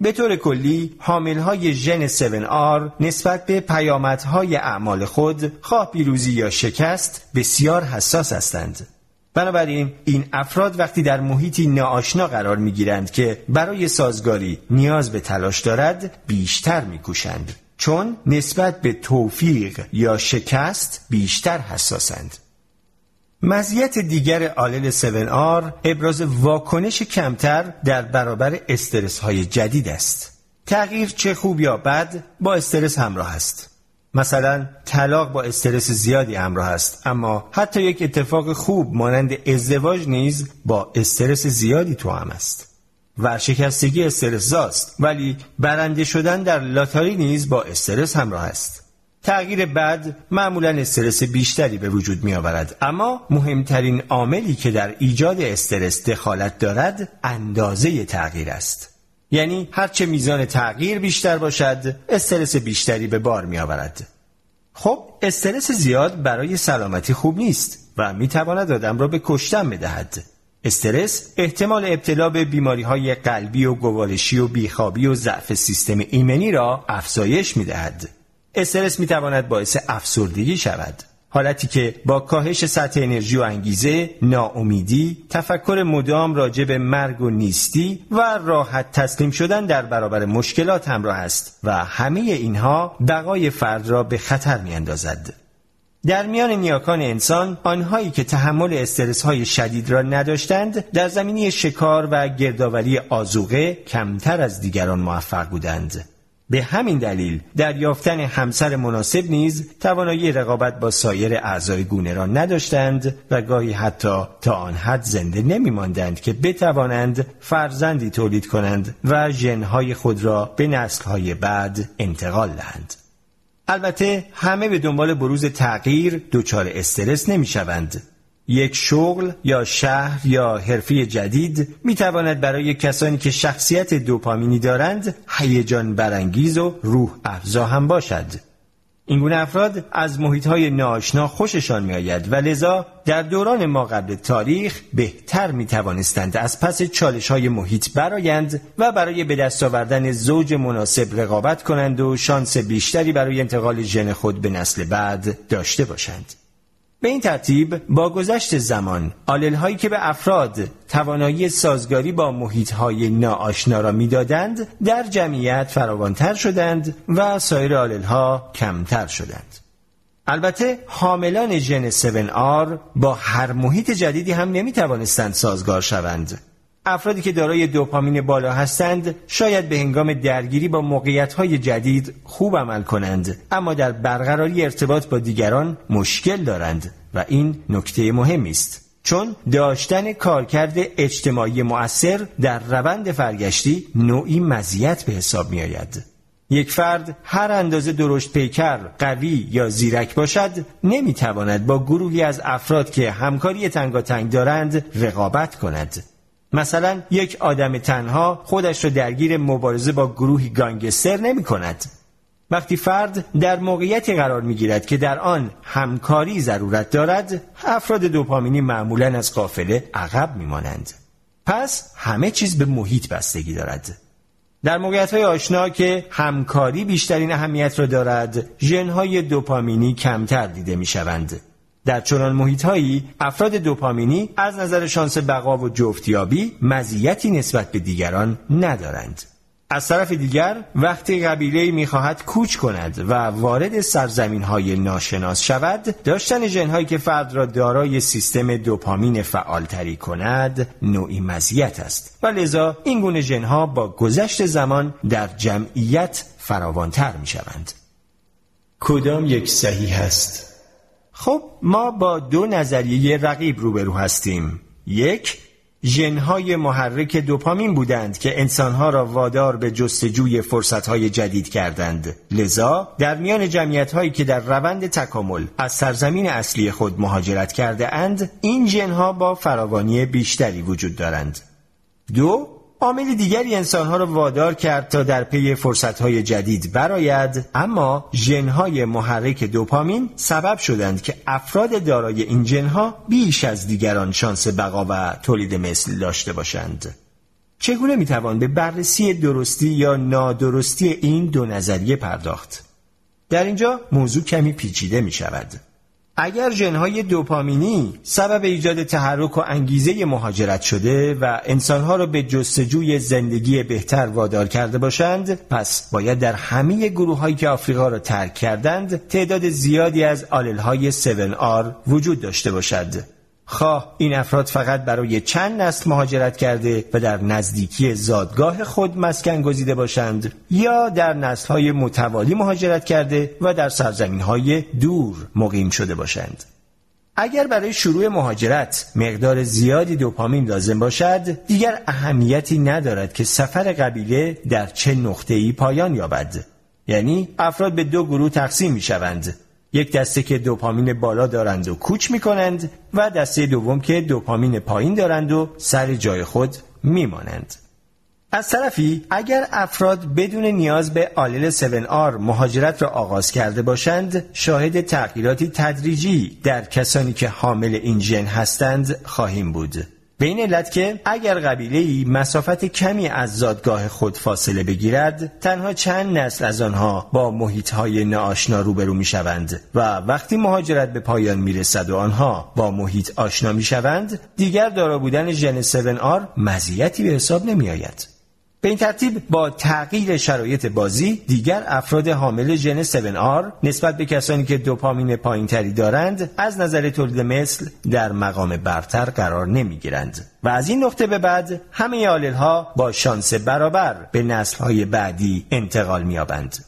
به طور کلی حامل‌های ژن هفت آر نسبت به پیامدهای اعمال خود، خواه پیروزی یا شکست، بسیار حساس هستند. بنابراین این افراد وقتی در محیطی ناآشنا قرار می‌گیرند که برای سازگاری نیاز به تلاش دارد، بیشتر می‌کوشند، چون نسبت به توفیق یا شکست بیشتر حساسند. مزیت دیگر آلل هفت آر ابراز واکنش کمتر در برابر استرس‌های جدید است. تغییر چه خوب یا بد با استرس همراه است. مثلا طلاق با استرس زیادی همراه است، اما حتی یک اتفاق خوب مانند ازدواج نیز با استرس زیادی توأم است. ورشکستگی استرس‌زاست، ولی برنده شدن در لاتاری نیز با استرس همراه است. تغییر بد معمولا استرس بیشتری به وجود می آورد، اما مهمترین عاملی که در ایجاد استرس دخالت دارد اندازه تغییر است. یعنی هرچه میزان تغییر بیشتر باشد استرس بیشتری به بار می آورد. خب استرس زیاد برای سلامتی خوب نیست و می تواند آدم را به کشتن بدهد. استرس احتمال ابتلا به بیماری‌های قلبی و گوارشی و بیخوابی و ضعف سیستم ایمنی را افزایش می دهد. استرس می تواند باعث افسردگی شود، حالتی که با کاهش سطح انرژی و انگیزه، ناامیدی، تفکر مدام راجع به مرگ و نیستی و راحت تسلیم شدن در برابر مشکلات همراه است و همه اینها بقای فرد را به خطر می‌اندازد. در میان نیاکان انسان، آنهایی که تحمل استرس‌های شدید را نداشتند، در زمینه شکار و گردآوری آذوقه کمتر از دیگران موفق بودند. به همین دلیل در یافتن همسر مناسب نیز توانایی رقابت با سایر اعضای گونه را نداشتند و گاهی حتی تا آن حد زنده نمی ماندند که بتوانند فرزندی تولید کنند و ژن‌های خود را به نسل‌های بعد انتقال دهند. البته همه به دنبال بروز تغییر دچار استرس نمی شوند. یک شغل یا شهر یا حرفه جدید می تواند برای کسانی که شخصیت دوپامینی دارند هیجان برانگیز و روح افزا هم باشد. این گونه افراد از محیط‌های ناآشنا خوششان می آید و لذا در دوران ماقبل تاریخ بهتر می توانستند از پس چالش‌های محیط برآیند و برای به دست آوردن زوج مناسب رقابت کنند و شانس بیشتری برای انتقال ژن خود به نسل بعد داشته باشند. به این ترتیب با گذشت زمان آلل‌هایی که به افراد توانایی سازگاری با محیط‌های ناآشنا را می‌دادند در جمعیت فراوان‌تر شدند و سایر آلل‌ها کمتر شدند. البته حاملان ژن هفت آر با هر محیط جدیدی هم نمی‌توانستند سازگار شوند. افرادی که دارای دوپامین بالا هستند شاید به هنگام درگیری با موقعیت‌های جدید خوب عمل کنند، اما در برقراری ارتباط با دیگران مشکل دارند و این نکته مهمی است، چون داشتن کارکرد اجتماعی مؤثر در روند فرگشتی نوعی مزیت به حساب می‌آید. یک فرد هر اندازه درشت پیکر، قوی یا زیرک باشد نمی‌تواند با گروهی از افراد که همکاری تنگاتنگ دارند رقابت کند. مثلا یک آدم تنها خودش را درگیر مبارزه با گروهی گانگستر نمی کند. وقتی فرد در موقعیتی قرار می گیرد که در آن همکاری ضرورت دارد، افراد دوپامینی معمولاً از قافله عقب می مانند. پس همه چیز به محیط بستگی دارد. در موقعیت‌های آشنا که همکاری بیشترین اهمیت را دارد، ژن‌های دوپامینی کمتر دیده می شوند. در چنان محیط‌هایی افراد دوپامینی از نظر شانس بقا و جفتیابی مزیتی نسبت به دیگران ندارند. از طرف دیگر وقتی قبیله‌ای می‌خواهد کوچ کند و وارد سرزمین‌های ناشناس شود، داشتن ژن‌هایی که فرد را دارای سیستم دوپامین فعالتری کند نوعی مزیت است و لذا این گونه ژن‌ها با گذشت زمان در جمعیت فراوان‌تر می‌شوند. کدام یک صحیح است؟ خب ما با دو نظریه رقیب روبرو هستیم. یک، ژن‌های محرک دوپامین بودند که انسانها را وادار به جستجوی فرصت‌های جدید کردند. لذا در میان جمعیت‌هایی که در روند تکامل از سرزمین اصلی خود مهاجرت کرده اند، این ژن‌ها با فراوانی بیشتری وجود دارند. دو، عامل دیگری انسانها را وادار کرد تا در پی فرصت‌های جدید برآید، اما ژن‌های محرک دوپامین سبب شدند که افراد دارای این ژن‌ها بیش از دیگران شانس بقا و تولید مثل داشته باشند. چگونه می‌توان به بررسی درستی یا نادرستی این دو نظریه پرداخت؟ در اینجا موضوع کمی پیچیده می‌شود. اگر ژن‌های دوپامینی سبب ایجاد تحرک و انگیزه مهاجرت شده و انسانها را به جستجوی زندگی بهتر وادار کرده باشند، پس باید در همه گروه‌هایی که آفریقا را ترک کردند تعداد زیادی از آلل‌های هفت آر وجود داشته باشد، خواه این افراد فقط برای چند نسل مهاجرت کرده و در نزدیکی زادگاه خود مسکن گزیده باشند یا در نسل‌های متوالی مهاجرت کرده و در سرزمین‌های دور مقیم شده باشند. اگر برای شروع مهاجرت مقدار زیادی دوپامین لازم باشد، دیگر اهمیتی ندارد که سفر قبیله در چه نقطه‌ای پایان یابد. یعنی افراد به دو گروه تقسیم می‌شوند، یک دسته که دوپامین بالا دارند و کوچ می کنند و دسته دوم که دوپامین پایین دارند و سر جای خود می مانند. از طرفی اگر افراد بدون نیاز به آلیل هفت آر مهاجرت را آغاز کرده باشند، شاهد تغییراتی تدریجی در کسانی که حامل این ژن هستند خواهیم بود. به این علت که اگر قبیله‌ای مسافت کمی از زادگاه خود فاصله بگیرد، تنها چند نسل از آنها با محیط‌های ناآشنا روبرو می‌شوند و وقتی مهاجرت به پایان می‌رسد و آنها با محیط آشنا می‌شوند، دیگر دارا بودن ژن هفت آر مزیتی به حساب نمی‌آید. به این ترتیب با تغییر شرایط بازی، دیگر افراد حامل ژن هفت آر نسبت به کسانی که دوپامین پایین‌تری دارند از نظر تولید مثل در مقام برتر قرار نمی‌گیرند و از این نقطه به بعد همه آلیل‌ها با شانس برابر به نسل‌های بعدی انتقال می‌یابند.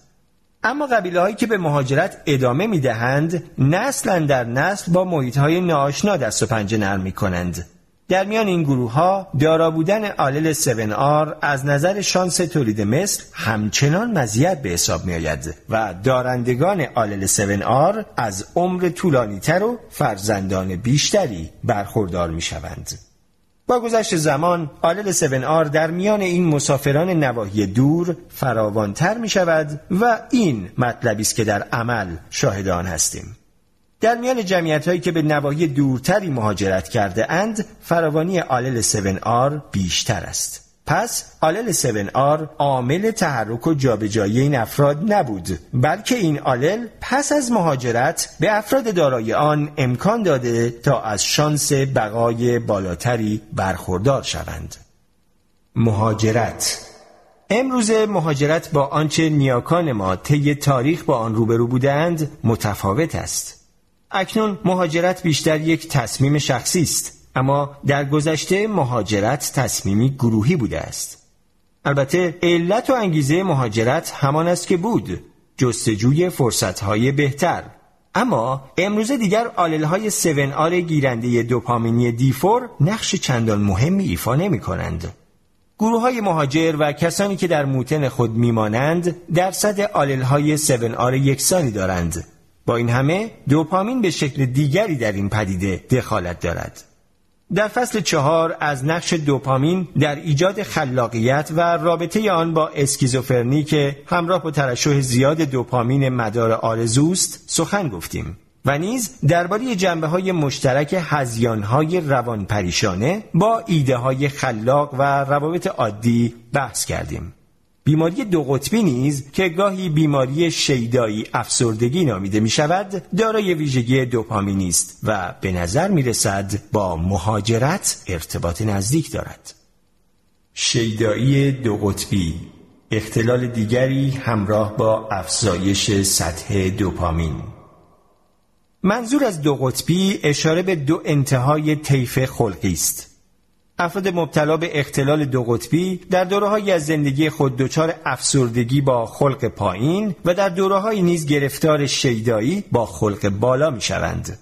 اما قبیله‌هایی که به مهاجرت ادامه می‌دهند، نسلاً در نسل با محیط‌های ناآشنا دست و پنجه نرم می‌کنند. در میان این گروه‌ها دارا بودن آلیل هفت آر از نظر شانس تولید مثل همچنان مزیت به حساب می‌آید و دارندگان آلیل هفت آر از عمر طولانی‌تر و فرزندان بیشتری برخوردار می‌شوند. با گذشت زمان آلیل هفت آر در میان این مسافران نواحی دور فراوان‌تر می‌شود و این مطلبی است که در عمل شاهد آن هستیم. در میان جمعیت‌هایی که به نواحی دورتری مهاجرت کرده اند، فراوانی آلیل هفت آر بیشتر است. پس آلیل هفت آر عامل تحرک و جابجایی این افراد نبود، بلکه این آلیل پس از مهاجرت به افراد دارای آن امکان داده تا از شانس بقای بالاتری برخوردار شوند. مهاجرت امروز مهاجرت با آنچه نیاکان ما طی تاریخ با آن روبرو بودند متفاوت است. اکنون مهاجرت بیشتر یک تصمیم شخصی است، اما در گذشته مهاجرت تصمیمی گروهی بوده است. البته علت و انگیزه مهاجرت همان است که بود، جستجوی فرصت‌های بهتر. اما امروز دیگر آلیل‌های هفت آر گیرنده دوپامینی دی فور نقش چندان مهمی ایفا نمی‌کنند. گروه‌های مهاجر و کسانی که در موطن خود می‌مانند درصد آلیل‌های هفت آر یکسانی دارند. با این همه دوپامین به شکل دیگری در این پدیده دخالت دارد. در فصل چهار از نقش دوپامین در ایجاد خلاقیت و رابطه آن با اسکیزوفرنی که همراه با ترشح زیاد دوپامین مدار آرزوست سخن گفتیم و نیز درباره جنبه‌های مشترک هذیان‌های روانپریشانه با ایده‌های خلاق و روابط عادی بحث کردیم. بیماری دو قطبی نیز که گاهی بیماری شیدایی افسردگی نامیده می شود دارای ویژگی دوپامینی است و به نظر می رسد با مهاجرت ارتباط نزدیک دارد. شیدایی دو قطبی اختلال دیگری همراه با افزایش سطح دوپامین. منظور از دو قطبی اشاره به دو انتهای طیف خلقی است. افراد مبتلا به اختلال دو قطبی در دوره‌هایی از زندگی خود دچار افسردگی با خلق پایین و در دوره‌هایی نیز گرفتار شیدایی با خلق بالا می‌شوند.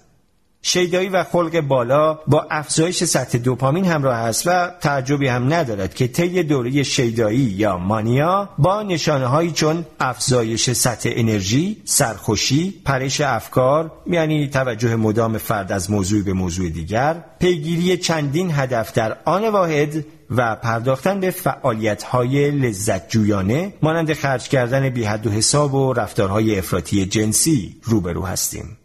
شیدایی و خلق بالا با افزایش سطح دوپامین همراه است و تعجبی هم ندارد که طی دوره شیدایی یا مانیا با نشانه‌هایی چون افزایش سطح انرژی، سرخوشی، پرش افکار، یعنی توجه مدام فرد از موضوع به موضوع دیگر، پیگیری چندین هدف در آن واحد و پرداختن به فعالیت‌های لذت‌جویانه مانند خرج کردن بی‌حد و حساب و رفتارهای افراطی جنسی روبرو هستیم.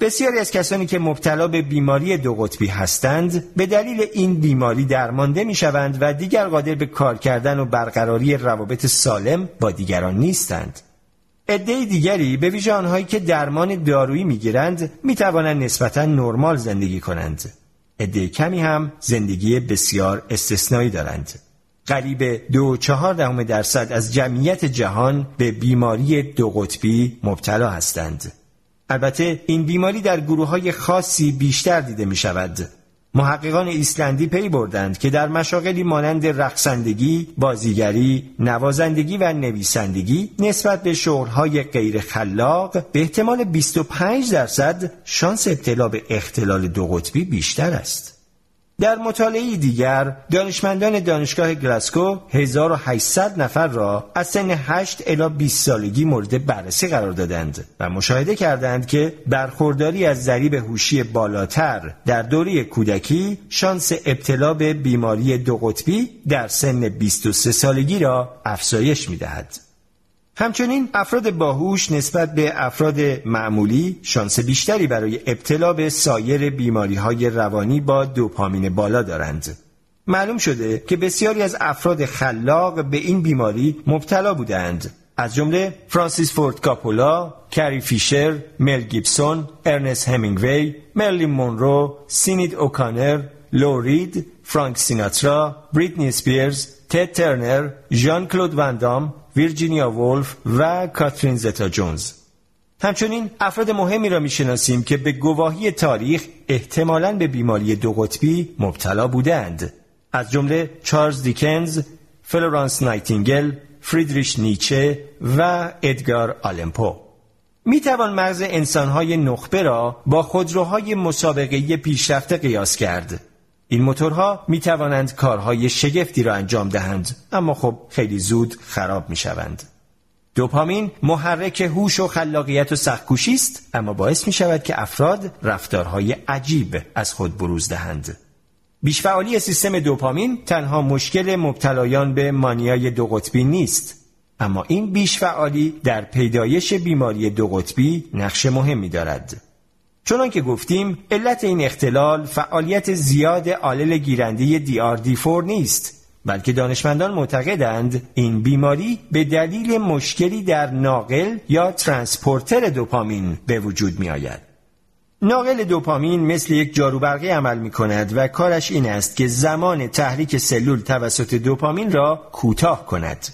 بسیاری از کسانی که مبتلا به بیماری دو قطبی هستند به دلیل این بیماری درمانده می شوند و دیگر قادر به کار کردن و برقراری روابط سالم با دیگران نیستند. عده دیگری به ویژه آنهایی که درمان دارویی می گیرند می توانند نسبتاً نرمال زندگی کنند. عده کمی هم زندگی بسیار استثنایی دارند. قریب دو چهار دهم درصد از جمعیت جهان به بیماری دو قطبی مبتلا هستند. البته این بیماری در گروه‌های خاصی بیشتر دیده می‌شود. محققان ایسلندی پی بردند که در مشاغلی مانند رقصندگی، بازیگری، نوازندگی و نویسندگی نسبت به شغل‌های غیر خلاق به احتمال بیست و پنج درصد شانس ابتلا به اختلال دو قطبی بیشتر است. در مطالعه دیگر دانشمندان دانشگاه گلاسکو هزار و هشتصد نفر را از سن هشت الی بیست سالگی مورد بررسی قرار دادند و مشاهده کردند که برخورداری از ضریب هوشی بالاتر در دوره کودکی شانس ابتلا به بیماری دو قطبی در سن بیست و سه سالگی را افزایش می‌دهد. همچنین افراد باهوش نسبت به افراد معمولی شانس بیشتری برای ابتلا به سایر بیماری‌های روانی با دوپامین بالا دارند. معلوم شده که بسیاری از افراد خلاق به این بیماری مبتلا بودند، از جمله فرانسیس فورد کاپولا، کری فیشر، مل گیبسون، ارنست همینگوی، مرلین مونرو، سینید اوکانر، لو رید، فرانک سیناترا، بریتنی اسپیرز، تد ترنر، ژان کلود وندام، ویرجینیا وولف و کاترین زتا جونز. همچنین افراد مهمی را میشناسیم که به گواهی تاریخ احتمالاً به بیماری دو قطبی مبتلا بودند، از جمله چارلز دیکنز، فلورانس نایتینگل، فریدریش نیچه و ادگار آلن پو. می توان مغز انسان‌های نخبه را با خودروهای مسابقه پیشرفته قیاس کرد. این موتورها می توانند کارهای شگفتی را انجام دهند، اما خب خیلی زود خراب می شوند. دوپامین محرک هوش و خلاقیت و سخت‌کوشی است، اما باعث می شود که افراد رفتارهای عجیب از خود بروز دهند. بیشفعالی سیستم دوپامین تنها مشکل مبتلایان به مانیای دو قطبی نیست، اما این بیشفعالی در پیدایش بیماری دو قطبی نقش مهمی دارد. چنان که گفتیم علت این اختلال فعالیت زیاد آلل گیرنده دی آر دی فور نیست، بلکه دانشمندان معتقدند این بیماری به دلیل مشکلی در ناقل یا ترانسپورتر دوپامین به وجود می آید. ناقل دوپامین مثل یک جاروبرقی عمل می کند و کارش این است که زمان تحریک سلول توسط دوپامین را کوتاه کند.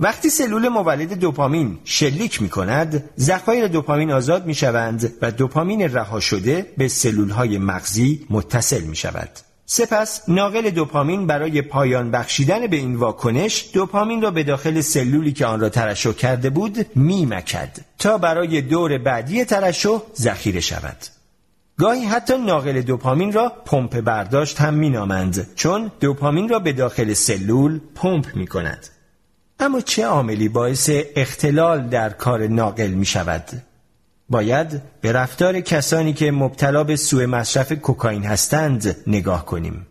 وقتی سلول مولد دوپامین شلیک می کند، ذخایر دوپامین آزاد می شوند و دوپامین رها شده به سلولهای مغزی متصل می شود. سپس ناقل دوپامین برای پایان بخشیدن به این واکنش دوپامین را به داخل سلولی که آن را ترشح کرده بود می مکد تا برای دور بعدی ترشح ذخیره شود. گاهی حتی ناقل دوپامین را پمپ برداشت هم می نامند، چون دوپامین را به داخل سلول پمپ می کند. اما چه عاملی باعث اختلال در کار ناقل می شود؟ باید به رفتار کسانی که مبتلا به سوء مصرف کوکائین هستند نگاه کنیم.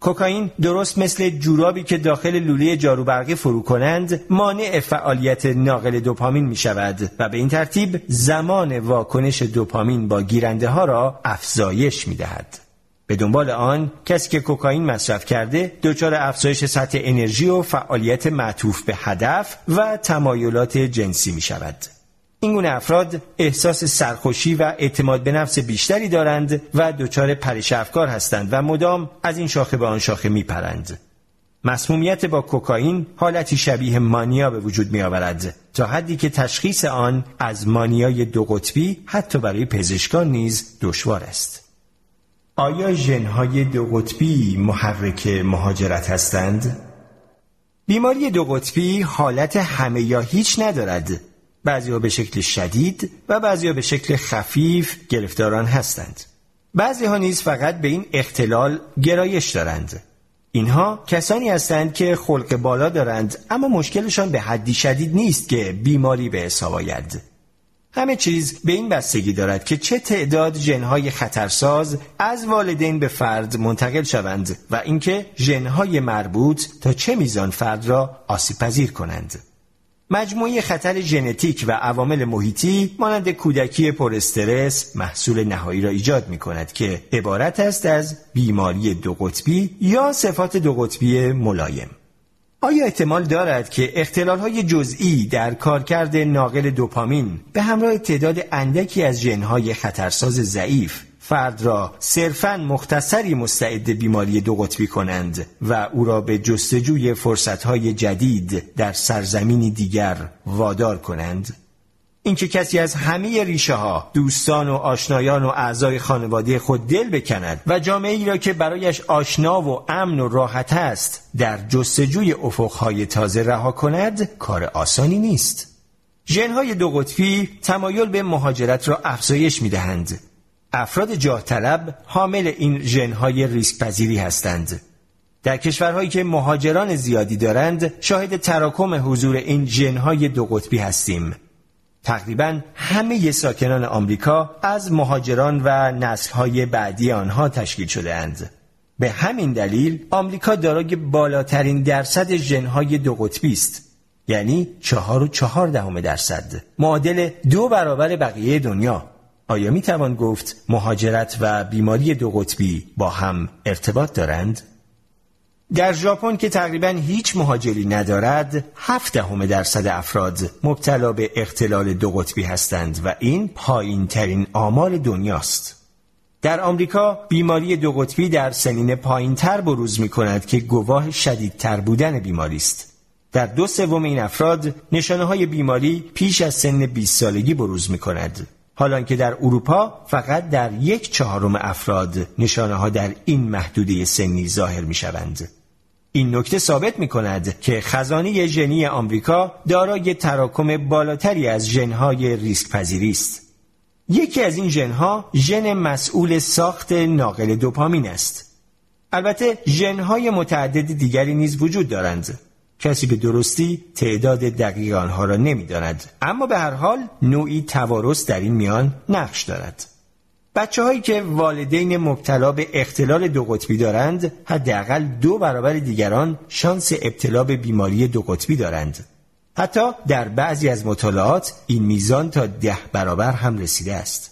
کوکائین درست مثل جورابی که داخل لوله جاروبرقی فرو کنند مانع فعالیت ناقل دوپامین می شود و به این ترتیب زمان واکنش دوپامین با گیرنده ها را افزایش می دهد. به دنبال آن کسی که کوکائین مصرف کرده دچار افزایش سطح انرژی و فعالیت معطوف به هدف و تمایلات جنسی می شود. این گونه افراد احساس سرخوشی و اعتماد به نفس بیشتری دارند و دچار پرش افکار هستند و مدام از این شاخه به آن شاخه می پرند. مسمومیت با کوکائین حالتی شبیه مانیا به وجود می آورد، تا حدی که تشخیص آن از مانیای دو قطبی حتی برای پزشکان نیز دشوار است. آیا ژن‌های دو قطبی محرک مهاجرت هستند؟ بیماری دو قطبی حالت همه یا هیچ ندارد. بعضی‌ها به شکل شدید و بعضی‌ها به شکل خفیف گرفتاران هستند. بعضی‌ها نیز فقط به این اختلال گرایش دارند. اینها کسانی هستند که خلق بالا دارند، اما مشکلشان به حدی شدید نیست که بیماری به حساب آید. همه چیز به این بستگی دارد که چه تعداد ژن‌های خطرساز از والدین به فرد منتقل شوند و اینکه ژن‌های مربوط تا چه میزان فرد را آسیب‌پذیر کنند. مجموعه خطر ژنتیک و عوامل محیطی مانند کودکی پر استرس محصول نهایی را ایجاد می‌کند که عبارت است از بیماری دو قطبی یا صفات دو قطبی ملایم. آیا احتمال دارد که اختلال‌های جزئی در کارکرد ناقل دوپامین به همراه تعداد اندکی از ژن‌های خطرساز ضعیف فرد را صرفاً مختصری مستعد بیماری دو قطبی کنند و او را به جستجوی فرصت‌های جدید در سرزمینی دیگر وادار کنند؟ اینکه کسی از همه ریشه‌ها، دوستان و آشنایان و اعضای خانواده خود دل بکند و جامعه‌ای را که برایش آشنا و امن و راحت است در جستجوی افق‌های تازه رها کند کار آسانی نیست. ژن‌های دو قطبی تمایل به مهاجرت را افزایش می‌دهند. افراد جاه طلب حامل این ژن‌های ریسک پذیری هستند. در کشورهایی که مهاجران زیادی دارند شاهد تراکم حضور این ژن‌های دو قطبی هستیم. تقریباً همه ساکنان آمریکا از مهاجران و نسل‌های بعدی آنها تشکیل شده‌اند. به همین دلیل آمریکا دارای بالاترین درصد ژن‌های دو قطبی است، یعنی چهار و چهار دهم درصد، معادل دو برابر بقیه دنیا. آیا می توان گفت مهاجرت و بیماری دو قطبی با هم ارتباط دارند؟ در ژاپن که تقریباً هیچ مهاجری ندارد، هفت دهم درصد افراد مبتلا به اختلال دو قطبی هستند و این پایین‌ترین آمار دنیاست. در آمریکا بیماری دو قطبی در سنین پایین‌تر بروز می‌کند که گواه شدیدتر بودن بیماری است. در دو سوم این افراد نشانه‌های بیماری پیش از سن بیست سالگی بروز می‌کند، حالانکه در اروپا فقط در یک چهارم افراد نشانه‌ها در این محدوده سنی ظاهر می‌شوند. این نکته ثابت می‌کند که خزانه ژنی آمریکا دارای تراکم بالاتری از ژن‌های ریسک پذیری است. یکی از این ژن‌ها ژن مسئول ساخت ناقل دوپامین است. البته ژن‌های متعدد دیگری نیز وجود دارند. کسی به درستی تعداد دقیق آنها را نمی‌داند، اما به هر حال نوعی توارث در این میان نقش دارد. بچه‌هایی که والدین مبتلا به اختلال دو قطبی دارند حداقل دو برابر دیگران شانس ابتلا به بیماری دو قطبی دارند. حتی در بعضی از مطالعات این میزان تا ده برابر هم رسیده است.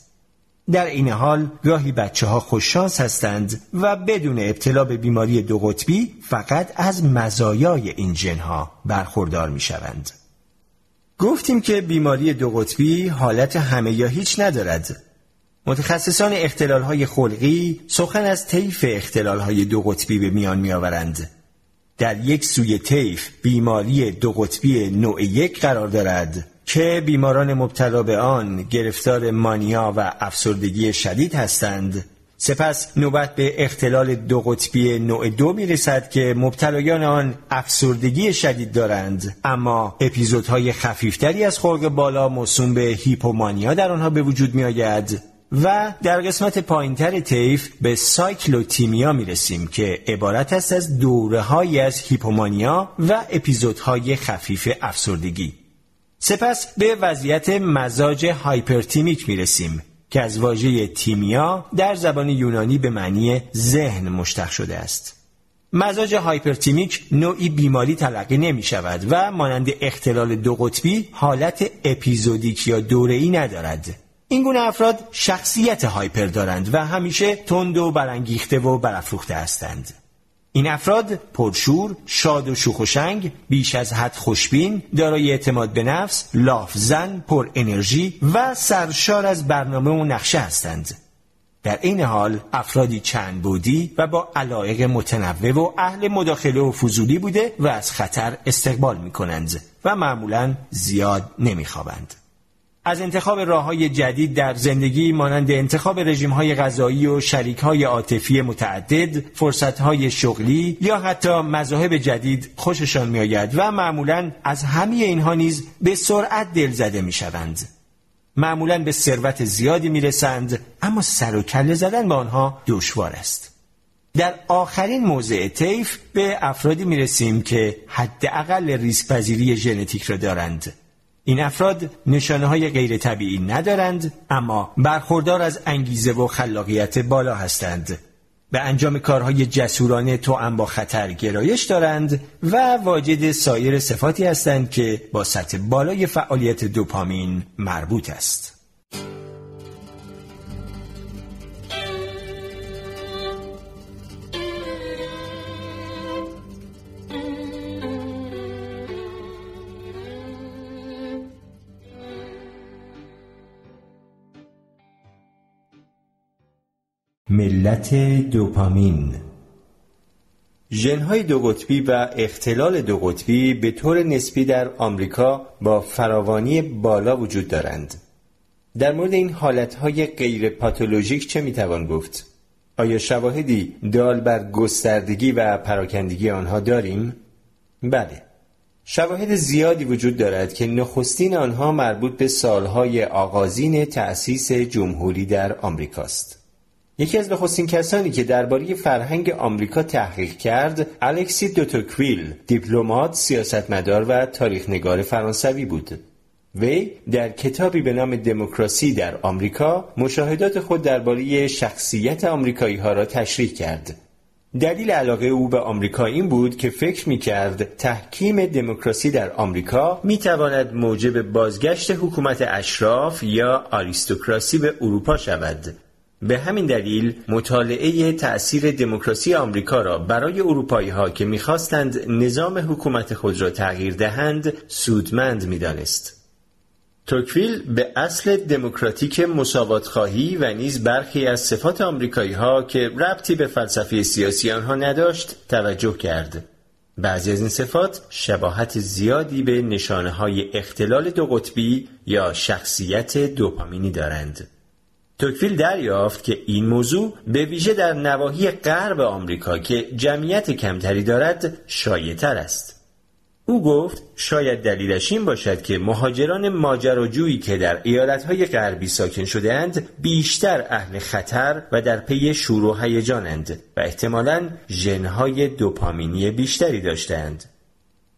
در این حال گاهی بچه‌ها خوششانس هستند و بدون ابتلا به بیماری دو قطبی فقط از مزایای این ژن‌ها برخوردار می‌شوند. گفتیم که بیماری دو قطبی حالت همه یا هیچ ندارد. متخصصان اختلال‌های خلقی سخن از طیف اختلال‌های دو قطبی به میان می‌آورند. در یک سوی طیف بیماری دو قطبی نوع یک قرار دارد که بیماران مبتلا به آن گرفتار مانیا و افسردگی شدید هستند. سپس نوبت به اختلال دو قطبی نوع دو می رسد که مبتلایان آن افسردگی شدید دارند، اما اپیزودهای خفیفتری از خلق بالا موسوم به هیپومانیا در آنها به وجود می آید. و در قسمت پایینتر طیف به سایکلوتیمیا می رسیم که عبارت است از دوره‌هایی از هیپومانیا و اپیزودهای خفیف افسردگی. سپس به وضعیت مزاج هایپرتیمیک می رسیم که از واژه تیمیا در زبان یونانی به معنی ذهن مشتق شده است. مزاج هایپرتیمیک نوعی بیماری تلقی نمی شود و مانند اختلال دو قطبی حالت اپیزودیک یا دوره‌ای ندارد. این گونه افراد شخصیت هایپر دارند و همیشه تند و برانگیخته و برافروخته هستند. این افراد پرشور، شاد و شوخ و شنگ، بیش از حد خوشبین، دارای اعتماد به نفس، لافزن، پر انرژی و سرشار از برنامه و نقشه هستند. در این حال افرادی چند بعدی و با علایق متنوع و اهل مداخله و فضولی بوده و از خطر استقبال می‌کنند و معمولاً زیاد نمی‌خوابند. از انتخاب راه‌های جدید در زندگی مانند انتخاب رژیم‌های غذایی و شریک‌های عاطفی متعدد، فرصت‌های شغلی یا حتی مذاهب جدید خوششان می‌آید و معمولاً از همه اینها نیز به سرعت دلزده می‌شوند. معمولاً به ثروت زیادی می‌رسند، اما سر و کله زدن با آنها دشوار است. در آخرین موضع طیف به افرادی می‌رسیم که حداقل ریسک‌پذیری ژنتیک را دارند. این افراد نشانه‌های غیر طبیعی ندارند، اما برخوردار از انگیزه و خلاقیت بالا هستند. به انجام کارهای جسورانه توأم با خطر گرایش دارند و واجد سایر صفاتی هستند که با سطح بالای فعالیت دوپامین مربوط است. ملت دوپامین. ژن‌های دو قطبی و اختلال دو قطبی به طور نسبی در آمریکا با فراوانی بالا وجود دارند. در مورد این حالت‌های غیر پاتولوژیک چه می‌توان گفت؟ آیا شواهدی دال بر گستردگی و پراکندگی آنها داریم؟ بله. شواهد زیادی وجود دارد که نخستین آنها مربوط به سالهای آغازین تأسیس جمهوری در آمریکاست. یکی از نخستین کسانی که درباره فرهنگ آمریکا تحقیق کرد، الکسی دوتوکویل، دیپلمات، سیاستمدار و تاریخنگار فرانسوی بود. وی در کتابی به نام دموکراسی در آمریکا مشاهدات خود درباره شخصیت آمریکایی‌ها را تشریح کرد. دلیل علاقه او به آمریکا این بود که فکر می‌کرد تحکیم دموکراسی در آمریکا می‌تواند موجب بازگشت حکومت اشراف یا آریستوکراسی به اروپا شود. به همین دلیل مطالعه تأثیر دموکراسی آمریکا را برای اروپایی‌ها که می‌خواستند نظام حکومت خود را تغییر دهند سودمند می‌دانست. توکویل به اصل دموکراتیک مساوات‌خواهی و نیز برخی از صفات آمریکایی‌ها که ربطی به فلسفه سیاسی آنها نداشت توجه کرد. بعضی از این صفات شباهت زیادی به نشانه‌های اختلال دو قطبی یا شخصیت دوپامینی دارند. توکویل دریافت که این موضوع به ویژه در نواحی غرب آمریکا که جمعیت کمتری دارد شایع‌تر است. او گفت شاید دلیلش این باشد که مهاجران ماجراجویی که در ایالت‌های غربی ساکن شده‌اند بیشتر اهل خطر و در پی شور و هیجانند و احتمالاً ژن‌های دوپامینی بیشتری داشته‌اند.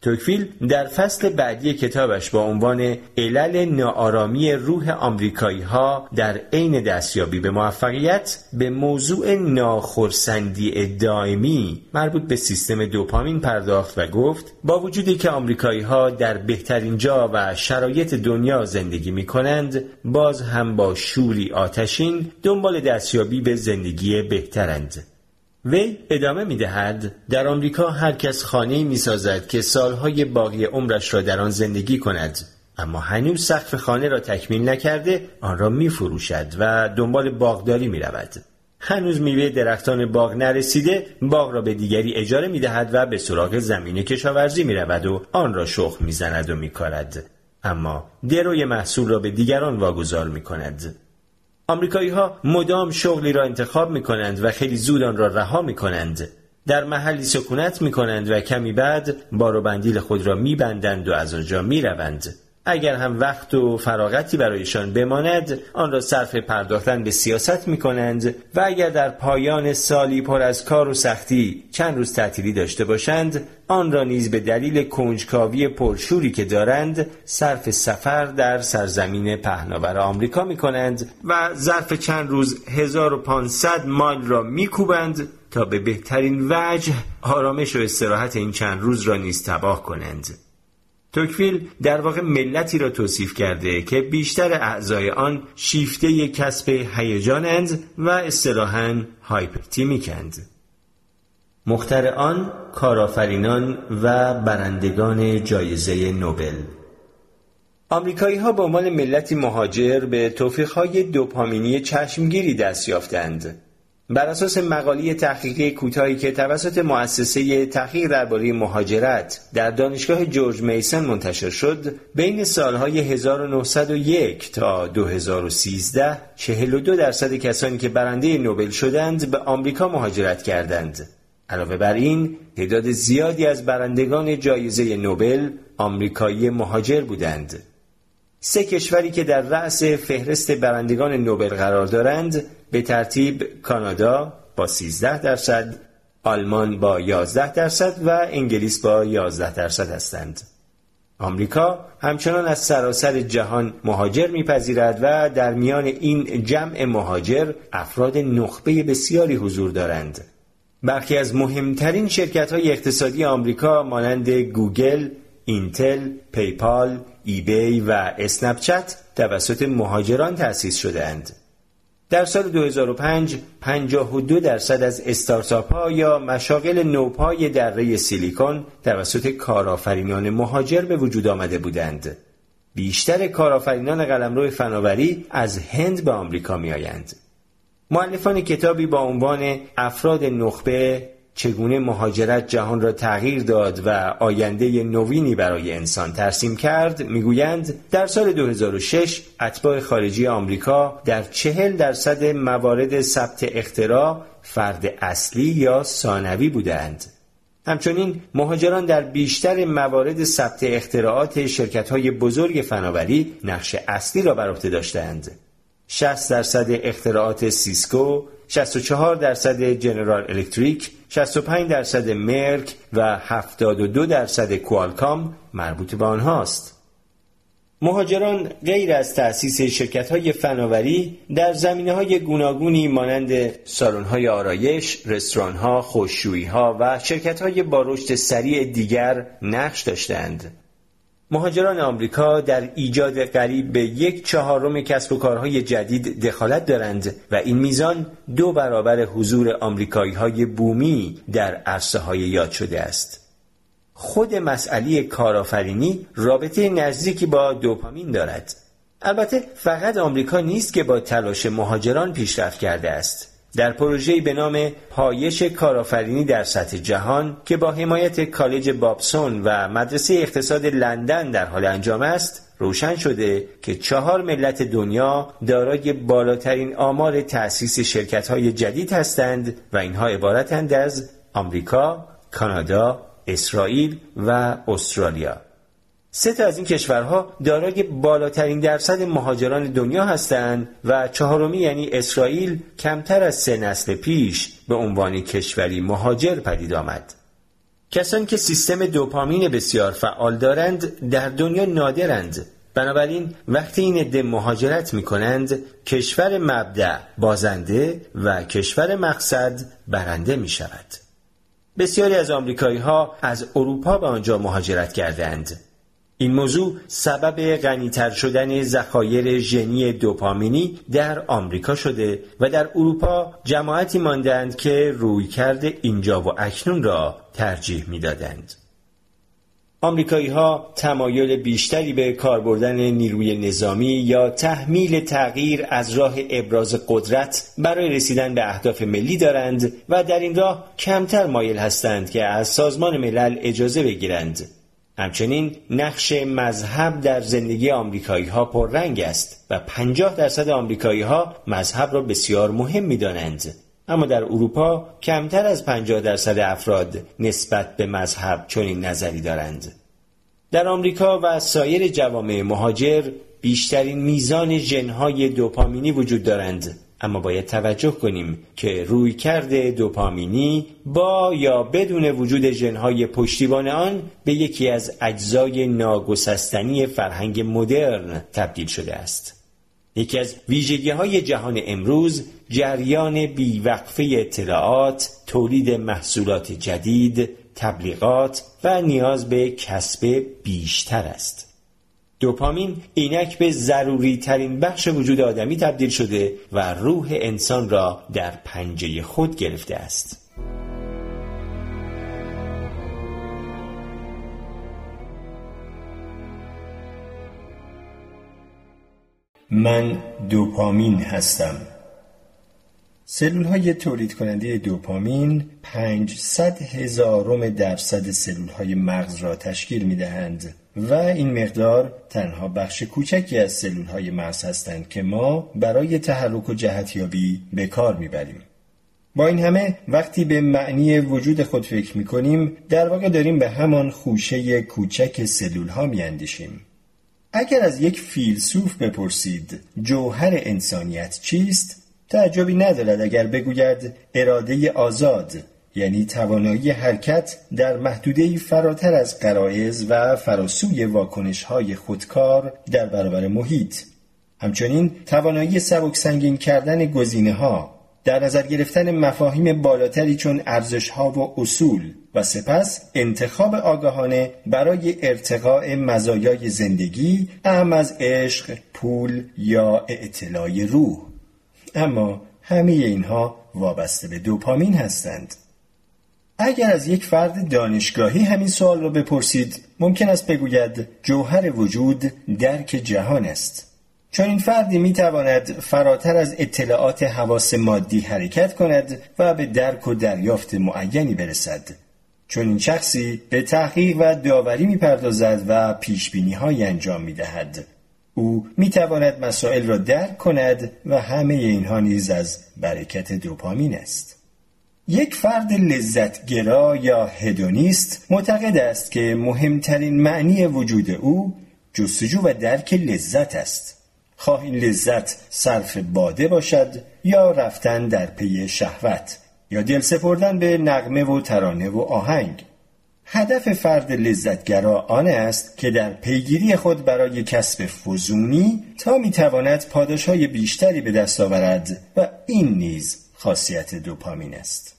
توکویل در فصل بعدی کتابش با عنوان علل ناآرامی روح آمریکایی‌ها در عین دستیابی به موفقیت به موضوع ناخرسندی دائمی مربوط به سیستم دوپامین پرداخت و گفت با وجودی که آمریکایی‌ها در بهترین جا و شرایط دنیا زندگی می‌کنند باز هم با شوری آتشین دنبال دستیابی به زندگی بهترند. وی ادامه می‌دهد در آمریکا هر کس خانه‌ای می‌سازد که سالهای باقی عمرش را در آن زندگی کند، اما هنوز سقف خانه را تکمیل نکرده آن را می‌فروشد و دنبال باغداری می‌رود. هنوز میوه درختان باغ نرسیده باغ را به دیگری اجاره می‌دهد و به سراغ زمین کشاورزی می‌رود و آن را شخم می‌زند و می‌کارد، اما دروی محصول را به دیگران واگذار می‌کند. آمریکایی‌ها مدام شغلی را انتخاب می‌کنند و خیلی زود آن را رها می‌کنند. در محلی سکونت می‌کنند و کمی بعد بار و بندیل خود را می‌بندند و از آنجا می‌روند. اگر هم وقت و فراغتی برایشان بماند، آن را صرف پرداختن به سیاست می‌کنند و اگر در پایان سالی پر از کار و سختی چند روز تعطیلی داشته باشند، آن را نیز به دلیل کنجکاوی پرشوری که دارند، صرف سفر در سرزمین پهناور آمریکا می‌کنند و ظرف چند روز هزار و پانصد مایل را می‌کوبند تا به بهترین وجه آرامش و استراحت این چند روز را نیز تباه کنند. توکویل در واقع ملتی را توصیف کرده که بیشتر اعضای آن شیفته کسب هیجانند و اصطلاحاً هایپرتیمیکند. مخترعان، کارآفرینان و برندگان جایزه نوبل. آمریکایی‌ها به عنوان ملتی مهاجر به توفیق‌های دوپامینی چشمگیری دست یافتند. بر اساس مقاله تحقیقی کوتاهی که توسط مؤسسه تحقیق درباره مهاجرت در دانشگاه جورج میسن منتشر شد، بین سالهای هزار و نهصد و یک تا دو هزار و سیزده چهل و دو درصد کسانی که برنده نوبل شدند به آمریکا مهاجرت کردند. علاوه بر این، تعداد زیادی از برندگان جایزه نوبل آمریکایی مهاجر بودند. سه کشوری که در رأس فهرست برندگان نوبل قرار دارند به ترتیب کانادا با سیزده درصد، آلمان با یازده درصد و انگلیس با یازده درصد هستند. آمریکا همچنان از سراسر جهان مهاجر می‌پذیرد و در میان این جمع مهاجر افراد نخبه بسیاری حضور دارند. برخی از مهمترین شرکت‌های اقتصادی آمریکا مانند گوگل، اینتل، پیپال، ایبی و اسنپچت توسط مهاجران تأسیس شده‌اند. در سال دو هزار و پنج، پنجاه و دو درصد از استارتاپ‌ها یا مشاغل نوپای دره سیلیکون توسط کارآفرینان مهاجر به وجود آمده بودند. بیشتر کارآفرینان قلمرو فناوری از هند به آمریکا می‌آیند. مؤلفان کتابی با عنوان افراد نخبه چگونه مهاجرت جهان را تغییر داد و آینده نوینی برای انسان ترسیم کرد میگویند در سال دو هزار و شش اتباع خارجی آمریکا در چهل درصد موارد ثبت اختراع فرد اصلی یا ثانوی بودند. همچنین مهاجران در بیشتر موارد ثبت اختراعات شرکت‌های بزرگ فناوری نقش اصلی را بر عهده داشته‌اند. شصت درصد اختراعات سیسکو، شصت و چهار درصد جنرال الکتریک، شصت و پنج درصد مرک و هفتاد و دو درصد کوالکام مربوط به آنهاست. مهاجران غیر از تأسیس شرکت‌های فناوری در زمینه‌های گوناگونی مانند سالن‌های آرایش، رستوران‌ها، خوش‌شویی‌ها و شرکت‌های با رشد سریع دیگر نقش داشتند. مهاجران آمریکا در ایجاد قریب به یک چهارم کسب و کارهای جدید دخالت دارند و این میزان دو برابر حضور آمریکایی‌های بومی در عرصه‌های یاد شده است. خود مسئله کارآفرینی رابطه نزدیکی با دوپامین دارد. البته فقط آمریکا نیست که با تلاش مهاجران پیشرفت کرده است. در پروژه‌ای به نام پایش کارآفرینی در سطح جهان که با حمایت کالج بابسون و مدرسه اقتصاد لندن در حال انجام است، روشن شده که چهار ملت دنیا دارای بالاترین آمار تأسیس شرکت‌های جدید هستند و اینها عبارتند از آمریکا، کانادا، اسرائیل و استرالیا. سه تا از این کشورها دارای بالاترین درصد مهاجران دنیا هستند و چهارمی یعنی اسرائیل کمتر از سه نسل پیش به عنوان کشوری مهاجر پدید آمد. کسانی که سیستم دوپامین بسیار فعال دارند در دنیا نادرند. بنابراین وقتی این عده مهاجرت می‌کنند، کشور مبدأ بازنده و کشور مقصد برنده می‌شود. بسیاری از آمریکایی‌ها از اروپا به آنجا مهاجرت کردند. این موضوع سبب غنی‌تر شدن ذخایر ژنی دوپامینی در آمریکا شده و در اروپا جماعتی ماندند که رویکرد اینجا و اکنون را ترجیح می‌دادند. آمریکایی‌ها تمایل بیشتری به کار بردن نیروی نظامی یا تحمیل تغییر از راه ابراز قدرت برای رسیدن به اهداف ملی دارند و در این راه کمتر مایل هستند که از سازمان ملل اجازه بگیرند. همچنین نقش مذهب در زندگی آمریکایی‌ها پررنگ است و پنجاه درصد آمریکایی‌ها مذهب را بسیار مهم می‌دانند. اما در اروپا کمتر از پنجاه درصد افراد نسبت به مذهب چنین نظری دارند. در آمریکا و سایر جوامع مهاجر بیشترین میزان ژن‌های دوپامینی وجود دارند، اما باید توجه کنیم که رویکرد دوپامینی با یا بدون وجود ژن‌های پشتیبان آن به یکی از اجزای ناگسستنی فرهنگ مدرن تبدیل شده است. یکی از ویژگی‌های جهان امروز جریان بیوقفه اطلاعات، تولید محصولات جدید، تبلیغات و نیاز به کسب بیشتر است. دوپامین اینک به ضروری ترین بخش وجود آدمی تبدیل شده و روح انسان را در پنجه خود گرفته است. من دوپامین هستم. سلول‌های تولید کننده دوپامین پانصد هزارم درصد سلول‌های مغز را تشکیل می‌دهند و این مقدار تنها بخش کوچکی از سلول‌های مغز هستند که ما برای تحرک و جهتیابی به کار می‌بریم. با این همه وقتی به معنی وجود خود فکر می‌کنیم، در واقع داریم به همان خوشه کوچک سلول‌ها می‌اندیشیم. اگر از یک فیلسوف بپرسید جوهر انسانیت چیست، تعجبی ندارد اگر بگوید اراده آزاد، یعنی توانایی حرکت در محدوده‌ای فراتر از غرایز و فراسوی واکنش‌های خودکار در برابر محیط. همچنین توانایی سبک سنگین کردن گزینه‌ها، در نظر گرفتن مفاهیم بالاتری چون ارزش‌ها و اصول و سپس انتخاب آگاهانه برای ارتقاء مزایای زندگی، اعم از عشق، پول یا اعتلای روح. اما همه اینها وابسته به دوپامین هستند. اگر از یک فرد دانشگاهی همین سوال را بپرسید، ممکن است بگوید جوهر وجود درک جهان است. چون این فردی میتواند فراتر از اطلاعات حواس مادی حرکت کند و به درک و دریافت معینی برسد. چون این شخصی به تحقیق و داوری میپردازد و پیشبینی‌های انجام میدهد. او میتواند مسائل را درک کند و همه اینها نیز از برکت دوپامین است. یک فرد لذتگرا یا هدونیست معتقد است که مهمترین معنی وجود او جستجو و درک لذت است، خواه این لذت صرف باده باشد یا رفتن در پی شهوت یا دل سپردن به نغمه و ترانه و آهنگ. هدف فرد لذتگرا آن است که در پیگیری خود برای کسب فزونی تا میتواند پاداشهای بیشتری به دست آورد و این نیز خاصیت دوپامین است.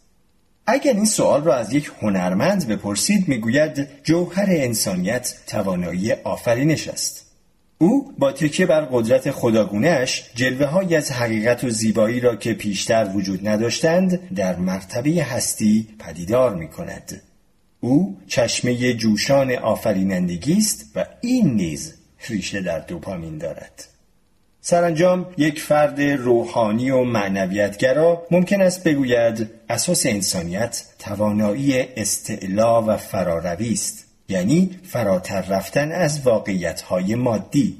اگر این سوال را از یک هنرمند بپرسید میگوید جوهر انسانیت توانایی آفرینش است. او با تکیه بر قدرت خداگونه‌اش جلوه‌هایی از حقیقت و زیبایی را که پیشتر وجود نداشتند در مرتبه هستی پدیدار می‌کند. او چشمه جوشان آفرینندگی است و این نیز ریشه در دوپامین دارد. سرانجام یک فرد روحانی و معنویتگرا ممکن است بگوید اساس انسانیت توانایی استعلا و فراروی است، یعنی فراتر رفتن از واقعیت‌های مادی.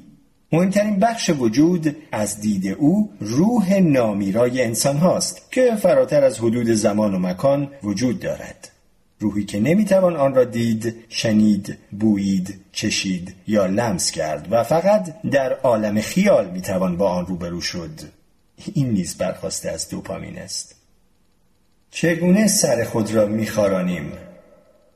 مهمترین بخش وجود از دید او روح نامیرای انسان هاست که فراتر از حدود زمان و مکان وجود دارد، روحی که نمیتوان آن را دید، شنید، بویید، چشید یا لمس کرد و فقط در عالم خیال میتوان با آن روبرو شد. این نیز برخواسته از دوپامین است. چگونه سر خود را میخارانیم؟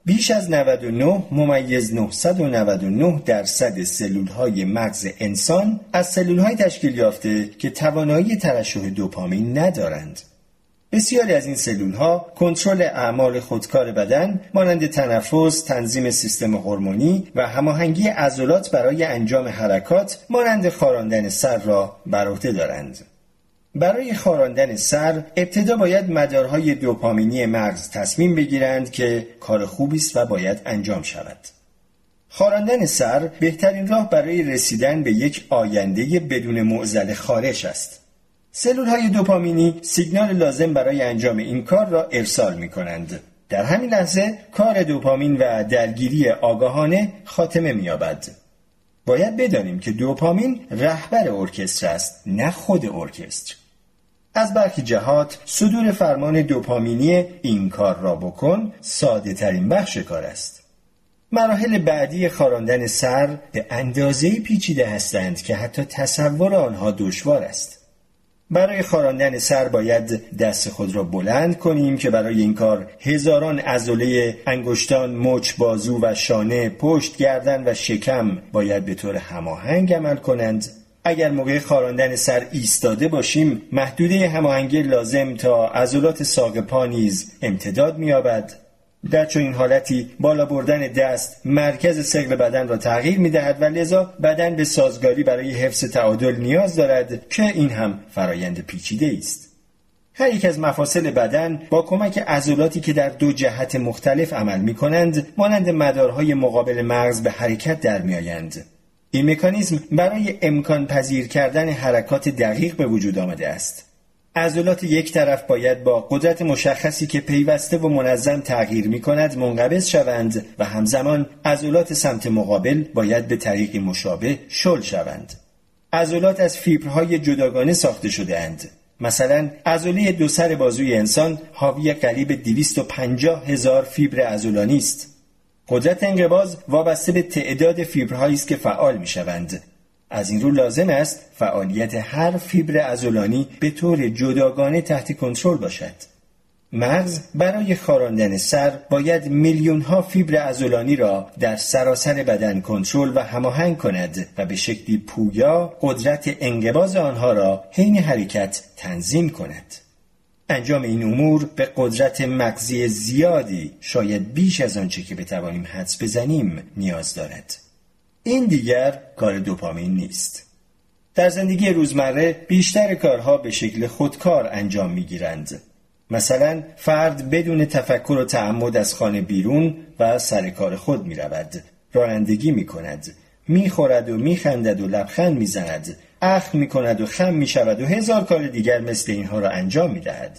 بیش از نود و نه ممیز نهصد و نود و نه درصد سلولهای مغز انسان از سلولهای تشکیل یافته که توانایی ترشح دوپامین ندارند. بسیاری از این سلول‌ها کنترل اعمال خودکار بدن مانند تنفس، تنظیم سیستم هورمونی و هماهنگی عضلات برای انجام حرکات مانند خاراندن سر را بر عهده دارند. برای خاراندن سر ابتدا باید مدارهای دوپامینی مغز تصمیم بگیرند که کار خوبی است و باید انجام شود. خاراندن سر بهترین راه برای رسیدن به یک آینده بدون معضل خارش است. سلول‌های دوپامینی سیگنال لازم برای انجام این کار را ارسال می‌کنند. در همین لحظه کار دوپامین و درگیری آگاهانه خاتمه می‌یابد. باید بدانیم که دوپامین رهبر ارکستر است، نه خود ارکستر. از برخی جهات صدور فرمان دوپامینی این کار را بکن ساده‌ترین بخش کار است. مراحل بعدی خاراندن سر به اندازه‌ای پیچیده هستند که حتی تصور آنها دشوار است. برای خاراندن سر باید دست خود را بلند کنیم که برای این کار هزاران عضله انگشتان، مچ، بازو و شانه، پشت، گردن و شکم باید به طور هماهنگ عمل کنند. اگر موقع خاراندن سر ایستاده باشیم، محدوده هماهنگی لازم تا عضلات ساق پا نیز امتداد می‌یابد. در چنین حالتی بالا بردن دست مرکز ثقل بدن را تغییر می‌دهد و لذا بدن به سازگاری برای حفظ تعادل نیاز دارد که این هم فرایند پیچیده است. هر یک از مفاصل بدن با کمک عضلاتی که در دو جهت مختلف عمل می‌کنند مانند مدارهای مقابل مغز به حرکت در می‌آیند. این مکانیزم برای امکان پذیر کردن حرکات دقیق به وجود آمده است. عضلات یک طرف باید با قدرت مشخصی که پیوسته و منظم تغییر می کند منقبض شوند و همزمان عضلات سمت مقابل باید به طریقی مشابه شل شوند. عضلات از فیبرهای جداگانه ساخته شده اند. مثلا عضله دو سر بازوی انسان حاوی قریب دویست و پنجاه هزار فیبر عضلانی است. قدرت انقباض وابسته به تعداد فیبرهایی است که فعال می شوند. از این رو لازم است فعالیت هر فیبر عضلانی به طور جداگانه تحت کنترل باشد. مغز برای خاراندن سر باید میلیون ها فیبر عضلانی را در سراسر بدن کنترل و هماهنگ کند و به شکلی پویا قدرت انقباض آنها را حین حرکت تنظیم کند. انجام این امور به قدرت مغزی زیادی، شاید بیش از آنچه که بتوانیم حدس بزنیم، نیاز دارد. این دیگر کار دوپامین نیست. در زندگی روزمره بیشتر کارها به شکل خودکار انجام می‌گیرند. مثلا فرد بدون تفکر و تعمد از خانه بیرون و سر کار خود می‌رود. رانندگی می‌کند، می‌خورد و می‌خندد و لبخند می‌زند، اخم می‌کند و خم می‌شود و هزار کار دیگر مثل اینها را انجام می‌دهد.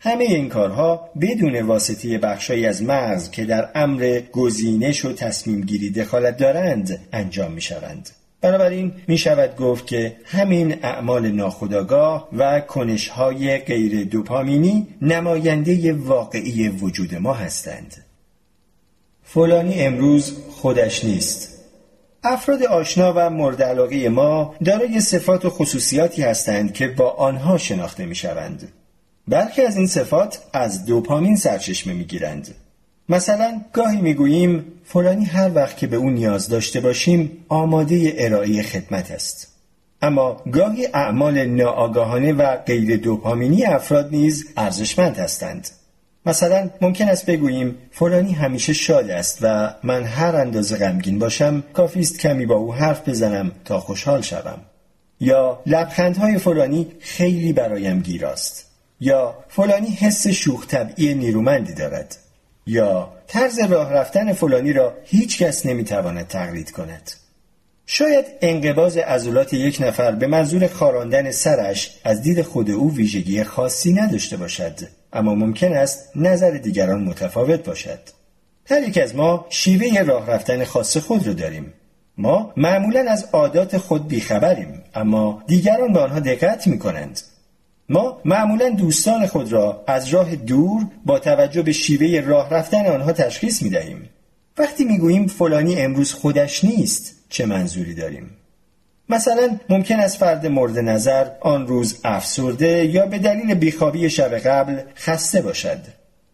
همه این کارها بدون واسطه بخشایی از مغز که در امر گزینش و تصمیم گیری دخالت دارند انجام می شوند. بنابراین می شود گفت که همین اعمال ناخودآگاه و کنش‌های غیر دوپامینی نماینده واقعی وجود ما هستند. فلانی امروز خودش نیست. افراد آشنا و مورد علاقه ما دارای صفات و خصوصیاتی هستند که با آنها شناخته می شوند. برخی از این صفات از دوپامین سرچشمه می گیرند. مثلا گاهی می گوییم فلانی هر وقت که به او نیاز داشته باشیم آماده ارائه خدمت است. اما گاهی اعمال ناآگاهانه و غیر دوپامینی افراد نیز ارزشمند هستند. مثلا ممکن است بگوییم فلانی همیشه شاد است و من هر اندازه غمگین باشم کافی است کمی با او حرف بزنم تا خوشحال شوم. یا لبخندهای فلانی خیلی برایم گیراست. یا فلانی حس شوخ طبعی نیرومندی دارد. یا طرز راه رفتن فلانی را هیچ کس نمیتواند تقلید کند. شاید انقباض عضلات یک نفر به منظور خاراندن سرش از دید خود او ویژگی خاصی نداشته باشد، اما ممکن است نظر دیگران متفاوت باشد. هر یک از ما شیوه راه رفتن خاص خود را داریم. ما معمولاً از عادات خود بیخبریم، اما دیگران به آنها دقت می‌کنند. ما معمولاً دوستان خود را از راه دور با توجه به شیوه راه رفتن آنها تشخیص می‌دهیم. وقتی می‌گوییم فلانی امروز خودش نیست، چه منظوری داریم؟ مثلا ممکن است فرد مورد نظر آن روز افسرده یا به دلیل بیخوابی شب قبل خسته باشد.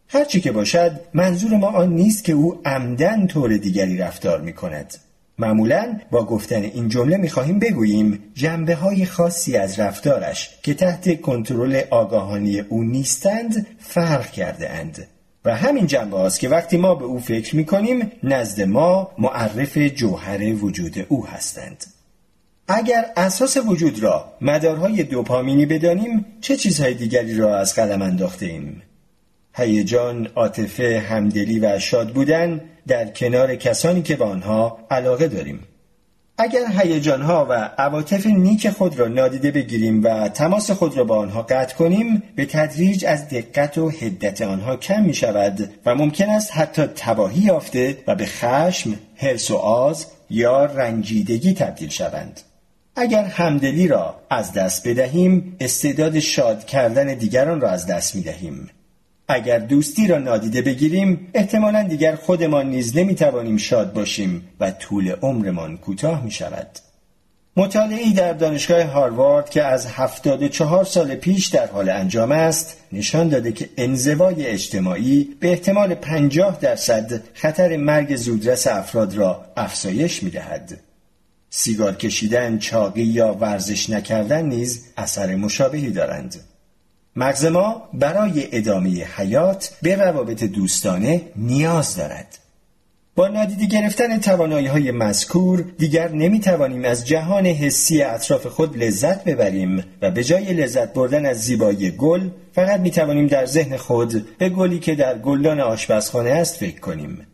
هرچی که باشد، منظور ما آن نیست که او عمدن طور دیگری رفتار می کند. معمولا با گفتن این جمله می خواهیم بگوییم جنبه های خاصی از رفتارش که تحت کنترل آگاهانی او نیستند فرق کرده اند. و همین جنبه هاست که وقتی ما به او فکر می کنیم نزد ما معرف جوهر وجود او هستند. اگر اساس وجود را مدارهای دوپامینی بدانیم، چه چیزهای دیگری را از قلم انداخته ایم؟ هیجان، عاطفه، همدلی و شاد بودن در کنار کسانی که به آنها علاقه داریم. اگر هیجانها و عواطف نیک خود را نادیده بگیریم و تماس خود را با آنها قطع کنیم، به تدریج از دقت و حدت آنها کم می شود و ممکن است حتی تباهی یافته و به خشم، حرص و آز یا رنجیدگی تبدیل شوند. اگر همدلی را از دست بدهیم، استعداد شاد کردن دیگران را از دست می دهیم. اگر دوستی را نادیده بگیریم، احتمالاً دیگر خودمان نیز نمی توانیم شاد باشیم و طول عمرمان کوتاه می شود. مطالعه‌ای در دانشگاه هاروارد که از هفتاد و چهار سال پیش در حال انجام است، نشان داده که انزوای اجتماعی به احتمال پنجاه درصد خطر مرگ زودرس افراد را افزایش می دهد. سیگار کشیدن، چاقی یا ورزش نکردن نیز اثر مشابهی دارند. مغز ما برای ادامه حیات به روابط دوستانه نیاز دارد. با نادیده گرفتن توانایی‌های مذکور دیگر نمی‌توانیم از جهان حسی اطراف خود لذت ببریم و به جای لذت بردن از زیبایی گل، فقط می‌توانیم در ذهن خود به گلی که در گلدان آشپزخانه است فکر کنیم.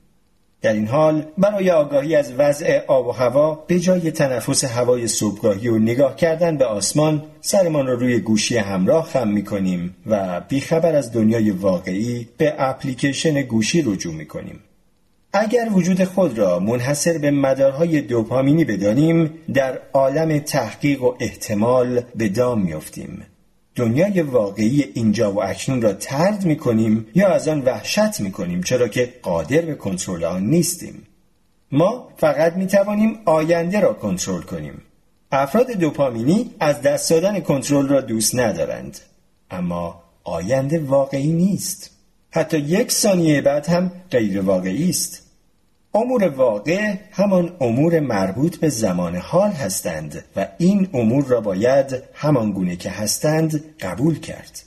در این حال برای آگاهی از وضع آب و هوا به جای تنفس هوای صبحگاهی و نگاه کردن به آسمان، سرمان را روی گوشی همراه خم می‌کنیم و بی‌خبر از دنیای واقعی به اپلیکیشن گوشی رجوع می‌کنیم. اگر وجود خود را منحصر به مدارهای دوپامینی بدانیم، در عالم تحقیق و احتمال به دام می‌افتیم. دنیای واقعی اینجا و اکنون را طرد می‌کنیم یا از آن وحشت می‌کنیم، چرا که قادر به کنترل آن نیستیم. ما فقط می‌توانیم آینده را کنترل کنیم. افراد دوپامینی از دست دادن کنترل را دوست ندارند، اما آینده واقعی نیست. حتی یک ثانیه بعد هم غیر واقعی است. امور واقع همان امور مربوط به زمان حال هستند و این امور را باید همان گونه که هستند قبول کرد.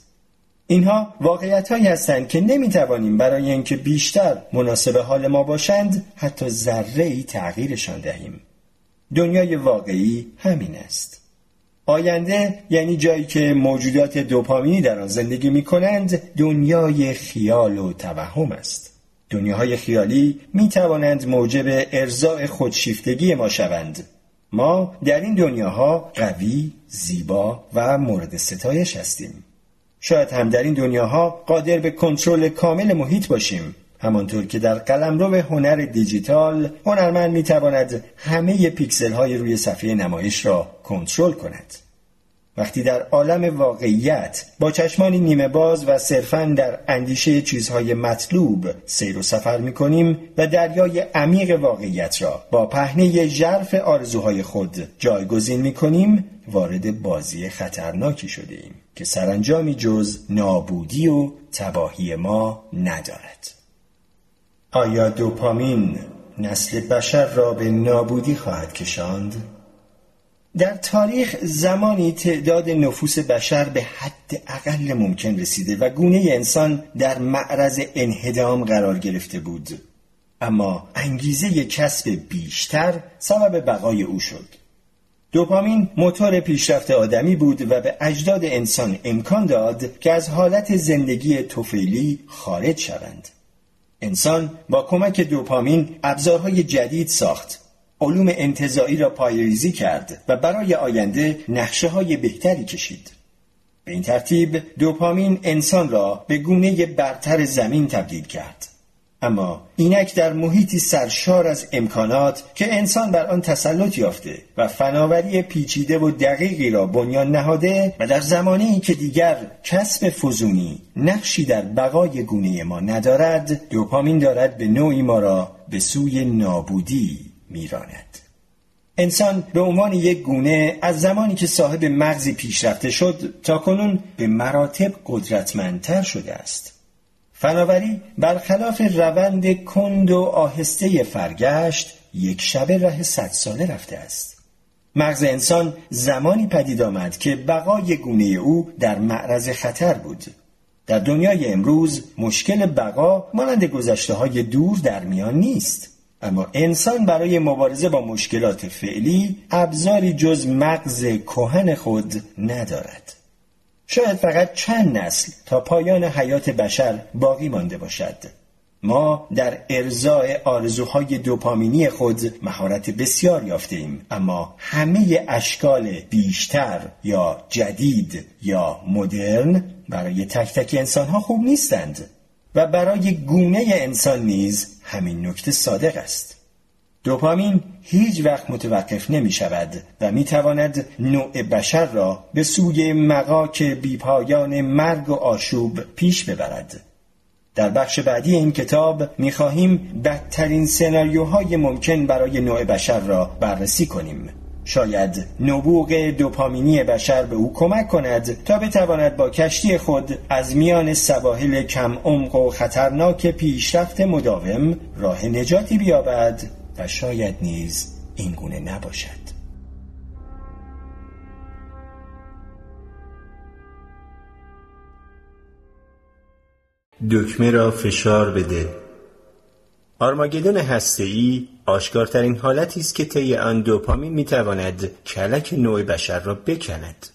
اینها واقعیت‌هایی هستند که نمی‌توانیم برای اینکه بیشتر مناسب حال ما باشند حتی ذره‌ای تغییرشان دهیم. دنیای واقعی همین است. آینده یعنی جایی که موجودات دوپامینی در آن زندگی می‌کنند، دنیای خیال و توهم است. دنیاهای خیالی می‌توانند موجب ارضاء خودشیفتگی ما شوند. ما در این دنیاها قوی، زیبا و مورد ستایش هستیم. شاید هم در این دنیاها قادر به کنترل کامل محیط باشیم، همانطور که در قلمرو هنر دیجیتال، هنرمند میتواند همه پیکسل های روی صفحه نمایش را کنترل کند. وقتی در عالم واقعیت با چشمانی نیمه باز و صرفاً در اندیشه چیزهای مطلوب سیر و سفر می‌کنیم و دریای عمیق واقعیت را با پهنه ژرف آرزوهای خود جایگزین می‌کنیم، وارد بازی خطرناکی شده‌ایم که سرانجامی جز نابودی و تباهی ما ندارد. آیا دوپامین نسل بشر را به نابودی خواهد کشاند؟ در تاریخ زمانی تعداد نفوس بشر به حد اقل ممکن رسیده و گونه انسان در معرض انهدام قرار گرفته بود، اما انگیزه کسب بیشتر سبب بقای او شد. دوپامین موتور پیشرفت آدمی بود و به اجداد انسان امکان داد که از حالت زندگی طفیلی خارج شوند. انسان با کمک دوپامین ابزارهای جدید ساخت، علوم انتزاعی را پایه‌ریزی کرد و برای آینده نقشه‌های بهتری کشید. به این ترتیب دوپامین انسان را به گونه برتر زمین تبدیل کرد. اما اینک در محیطی سرشار از امکانات که انسان بر آن تسلط یافته و فناوری پیچیده و دقیقی را بنیان نهاده و در زمانی که دیگر کسب فزونی نقشی در بقای گونه ما ندارد، دوپامین دارد به نوعی ما را به سوی نابودی میراند. انسان به عنوان یک گونه از زمانی که صاحب مغزی پیشرفته شد تا کنون به مراتب قدرتمندتر شده است. فناوری برخلاف روند کند و آهسته فرگشت یک شبه راه صد ساله رفته است. مغز انسان زمانی پدید آمد که بقای گونه او در معرض خطر بود. در دنیای امروز مشکل بقا مانند گذشته‌های دور در میان نیست، اما انسان برای مبارزه با مشکلات فعلی ابزاری جز مغز کهن خود ندارد. شاید فقط چند نسل تا پایان حیات بشر باقی مانده باشد. ما در ارضای آرزوهای دوپامینی خود مهارت بسیار یافته‌ایم، اما همه اشکال بیشتر یا جدید یا مدرن برای تک تک انسان‌ها خوب نیستند و برای گونه انسان نیز همین نکته صادق است. دوپامین هیچ وقت متوقف نمی شود و می تواند نوع بشر را به سوی مغاک بیپایان مرگ و آشوب پیش ببرد. در بخش بعدی این کتاب می خواهیم بدترین سناریوهای ممکن برای نوع بشر را بررسی کنیم. شاید نبوغ دوپامینی بشر به او کمک کند تا بتواند با کشتی خود از میان سواحل کم عمق و خطرناک پیشرفت مداوم راه نجاتی بیابد و شاید نیز این گونه نباشد. دکمه را فشار بده. آرماگدون هسته‌ای آشکارترین حالتی است که طی آن دوپامین میتواند کلک نوع بشر را بکند.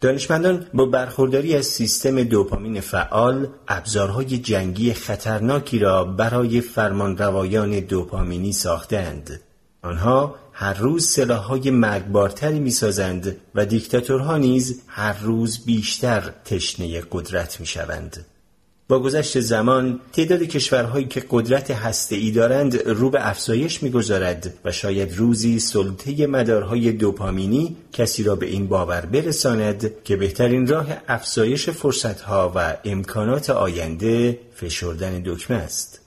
دانشمندان با برخورداری از سیستم دوپامین فعال ابزارهای جنگی خطرناکی را برای فرمانروایان دوپامینی ساختند. آنها هر روز سلاح‌های مرگبارتری میسازند و دیکتاتورها نیز هر روز بیشتر تشنه قدرت میشوند. با گذشت زمان تعداد کشورهایی که قدرت هسته‌ای دارند رو به افزایش می‌گذارد و شاید روزی سلطه مدارهای دوپامینی کسی را به این باور برساند که بهترین راه افزایش فرصت‌ها و امکانات آینده فشردن دکمه است.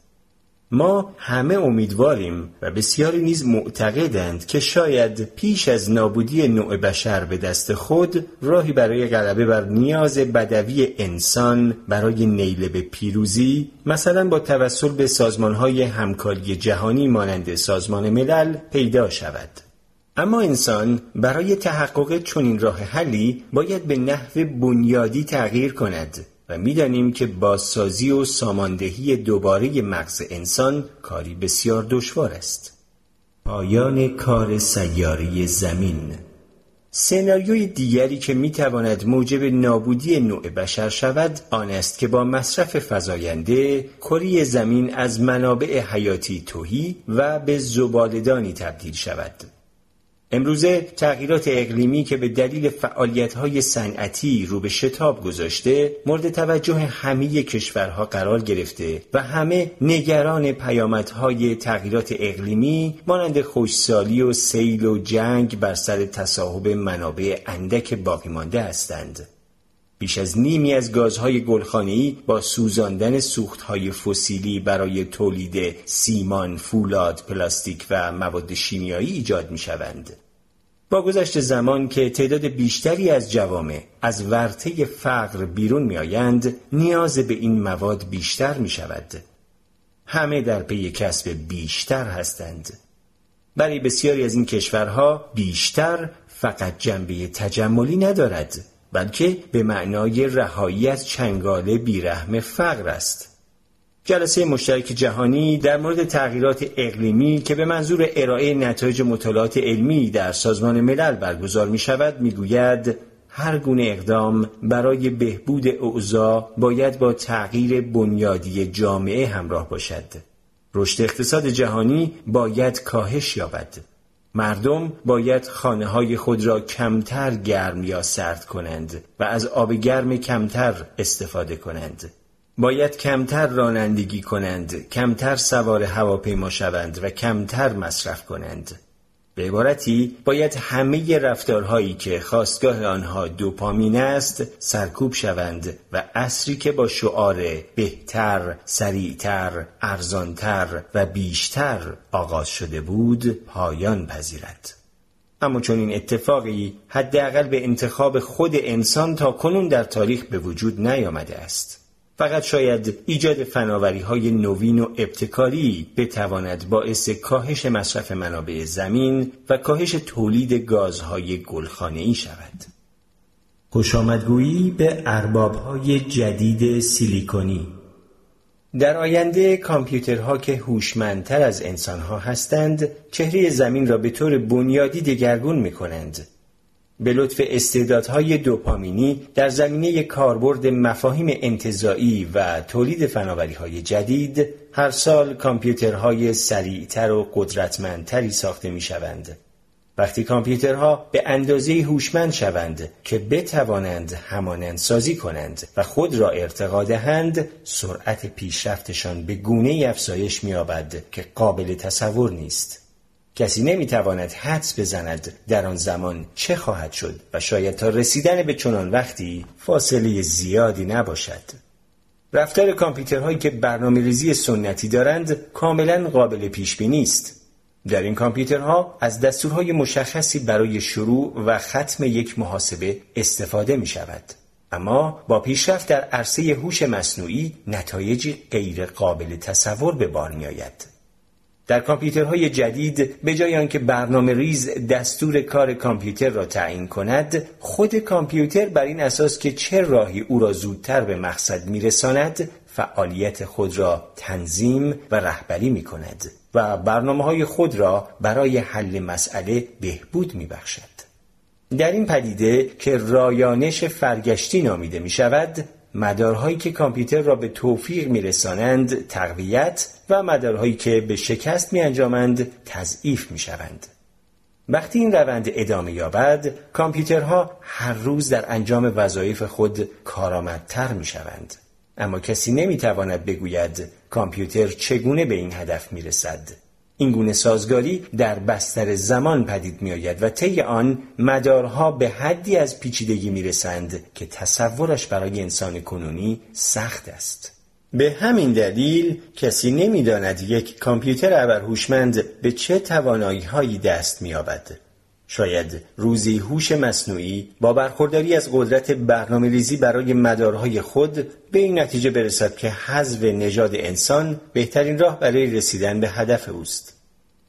ما همه امیدواریم و بسیاری نیز معتقدند که شاید پیش از نابودی نوع بشر به دست خود راهی برای غلبه بر نیاز بدوی انسان برای نیل به پیروزی، مثلا با توسل به سازمان‌های همکاری جهانی مانند سازمان ملل پیدا شود. اما انسان برای تحقق چنین راه حلی باید به نحو بنیادی تغییر کند و می‌دانیم که بازسازی و ساماندهی دوباره مغز انسان کاری بسیار دشوار است. پایان کار سیاره زمین. سناریوی دیگری که می‌تواند موجب نابودی نوع بشر شود آن است که با مصرف فزاینده کره زمین از منابع حیاتی تهی و به زباله‌دانی تبدیل شود. امروزه تغییرات اقلیمی که به دلیل فعالیت‌های صنعتی رو به شتاب گذاشته، مورد توجه همه کشورها قرار گرفته و همه نگران پیامدهای تغییرات اقلیمی مانند خشکسالی و سیل و جنگ بر سر تصاحب منابع اندک باقی مانده هستند. بیش از نیمی از گازهای گلخانه‌ای با سوزاندن سوختهای فسیلی برای تولید سیمان، فولاد، پلاستیک و مواد شیمیایی ایجاد می‌شوند. با گذشت زمان که تعداد بیشتری از جوامع از ورطه فقر بیرون می‌آیند، نیاز به این مواد بیشتر می‌شود. همه در پی کسب بیشتر هستند. برای بسیاری از این کشورها بیشتر فقط جنبه تجملی ندارد، بلکه به معنای رهایی از چنگال بیرحم فقر است. جلسه مشترک جهانی در مورد تغییرات اقلیمی که به منظور ارائه نتایج مطالعات علمی در سازمان ملل برگزار می شود می گوید هر گونه اقدام برای بهبود اوضاع باید با تغییر بنیادی جامعه همراه باشد. رشد اقتصاد جهانی باید کاهش یابد. مردم باید خانه‌های خود را کمتر گرم یا سرد کنند و از آب گرم کمتر استفاده کنند. باید کمتر رانندگی کنند، کمتر سوار هواپیما شوند و کمتر مصرف کنند. به عبارتی باید همه رفتارهایی که خاستگاه آنها دوپامین است سرکوب شوند و عصری که با شعار بهتر، سریعتر، ارزانتر و بیشتر آغاز شده بود پایان پذیرد. اما چون این اتفاقی حداقل به انتخاب خود انسان تا کنون در تاریخ به وجود نیامده است. فقط شاید ایجاد فناوری‌های نوین و ابتکاری بتواند باعث کاهش مصرف منابع زمین و کاهش تولید گازهای گلخانه‌ای شود. خوشامدگویی به ارباب‌های جدید سیلیکونی. در آینده کامپیوترها که هوشمندتر از انسان‌ها هستند، چهره زمین را به طور بنیادی دگرگون می‌کنند. به لطف استعدادهای دوپامینی در زمینه کاربرد مفاهیم انتزاعی و تولید فناوری‌های جدید، هر سال کامپیوترهای سریعتر و قدرتمندتری ساخته می‌شوند. وقتی کامپیوترها به اندازه‌ای هوشمند شوند که بتوانند همانندسازی کنند و خود را ارتقا دهند، سرعت پیشرفتشان به گونه‌ای افزایش می‌یابد که قابل تصور نیست. کسی نمیتواند حدس بزند در آن زمان چه خواهد شد و شاید تا رسیدن به چنان وقتی فاصله زیادی نباشد. رفتار کامپیوترهایی که برنامه‌ریزی سنتی دارند کاملا قابل پیش بینی است. در این کامپیوترها از دستورهای مشخصی برای شروع و ختم یک محاسبه استفاده می شود. اما با پیشرفت در عرصه هوش مصنوعی نتایج غیر قابل تصور به بار می آید. در کامپیوترهای جدید به جای آنکه برنامه‌ریز دستور کار کامپیوتر را تعیین کند، خود کامپیوتر بر این اساس که چه راهی او را زودتر به مقصد می‌رساند، فعالیت خود را تنظیم و رهبری می‌کند و برنامه‌های خود را برای حل مسئله بهبود می‌بخشد. در این پدیده که رایانش فرگشتی نامیده می‌شود، مدارهایی که کامپیوتر را به توفیق می‌رسانند تقویت و مدارهایی که به شکست می‌انجامند تضعیف می‌شوند. وقتی این روند ادامه یابد، کامپیوترها هر روز در انجام وظایف خود کارآمدتر می‌شوند. اما کسی نمی‌تواند بگوید کامپیوتر چگونه به این هدف می‌رسد. این گونه سازگاری در بستر زمان پدید می‌آید و طی آن مدارها به حدی از پیچیدگی می‌رسند که تصورش برای انسان کنونی سخت است. به همین دلیل کسی نمی‌داند یک کامپیوتر ابرهوشمند به چه توانایی‌هایی دست می‌یابد. شاید روزی هوش مصنوعی با برخورداری از قدرت برنامه‌ریزی برای مدارهای خود به این نتیجه برسد که حذف نژاد انسان بهترین راه برای رسیدن به هدف اوست.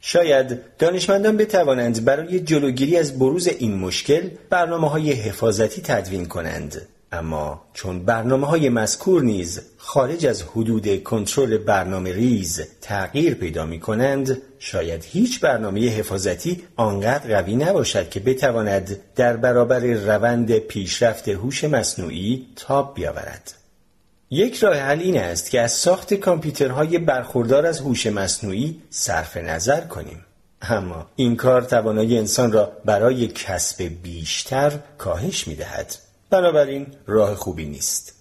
شاید دانشمندان بتوانند برای جلوگیری از بروز این مشکل برنامه‌های حفاظتی تدوین کنند، اما چون برنامه‌های مذکور نیز خارج از حدود کنترل برنامه‌ریز تغییر پیدا می‌کنند، شاید هیچ برنامه حفاظتی آنقدر قوی نباشد که بتواند در برابر روند پیشرفت هوش مصنوعی تاب بیاورد. یک راه حل این است که از ساخت کامپیوترهای برخوردار از هوش مصنوعی صرف نظر کنیم. اما این کار توانایی انسان را برای کسب بیشتر کاهش می دهد. بنابراین راه خوبی نیست.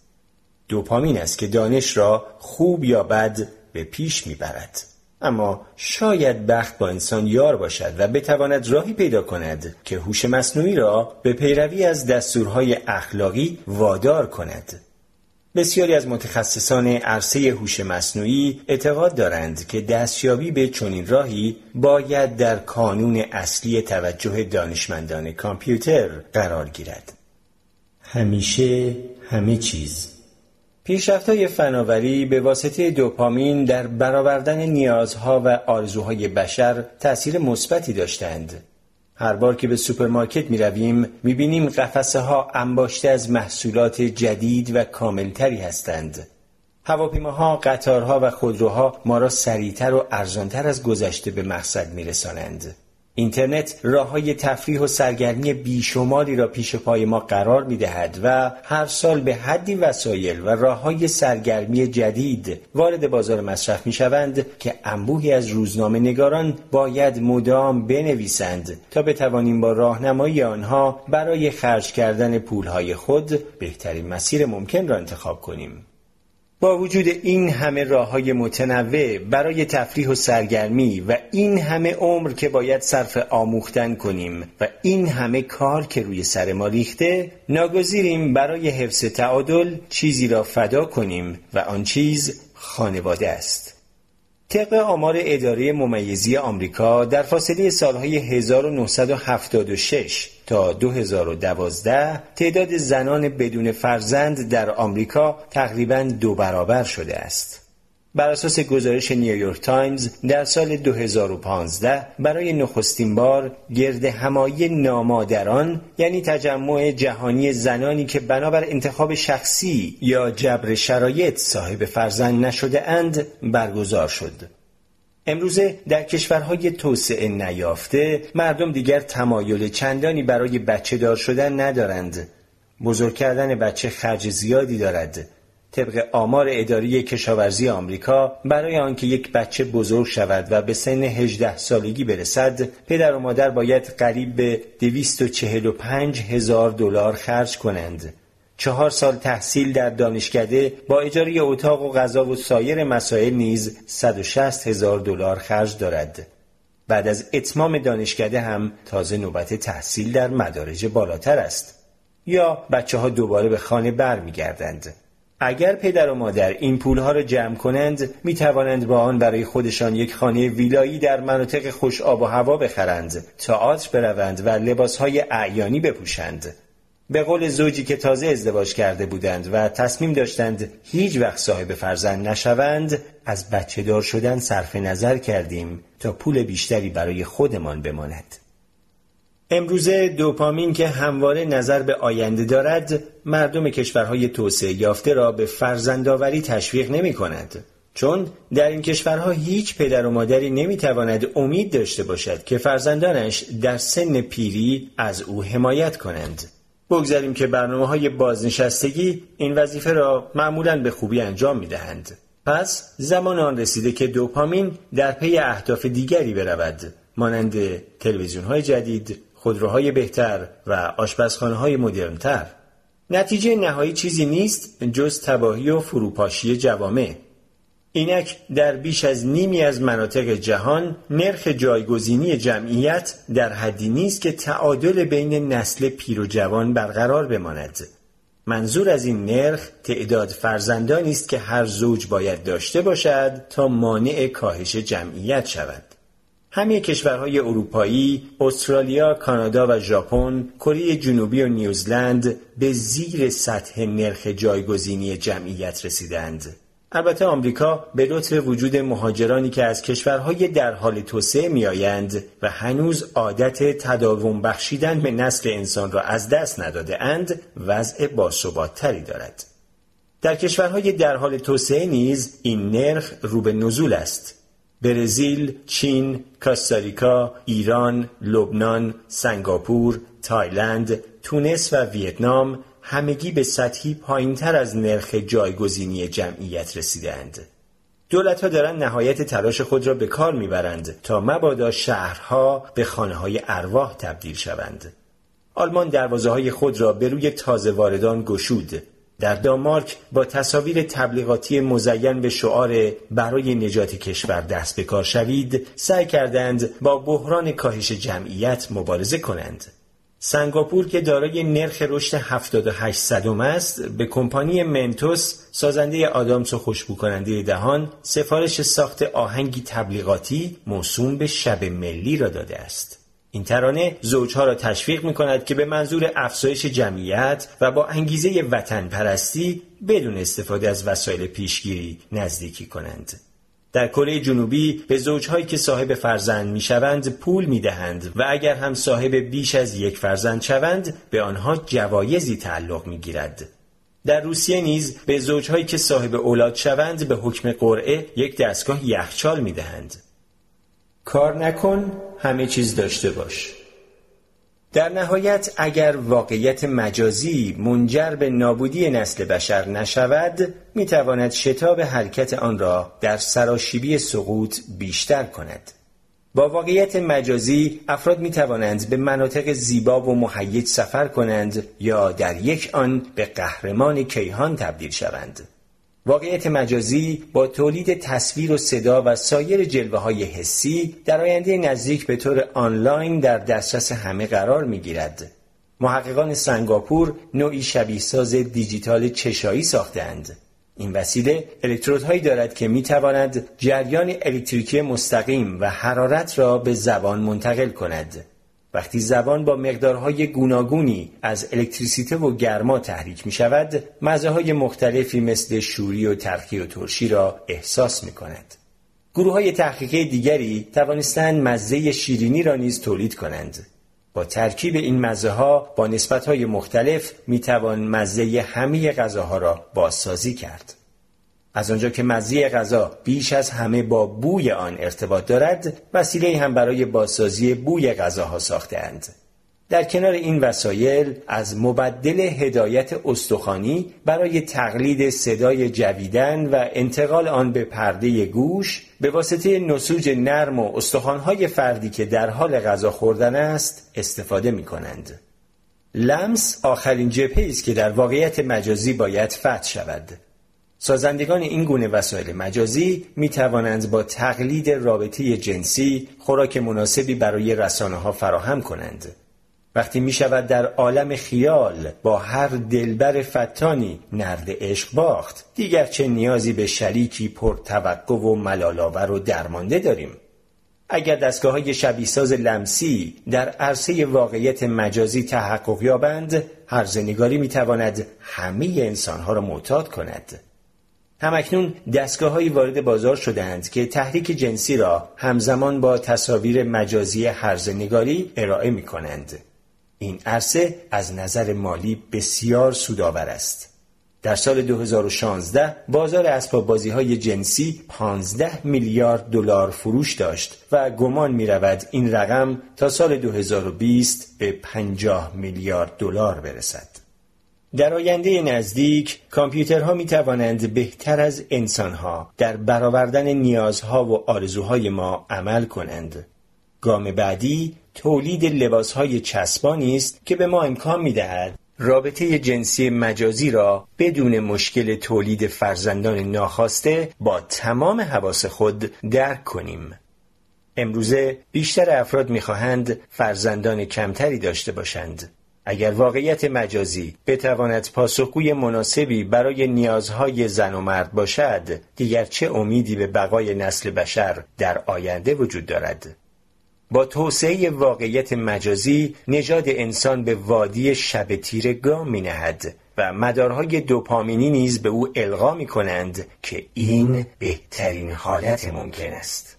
دوپامین است که دانش را خوب یا بد به پیش می برد. اما شاید بخت با انسان یار باشد و بتواند راهی پیدا کند که هوش مصنوعی را به پیروی از دستورهای اخلاقی وادار کند. بسیاری از متخصصان عرصه هوش مصنوعی اعتقاد دارند که دستیابی به چنین راهی باید در کانون اصلی توجه دانشمندان کامپیوتر قرار گیرد. همیشه همه چیز. پیشرفت‌های فناوری به واسطه دوپامین در برآوردن نیازها و آرزوهای بشر تأثیر مثبتی داشتند. هر بار که به سوپرمارکت می رویم می بینیم قفسه ها انباشته از محصولات جدید و کاملتری هستند. هواپیماها، قطارها و خودروها ما را سریعتر و ارزانتر از گذشته به مقصد می رسانند. اینترنت راه‌های تفریح و سرگرمی بیشماری را پیش پای ما قرار می‌دهد و هر سال به حدی وسایل و راه‌های سرگرمی جدید وارد بازار مصرف می‌شوند که انبوهی از روزنامه‌نگاران باید مدام بنویسند تا بتوانیم با راهنمایی آنها برای خرج کردن پول‌های خود بهترین مسیر ممکن را انتخاب کنیم. با وجود این همه راه‌های متنوع برای تفریح و سرگرمی و این همه عمر که باید صرف آموختن کنیم و این همه کار که روی سر ما ریخته، ناگزیریم برای حفظ تعادل چیزی را فدا کنیم و آن چیز خانواده است. طبق آمار اداره ممیزی آمریکا در فاصله سالهای هزار و نهصد و هفتاد و شش تا دو هزار و دوازده تعداد زنان بدون فرزند در آمریکا تقریباً دو برابر شده است. بر اساس گزارش نیویورک تایمز در سال دو هزار و پانزده برای نخستین بار گرد همایی نامادران، یعنی تجمع جهانی زنانی که بنابر انتخاب شخصی یا جبر شرایط صاحب فرزند نشده اند، برگزار شد. امروزه در کشورهای توسعه نیافته مردم دیگر تمایل چندانی برای بچه دار شدن ندارند. بزرگ کردن بچه خرج زیادی دارد. طبق آمار اداری کشاورزی آمریکا، برای آنکه یک بچه بزرگ شود و به سن هجده سالگی برسد، پدر و مادر باید قریب به دویست و چهل و پنج هزار دلار خرج کنند. چهار سال تحصیل در دانشکده با اجاره اتاق و غذا و سایر مسائل نیز صد و شصت هزار دلار خرج دارد. بعد از اتمام دانشکده هم تازه نوبت تحصیل در مدارج بالاتر است یا بچه ها دوباره به خانه بر می گردند. اگر پدر و مادر این پولها را جمع کنند، می توانند با آن برای خودشان یک خانه ویلایی در مناطق خوش آب و هوا بخرند، تئاتر بروند و لباسهای اعیانی بپوشند. به قول زوجی که تازه ازدواج کرده بودند و تصمیم داشتند هیچ وقت صاحب فرزند نشوند، از بچه دار شدن صرف نظر کردیم تا پول بیشتری برای خودمان بماند. امروزه دوپامین که همواره نظر به آینده دارد، مردم کشورهای توسعه یافته را به فرزندآوری تشویق نمی کند. چون در این کشورها هیچ پدر و مادری نمی تواند امید داشته باشد که فرزندانش در سن پیری از او حمایت کنند. بگذاریم که برنامه‌های بازنشستگی این وظیفه را معمولاً به خوبی انجام می دهند. پس زمان آن رسیده که دوپامین در پی اهداف دیگری برود، مانند تلویزیون‌های جدید، خودروهای بهتر و آشپزخانه‌های مدرن‌تر. نتیجه نهایی چیزی نیست جز تباهی و فروپاشی جوامع. اینک در بیش از نیمی از مناطق جهان نرخ جایگزینی جمعیت در حدی نیست که تعادل بین نسل پیر و جوان برقرار بماند. منظور از این نرخ تعداد فرزندانی است که هر زوج باید داشته باشد تا مانع کاهش جمعیت شود. همه کشورهای اروپایی، استرالیا، کانادا و ژاپن، کره جنوبی و نیوزلند به زیر سطح نرخ جایگزینی جمعیت رسیدند. البته آمریکا به لطف وجود مهاجرانی که از کشورهای در حال توسعه می‌آیند و هنوز عادت تداوم بخشیدن به نسل انسان را از دست نداده اند، وضع باثبات‌تری دارد. در کشورهای در حال توسعه نیز این نرخ رو به نزول است. برزیل، چین، کاستاریکا، ایران، لبنان، سنگاپور، تایلند، تونس و ویتنام همگی به سطحی پایینتر از نرخ جایگزینی جمعیت رسیدند. دولت‌ها دارند نهایت تلاش خود را به کار می‌برند تا مبادا شهرها به خانه‌های ارواح تبدیل شوند. آلمان دروازه‌های خود را به روی تازه واردان گشود. در دانمارک با تصاویر تبلیغاتی مزین به شعار برای نجات کشور دست به کار شوید، سعی کردند با بحران کاهش جمعیت مبارزه کنند. سنگاپور که دارای نرخ رشد هفتاد و هشت صدم است، به کمپانی منتوس، سازنده آدامس و خوشبو کننده دهان، سفارش ساخت آهنگی تبلیغاتی موسوم به شب ملی را داده است. این ترانه زوجها را تشویق می‌کند که به منظور افزایش جمعیت و با انگیزه وطن پرستی بدون استفاده از وسایل پیشگیری نزدیکی کنند. در کره جنوبی به زوجهایی که صاحب فرزند میشوند پول میدهند و اگر هم صاحب بیش از یک فرزند شوند به آنها جوایزی تعلق میگیرد. در روسیه نیز به زوجهایی که صاحب اولاد شوند به حکم قرعه یک دستگاه یخچال میدهند. کار نکن، همه چیز داشته باش. در نهایت اگر واقعیت مجازی منجر به نابودی نسل بشر نشود، میتواند شتاب حرکت آن را در سراشیبی سقوط بیشتر کند. با واقعیت مجازی افراد میتوانند به مناطق زیبا و مهیج سفر کنند یا در یک آن به قهرمان کیهان تبدیل شوند. واقعیت مجازی با تولید تصویر و صدا و سایر جلوه‌های حسی در آینده نزدیک به طور آنلاین در دسترس همه قرار می‌گیرد. محققان سنگاپور نوعی شبیه‌ساز دیجیتال چشایی ساختند. این وسیله الکترودهایی دارد که می‌تواند جریان الکتریکی مستقیم و حرارت را به زبان منتقل کند. وقتی زبان با مقدارهای گوناگونی از الکتریسیته و گرما تحریک می شود، مزه‌های مختلفی مثل شوری و تلخی و ترشی را احساس می کند. گروه‌های تحقیقی دیگری توانستند مزه شیرینی را نیز تولید کنند. با ترکیب این مزه‌ها با نسبت‌های مختلف می توان مزه همه غذاها را بازسازی کرد. از آنجا که مزه غذا بیش از همه با بوی آن ارتباط دارد، وسیله‌ای هم برای بازسازی بوی غذاها ساخته‌اند. در کنار این وسایل، از مبدل هدایت استخوانی برای تقلید صدای جویدن و انتقال آن به پرده گوش به واسطه نسوج نرم و استخوان‌های فردی که در حال غذا خوردن است، استفاده می‌کنند. لمس آخرین جبهه‌ای است که در واقعیت مجازی باید فتح شود. سازندگان این گونه وسایل مجازی می توانند با تقلید رابطه جنسی خوراک مناسبی برای رسانه‌ها فراهم کنند. وقتی می شود در عالم خیال با هر دلبر فتانی نرد عشق باخت، دیگر چه نیازی به شریکی پرتوقع و ملال‌آور و درمانده داریم؟ اگر دستگاه‌های شبیه‌ساز لمسی در عرصه واقعیت مجازی تحقق یابند، هرزنگاری می تواند همه انسان‌ها را معتاد کند. همکنون دستگاه‌هایی وارد بازار شده‌اند که تحریک جنسی را همزمان با تصاویر مجازی هرزنگاری ارائه می‌کنند. این عرصه از نظر مالی بسیار سودآور است. در سال دو هزار و شانزده بازار اسباب‌بازی‌های جنسی پانزده میلیارد دلار فروش داشت و گمان می‌رود این رقم تا سال دو هزار و بیست به پنجاه میلیارد دلار برسد. در آینده نزدیک کامپیوترها می توانند بهتر از انسانها در برآوردن نیازها و آرزوهای ما عمل کنند. گام بعدی تولید لباسهای چسبانی است که به ما امکان می دهد رابطه جنسی مجازی را بدون مشکل تولید فرزندان ناخواسته با تمام حواس خود درک کنیم. امروزه بیشتر افراد می خواهند فرزندان کمتری داشته باشند. اگر واقعیت مجازی بتواند پاسخگوی مناسبی برای نیازهای زن و مرد باشد، دیگر چه امیدی به بقای نسل بشر در آینده وجود دارد؟ با توسعه واقعیت مجازی نژاد انسان به وادی شب تیره گام می نهد و مدارهای دوپامینی نیز به او القا می کنند که این بهترین حالت ممکن است.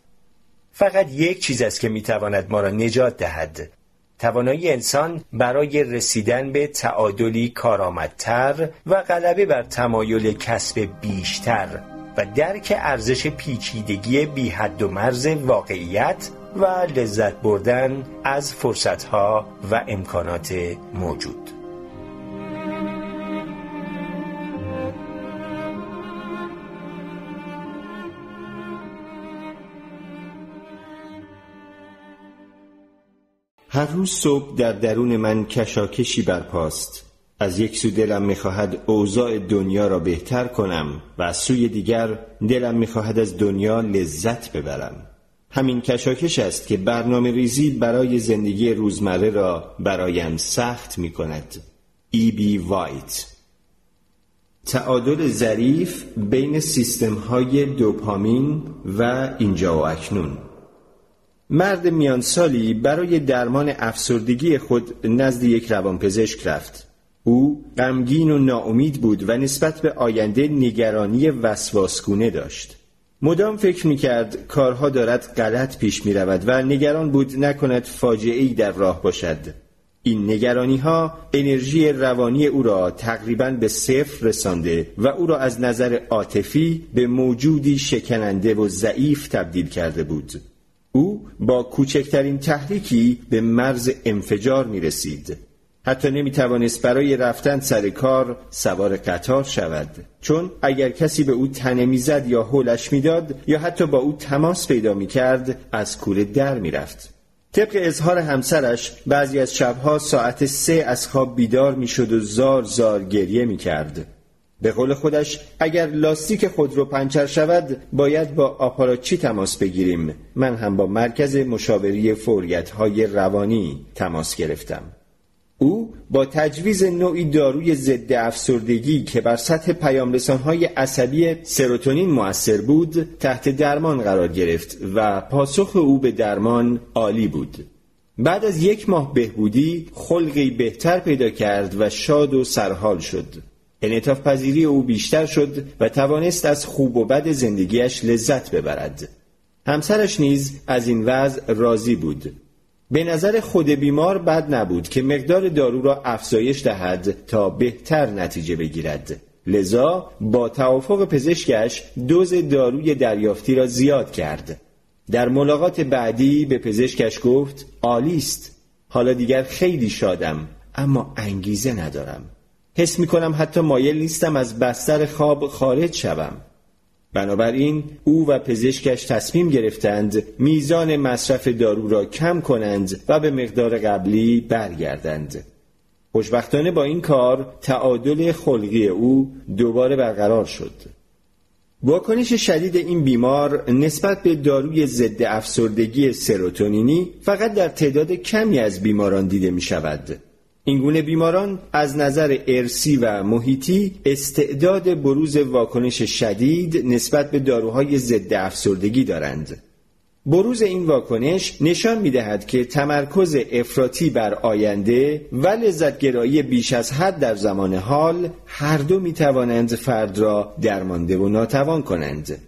فقط یک چیز است که می تواند ما را نجات دهد: توانایی انسان برای رسیدن به تعادلی کارآمدتر و غلبه بر تمایل کسب بیشتر و درک ارزش پیچیدگی بی حد و مرز واقعیت و لذت بردن از فرصتها و امکانات موجود. هر روز صبح در درون من کشاکشی برپاست. از یک سو دلم می‌خواهد اوضاع دنیا را بهتر کنم و از سوی دیگر دلم می‌خواهد از دنیا لذت ببرم. همین کشاکش است که برنامه ریزی برای زندگی روزمره را برایم سخت می‌کند. ای بی وایت. تعادل ظریف بین سیستم‌های دوپامین و اینجا و اکنون. مرد میانسالی برای درمان افسردگی خود نزد یک روانپزشک رفت. او غمگین و ناامید بود و نسبت به آینده نگرانی وسواسگونه داشت. مدام فکر می‌کرد کارها دارد غلط پیش می‌رود و نگران بود نکند فاجعه‌ای در راه باشد. این نگرانی‌ها انرژی روانی او را تقریباً به صفر رسانده و او را از نظر عاطفی به موجودی شکننده و ضعیف تبدیل کرده بود. او با کوچکترین تحریکی به مرز انفجار می‌رسید. حتی نمی‌توانست برای رفتن سر کار سوار قطار شود، چون اگر کسی به او تنه می‌زد یا هولش می‌داد یا حتی با او تماس پیدا می‌کرد، از کوره در می‌رفت. طبق اظهار همسرش، بعضی از شب‌ها ساعت سه از خواب بیدار می‌شد و زار زار گریه می‌کرد. به قول خودش، اگر لاستیک خود رو پنچر شود، باید با آپاراچی تماس بگیریم. من هم با مرکز مشاوره فوریت‌های روانی تماس گرفتم. او با تجویز نوعی داروی ضد افسردگی که بر سطح پیامرسان‌های عصبی سروتونین مؤثر بود، تحت درمان قرار گرفت و پاسخ او به درمان عالی بود. بعد از یک ماه بهبودی، خلقی بهتر پیدا کرد و شاد و سرحال شد. انعطاف پذیری او بیشتر شد و توانست از خوب و بد زندگیش لذت ببرد. همسرش نیز از این وضع راضی بود. به نظر خود بیمار بد نبود که مقدار دارو را افزایش دهد تا بهتر نتیجه بگیرد. لذا با توافق پزشکش دوز داروی دریافتی را زیاد کرد. در ملاقات بعدی به پزشکش گفت: عالی است. حالا دیگر خیلی شادم، اما انگیزه ندارم. حس می کنم حتی مایل نیستم از بستر خواب خارج شوم. بنابراین او و پزشکش تصمیم گرفتند میزان مصرف دارو را کم کنند و به مقدار قبلی برگردند. خوشبختانه با این کار تعادل خلقی او دوباره برقرار شد. واکنش شدید این بیمار نسبت به داروی ضد افسردگی سروتونینی فقط در تعداد کمی از بیماران دیده می شود. اینگونه بیماران از نظر ارثی و محیطی استعداد بروز واکنش شدید نسبت به داروهای ضد افسردگی دارند. بروز این واکنش نشان می‌دهد که تمرکز افراطی بر آینده و لذت‌گرایی بیش از حد در زمان حال، هر دو می‌توانند فرد را درمانده و ناتوان کنند.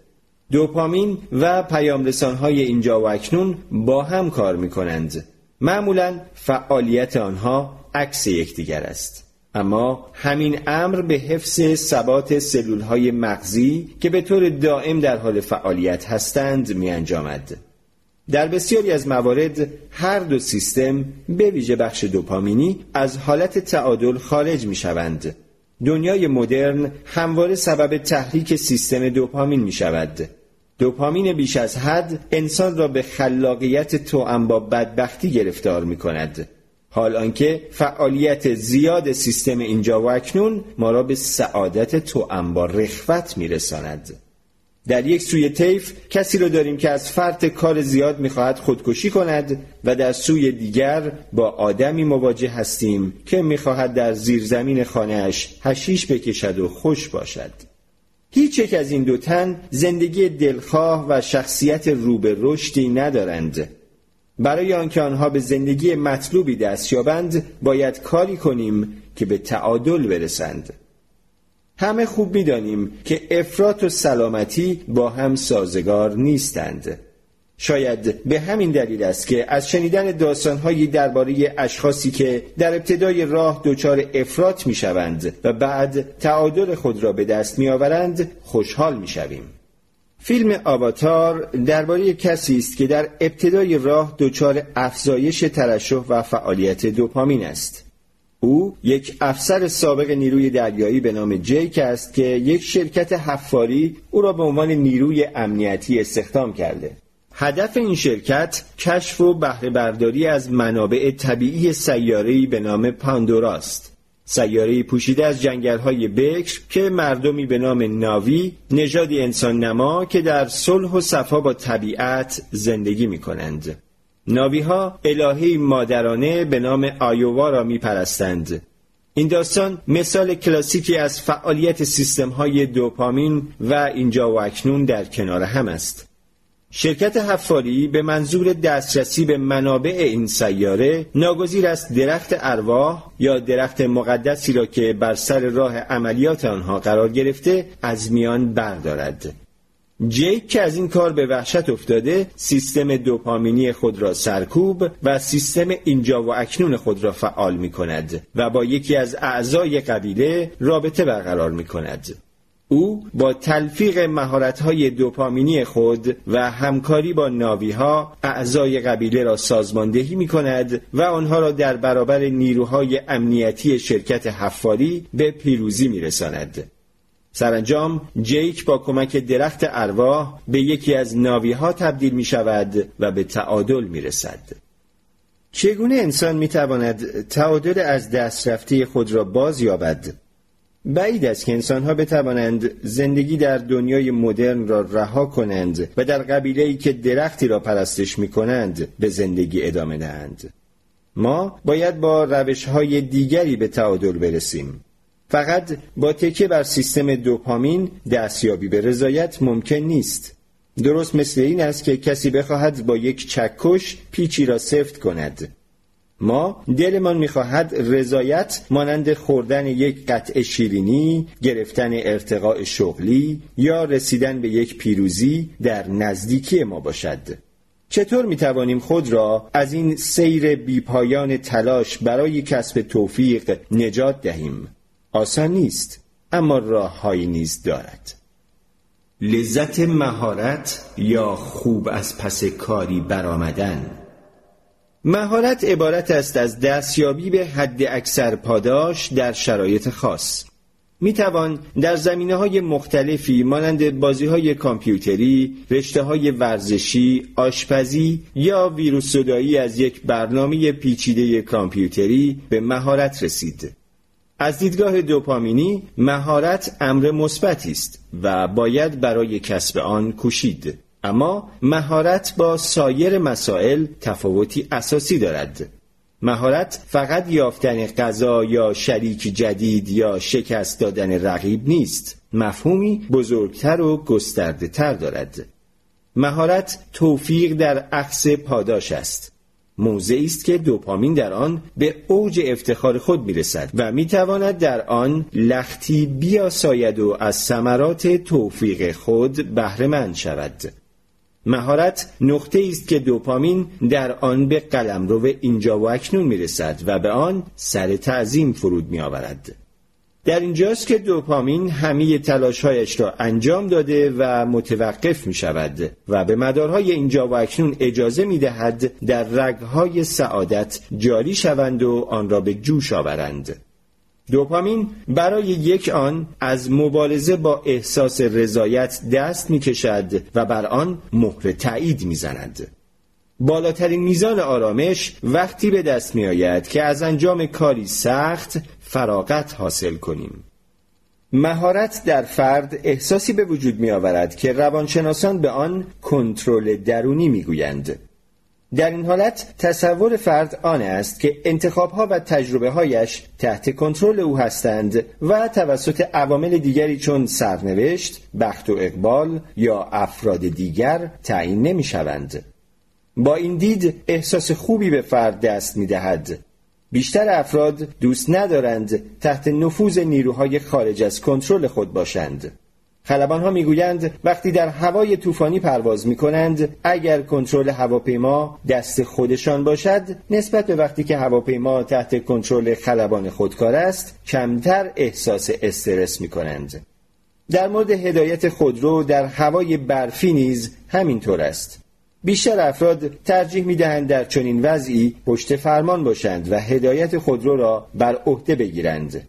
دوپامین و پیامرسان‌های اینجا و اکنون با هم کار می‌کنند. معمولاً فعالیت آنها عکس یکدیگر است، اما همین امر به حفظ ثبات سلول‌های مغزی که به طور دائم در حال فعالیت هستند می‌انجامد. در بسیاری از موارد هر دو سیستم، به ویژه بخش دوپامینی، از حالت تعادل خارج می‌شوند. دنیای مدرن همواره سبب تحریک سیستم دوپامین می‌شود. دوپامین بیش از حد انسان را به خلاقیت توأم با بدبختی گرفتار می‌کند، حال آنکه فعالیت زیاد سیستم اینجا و اکنون ما را به سعادت توأم با رخوت می‌رساند. در یک سوی طیف کسی را داریم که از فرط کار زیاد می‌خواهد خودکشی کند و در سوی دیگر با آدمی مواجه هستیم که می‌خواهد در زیرزمین خانه‌اش حشیش بکشد و خوش باشد. هیچ یک از این دو تن زندگی دلخواه و شخصیت رو به رشدی ندارند. برای آنکه آنها به زندگی مطلوبی دست یابند، باید کاری کنیم که به تعادل برسند. همه خوب می‌دانیم که افراط و سلامتی با هم سازگار نیستند. شاید به همین دلیل است که از شنیدن داستان‌هایی درباره اشخاصی که در ابتدای راه دچار افراط می‌شوند و بعد تعادل خود را به دست می‌آورند، خوشحال می‌شویم. فیلم آواتار درباره کسی است که در ابتدای راه دچار افزایش ترشح و فعالیت دوپامین است. او یک افسر سابق نیروی دریایی به نام جیک است که یک شرکت حفاری او را به عنوان نیروی امنیتی استخدام کرده. هدف این شرکت کشف و بهره برداری از منابع طبیعی سیاره‌ای به نام پاندورا است. سیاره‌ای پوشیده از جنگل‌های بکر که مردمی به نام ناوی، نژادی انسان نما که در صلح و صفا با طبیعت زندگی می‌کنند. ناوی‌ها الهه‌ای مادرانه به نام آیووا را می‌پرستند. این داستان مثال کلاسیکی از فعالیت سیستم‌های دوپامین و اینجا و اکنون در کنار هم است. شرکت حفاری به منظور دسترسی به منابع این سیاره ناگزیر است درخت ارواح یا درخت مقدسی را که بر سر راه عملیات آنها قرار گرفته از میان بردارد. جیک که از این کار به وحشت افتاده سیستم دوپامینی خود را سرکوب و سیستم اینجا و اکنون خود را فعال می کند و با یکی از اعضای قبیله رابطه برقرار می کند. او با تلفیق مهارت‌های دوپامینی خود و همکاری با ناوی‌ها اعضای قبیله را سازماندهی می‌کند و آنها را در برابر نیروهای امنیتی شرکت حفاری به پیروزی می‌رساند. سرانجام جیک با کمک درخت ارواح به یکی از ناوی‌ها تبدیل می‌شود و به تعادل می‌رسد. چگونه انسان می‌تواند تعادل از دست رفته خود را باز یابد؟ بعید است که انسان‌ها بتوانند زندگی در دنیای مدرن را رها کنند و در قبیله‌ای که درختی را پرستش می‌کنند به زندگی ادامه دهند. ما باید با روش‌های دیگری به تعادل برسیم. فقط با تکیه بر سیستم دوپامین دستیابی به رضایت ممکن نیست. درست مثل این است که کسی بخواهد با یک چکش پیچی را سفت کند. ما دلمان می‌خواهد رضایت مانند خوردن یک قطعه شیرینی، گرفتن ارتقاء شغلی یا رسیدن به یک پیروزی در نزدیکی ما باشد. چطور می‌توانیم خود را از این سیر بی‌پایان تلاش برای کسب توفیق نجات دهیم؟ آسان نیست، اما راه‌هایی نیز دارد. لذت مهارت یا خوب از پس کاری برآمدن. مهارت عبارت است از دستیابی به حد اکثر پاداش در شرایط خاص. می توان در زمینه‌های مختلفی مانند بازی‌های کامپیوتری، رشته‌های ورزشی، آشپزی یا ویروس‌زدایی از یک برنامه پیچیده کامپیوتری به مهارت رسید. از دیدگاه دوپامینی مهارت امر مثبتی است و باید برای کسب آن کوشید. اما مهارت با سایر مسائل تفاوتی اساسی دارد. مهارت فقط یافتن غذا یا شریک جدید یا شکست دادن رقیب نیست. مفهومی بزرگتر و گسترده تر دارد. مهارت توفیق در اخذ پاداش است. موضعی است که دوپامین در آن به اوج افتخار خود میرسد و میتواند در آن لختی بیاساید و از ثمرات توفیق خود بهره مند شود. مهارت نقطه‌ای است که دوپامین در آن به قلمرو اینجا و اکنون میرسد و به آن سر تعظیم فرود میآورد. در اینجاست که دوپامین همه تلاش‌هایش را انجام داده و متوقف می‌شود و به مدارهای اینجا و اکنون اجازه می‌دهد در رگ‌های سعادت جاری شوند و آن را به جوش آورند. دوپامین برای یک آن از مبارزه با احساس رضایت دست می‌کشد و بر آن مهر تایید می‌زند. بالاترین میزان آرامش وقتی به دست می‌آید که از انجام کاری سخت فراغت حاصل کنیم. مهارت در فرد احساسی به وجود می‌آورد که روانشناسان به آن کنترل درونی می‌گویند. در این حالت تصور فرد آن است که انتخاب‌ها و تجربه‌هایش تحت کنترل او هستند و توسط عوامل دیگری چون سرنوشت، بخت و اقبال یا افراد دیگر تعیین نمی‌شوند. با این دید احساس خوبی به فرد دست می‌دهد. بیشتر افراد دوست ندارند تحت نفوذ نیروهای خارج از کنترل خود باشند. خلبان‌ها می‌گویند وقتی در هوای طوفانی پرواز می‌کنند اگر کنترل هواپیما دست خودشان باشد نسبت به وقتی که هواپیما تحت کنترل خلبان خودکار است کمتر احساس استرس می‌کنند. در مورد هدایت خودرو در هوای برفی نیز همینطور است. بیشتر افراد ترجیح می‌دهند در چنین وضعی پشت فرمان باشند و هدایت خودرو را بر عهده بگیرند.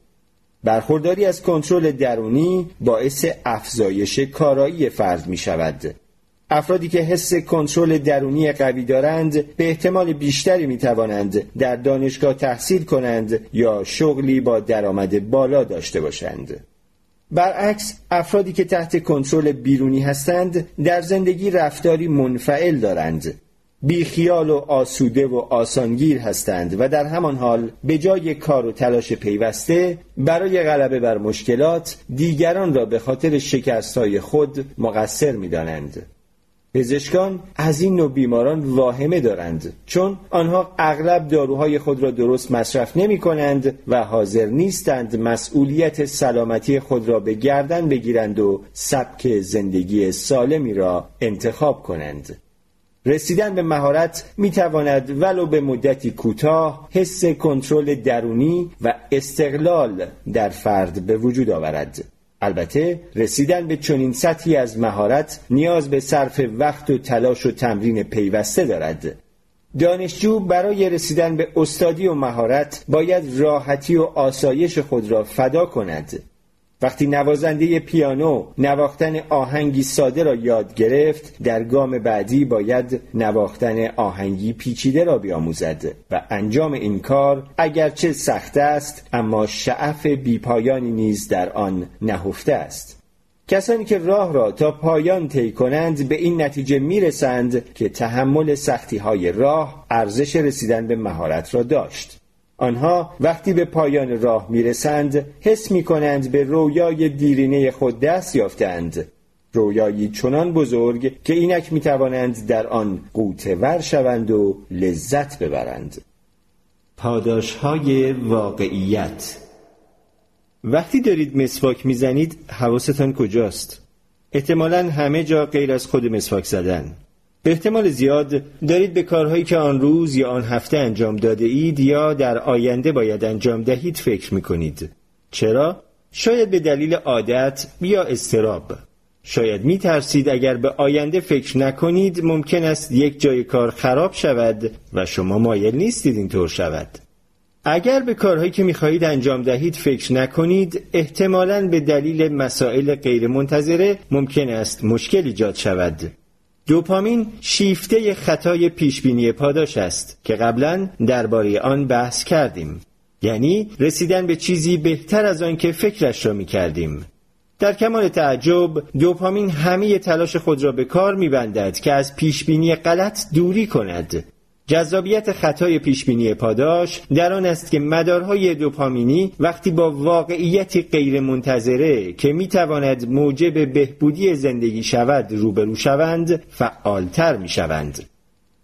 برخورداری از کنترل درونی باعث افزایش کارایی فرد می‌شود. افرادی که حس کنترل درونی قوی دارند به احتمال بیشتری می توانند در دانشگاه تحصیل کنند یا شغلی با درآمد بالا داشته باشند. برعکس، افرادی که تحت کنترل بیرونی هستند در زندگی رفتاری منفعل دارند، بیخیال و آسوده و آسانگیر هستند و در همان حال به جای کار و تلاش پیوسته برای غلبه بر مشکلات، دیگران را به خاطر شکست‌های خود مقصر می‌دانند. پزشکان از این نوع بیماران واهمه دارند، چون آنها اغلب داروهای خود را درست مصرف نمی کنند و حاضر نیستند مسئولیت سلامتی خود را به گردن بگیرند و سبک زندگی سالمی را انتخاب کنند. رسیدن به مهارت می تواند ولو به مدتی کوتاه حس کنترل درونی و استقلال در فرد به وجود آورد. البته رسیدن به چنین سطحی از مهارت نیاز به صرف وقت و تلاش و تمرین پیوسته دارد. دانشجو برای رسیدن به استادی و مهارت باید راحتی و آسایش خود را فدا کند. وقتی نوازنده پیانو نواختن آهنگی ساده را یاد گرفت، در گام بعدی باید نواختن آهنگی پیچیده را بیاموزد و انجام این کار اگرچه سخت است، اما شعف بیپایانی نیز در آن نهفته است. کسانی که راه را تا پایان طی کنند به این نتیجه میرسند که تحمل سختی‌های راه ارزش رسیدن به مهارت را داشت. آنها وقتی به پایان راه میرسند حس میکنند به رویای دیرینه خود دست یافتند، رویایی چنان بزرگ که اینک میتوانند در آن غوطه ور شوند و لذت ببرند. پاداشهای واقعیت. وقتی دارید مسواک میزنید حواستان کجاست؟ احتمالاً همه جا غیر از خود مسواک زدن. به احتمال زیاد دارید به کارهایی که آن روز یا آن هفته انجام داده اید یا در آینده باید انجام دهید فکر میکنید. چرا؟ شاید به دلیل عادت یا اضطراب. شاید میترسید اگر به آینده فکر نکنید ممکن است یک جای کار خراب شود و شما مایل نیستید اینطور شود. اگر به کارهایی که میخواهید انجام دهید فکر نکنید احتمالاً به دلیل مسائل غیر منتظره ممکن است مشکل ایجاد شود. دوپامین شیفته خطای پیشبینی پاداش است که قبلاً درباره آن بحث کردیم، یعنی رسیدن به چیزی بهتر از آن که فکرش را می‌کردیم. در کمال تعجب دوپامین همه تلاش خود را به کار می‌بندد که از پیشبینی غلط دوری کند. جذابیت خطای پیشبینی پاداش در آن است که مدارهای دوپامینی وقتی با واقعیتی غیر منتظره که میتواند موجب بهبودی زندگی شود روبرو شوند فعالتر میشوند.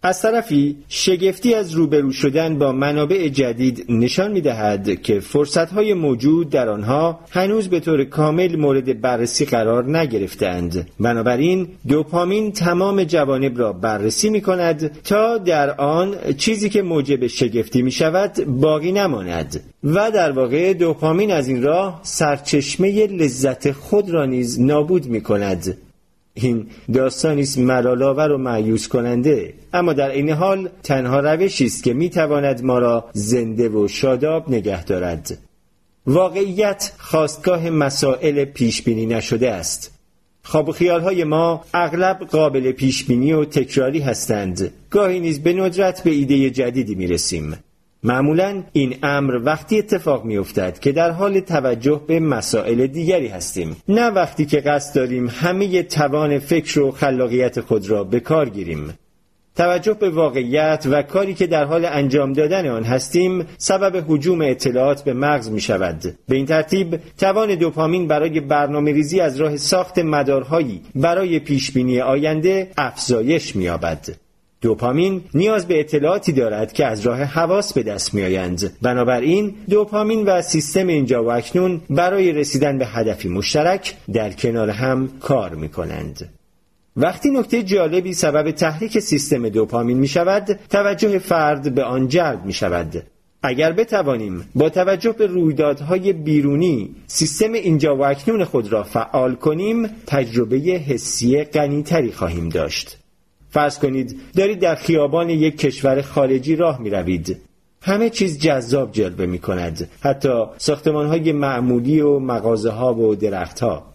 از طرفی شگفتی از روبرو شدن با منابع جدید نشان میدهد که فرصتهای موجود در آنها هنوز به طور کامل مورد بررسی قرار نگرفتند. بنابراین دوپامین تمام جوانب را بررسی میکند تا در آن چیزی که موجب شگفتی میشود باقی نماند و در واقع دوپامین از این راه سرچشمه لذت خود را نیز نابود میکند. این داستانی است ملال‌آور و مایوس کننده، اما در این حال تنها روشی است که میتواند ما را زنده و شاداب نگه دارد. واقعیت خاستگاه مسائل پیش بینی نشده است. خواب و خیال‌های ما اغلب قابل پیش بینی و تکراری هستند. گاهی نیز به ندرت به ایده جدیدی میرسیم. معمولاً این امر وقتی اتفاق می‌افتد که در حال توجه به مسائل دیگری هستیم، نه وقتی که قصد داریم همه توان فکر و خلاقیت خود را به کار گیریم. توجه به واقعیت و کاری که در حال انجام دادن آن هستیم سبب هجوم اطلاعات به مغز می شود. به این ترتیب توان دوپامین برای برنامه‌ریزی از راه ساخت مدارهایی برای پیشبینی آینده افزایش می‌یابد. دوپامین نیاز به اطلاعاتی دارد که از راه حواس به دست می‌آیند. بنابراین دوپامین و سیستم اینجا و اکنون برای رسیدن به هدفی مشترک در کنار هم کار می‌کنند. وقتی نکته جالبی سبب تحریک سیستم دوپامین می‌شود، توجه فرد به آن جلب می‌شود. اگر بتوانیم با توجه به رویدادهای بیرونی سیستم اینجا و اکنون خود را فعال کنیم، تجربه حسی غنی‌تری خواهیم داشت. فرض کنید دارید در خیابان یک کشور خارجی راه می روید. همه چیز جذاب جلوه می کند، حتی ساختمان های معمولی و مغازه ها و درخت ها.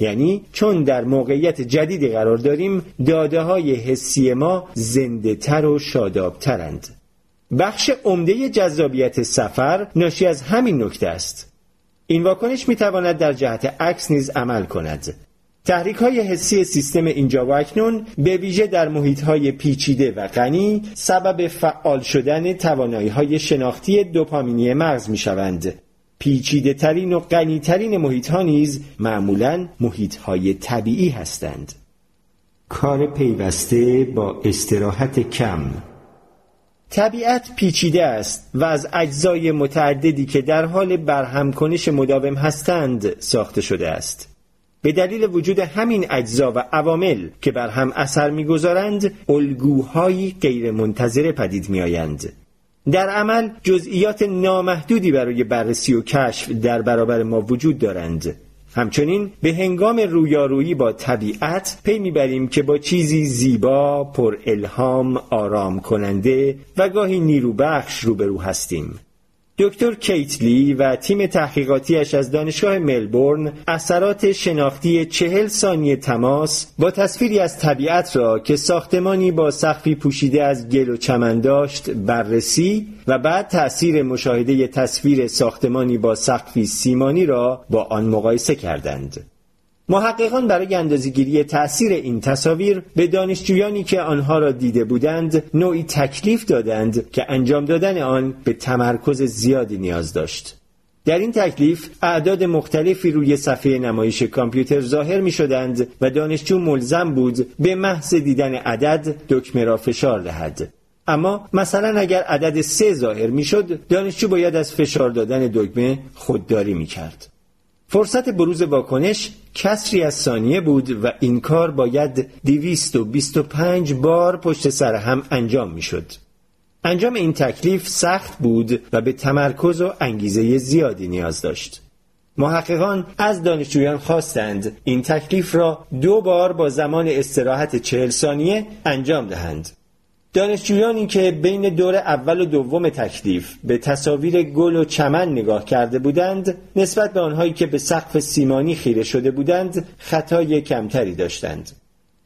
یعنی چون در موقعیت جدیدی قرار داریم، داده‌های حسی ما زنده‌تر و شاداب‌ترند. بخش عمده جذابیت سفر ناشی از همین نکته است. این واکنش می‌تواند در جهت عکس نیز عمل کند. تحریک‌های حسی سیستم اینجا و اکنون به ویژه در محیط‌های پیچیده و غنی سبب فعال شدن توانایی‌های شناختی دوپامینی مغز می‌شوند. پیچیده ترین و غنی ترین محیط‌ها نیز معمولاً محیط‌های طبیعی هستند. کار پیوسته با استراحت کم. طبیعت پیچیده است و از اجزای متعددی که در حال برهمکنش مداوم هستند ساخته شده است. به دلیل وجود همین اجزا و عوامل که بر هم اثر می‌گذارند، الگوهایی غیرمنتظره پدید می‌آیند. در عمل جزئیات نامحدودی برای بررسی و کشف در برابر ما وجود دارند. همچنین به هنگام رویارویی با طبیعت پی میبریم که با چیزی زیبا، پر الهام، آرام کننده و گاهی نیروبخش روبرو هستیم. دکتر کیتلی و تیم تحقیقاتیش از دانشگاه ملبورن اثرات شناختی چهل ثانیه تماس با تصویری از طبیعت را که ساختمانی با سقفی پوشیده از گل و چمن داشت بررسی و بعد تأثیر مشاهده تصویر ساختمانی با سقفی سیمانی را با آن مقایسه کردند. محققان برای اندازه‌گیری تأثیر این تصاویر به دانشجویانی که آنها را دیده بودند نوعی تکلیف دادند که انجام دادن آن به تمرکز زیادی نیاز داشت. در این تکلیف اعداد مختلفی روی صفحه نمایش کامپیوتر ظاهر می شدند و دانشجو ملزم بود به محض دیدن عدد دکمه را فشار دهد. اما مثلا اگر عدد سه ظاهر می شد، دانشجو باید از فشار دادن دکمه خودداری می کرد. فرصت بروز واکنش کسری از ثانیه بود و این کار باید دویست و بیست و پنج بار پشت سر هم انجام میشد. انجام این تکلیف سخت بود و به تمرکز و انگیزه زیادی نیاز داشت. محققان از دانشجویان خواستند این تکلیف را دو بار با زمان استراحت چهل ثانیه انجام دهند. دانشجویانی که بین دور اول و دوم تکلیف به تصاویر گل و چمن نگاه کرده بودند نسبت به آنهایی که به سقف سیمانی خیره شده بودند خطای کمتری داشتند.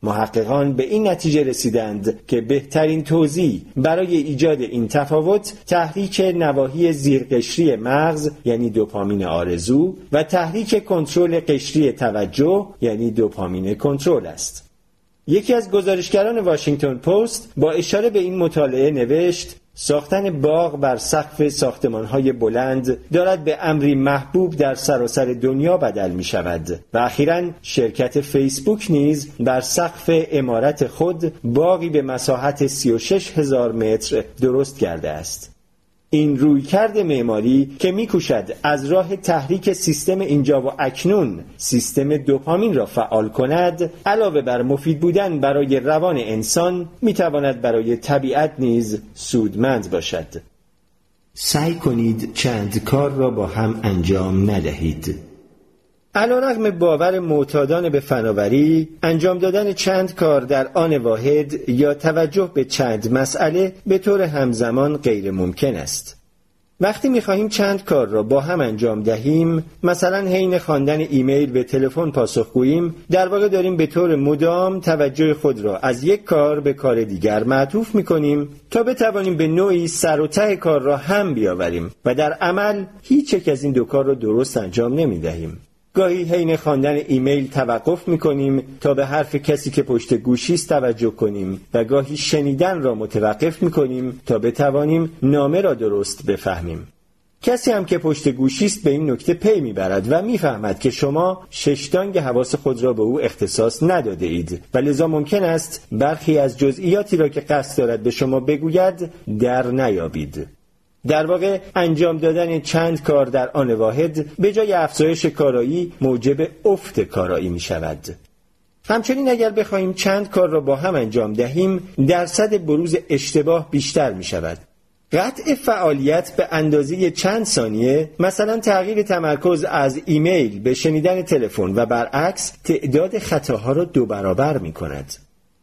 محققان به این نتیجه رسیدند که بهترین توضیح برای ایجاد این تفاوت تحریک نواحی زیرقشری مغز یعنی دوپامین آرزو و تحریک کنترل قشری توجه یعنی دوپامین کنترل است. یکی از گزارشگران واشنگتن پست با اشاره به این مطالعه نوشت: ساختن باغ بر سقف ساختمان‌های بلند دارد به امری محبوب در سراسر دنیا بدل می‌شود و اخیراً شرکت فیسبوک نیز بر سقف عمارت خود باغی به مساحت سی و شش هزار متر درست کرده است. این رویکرد معماری که می‌کوشد از راه تحریک سیستم اینجا و اکنون سیستم دوپامین را فعال کند، علاوه بر مفید بودن برای روان انسان می‌تواند برای طبیعت نیز سودمند باشد. سعی کنید چند کار را با هم انجام ندهید. علی‌رغم باور معتادان به فناوری، انجام دادن چند کار در آن واحد یا توجه به چند مسئله به طور همزمان غیر ممکن است. وقتی می‌خواهیم چند کار را با هم انجام دهیم، مثلا حین خواندن ایمیل به تلفن پاسخگوییم، در واقع داریم به طور مدام توجه خود را از یک کار به کار دیگر معطوف می‌کنیم تا بتوانیم به نوعی سر و ته کار را هم بیاوریم و در عمل هیچ یک از این دو کار را درست انجام نمی‌دهیم. گاهی حین خواندن ایمیل توقف می‌کنیم تا به حرف کسی که پشت گوشی است توجه کنیم و گاهی شنیدن را متوقف می‌کنیم تا بتوانیم نامه را درست بفهمیم. کسی هم که پشت گوشی است به این نکته پی می‌برد و می‌فهمد که شما شش‌دانگ حواس خود را به او اختصاص نداده اید و لذا ممکن است برخی از جزئیاتی را که قصد دارد به شما بگوید در نیابید. در واقع انجام دادن چند کار در آن واحد به جای افزایش کارایی موجب افت کارایی می شود. همچنین اگر بخواهیم چند کار را با هم انجام دهیم درصد بروز اشتباه بیشتر می شود. قطع فعالیت به اندازه چند ثانیه، مثلا تغییر تمرکز از ایمیل به شنیدن تلفن و برعکس، تعداد خطاها را دو برابر می کند.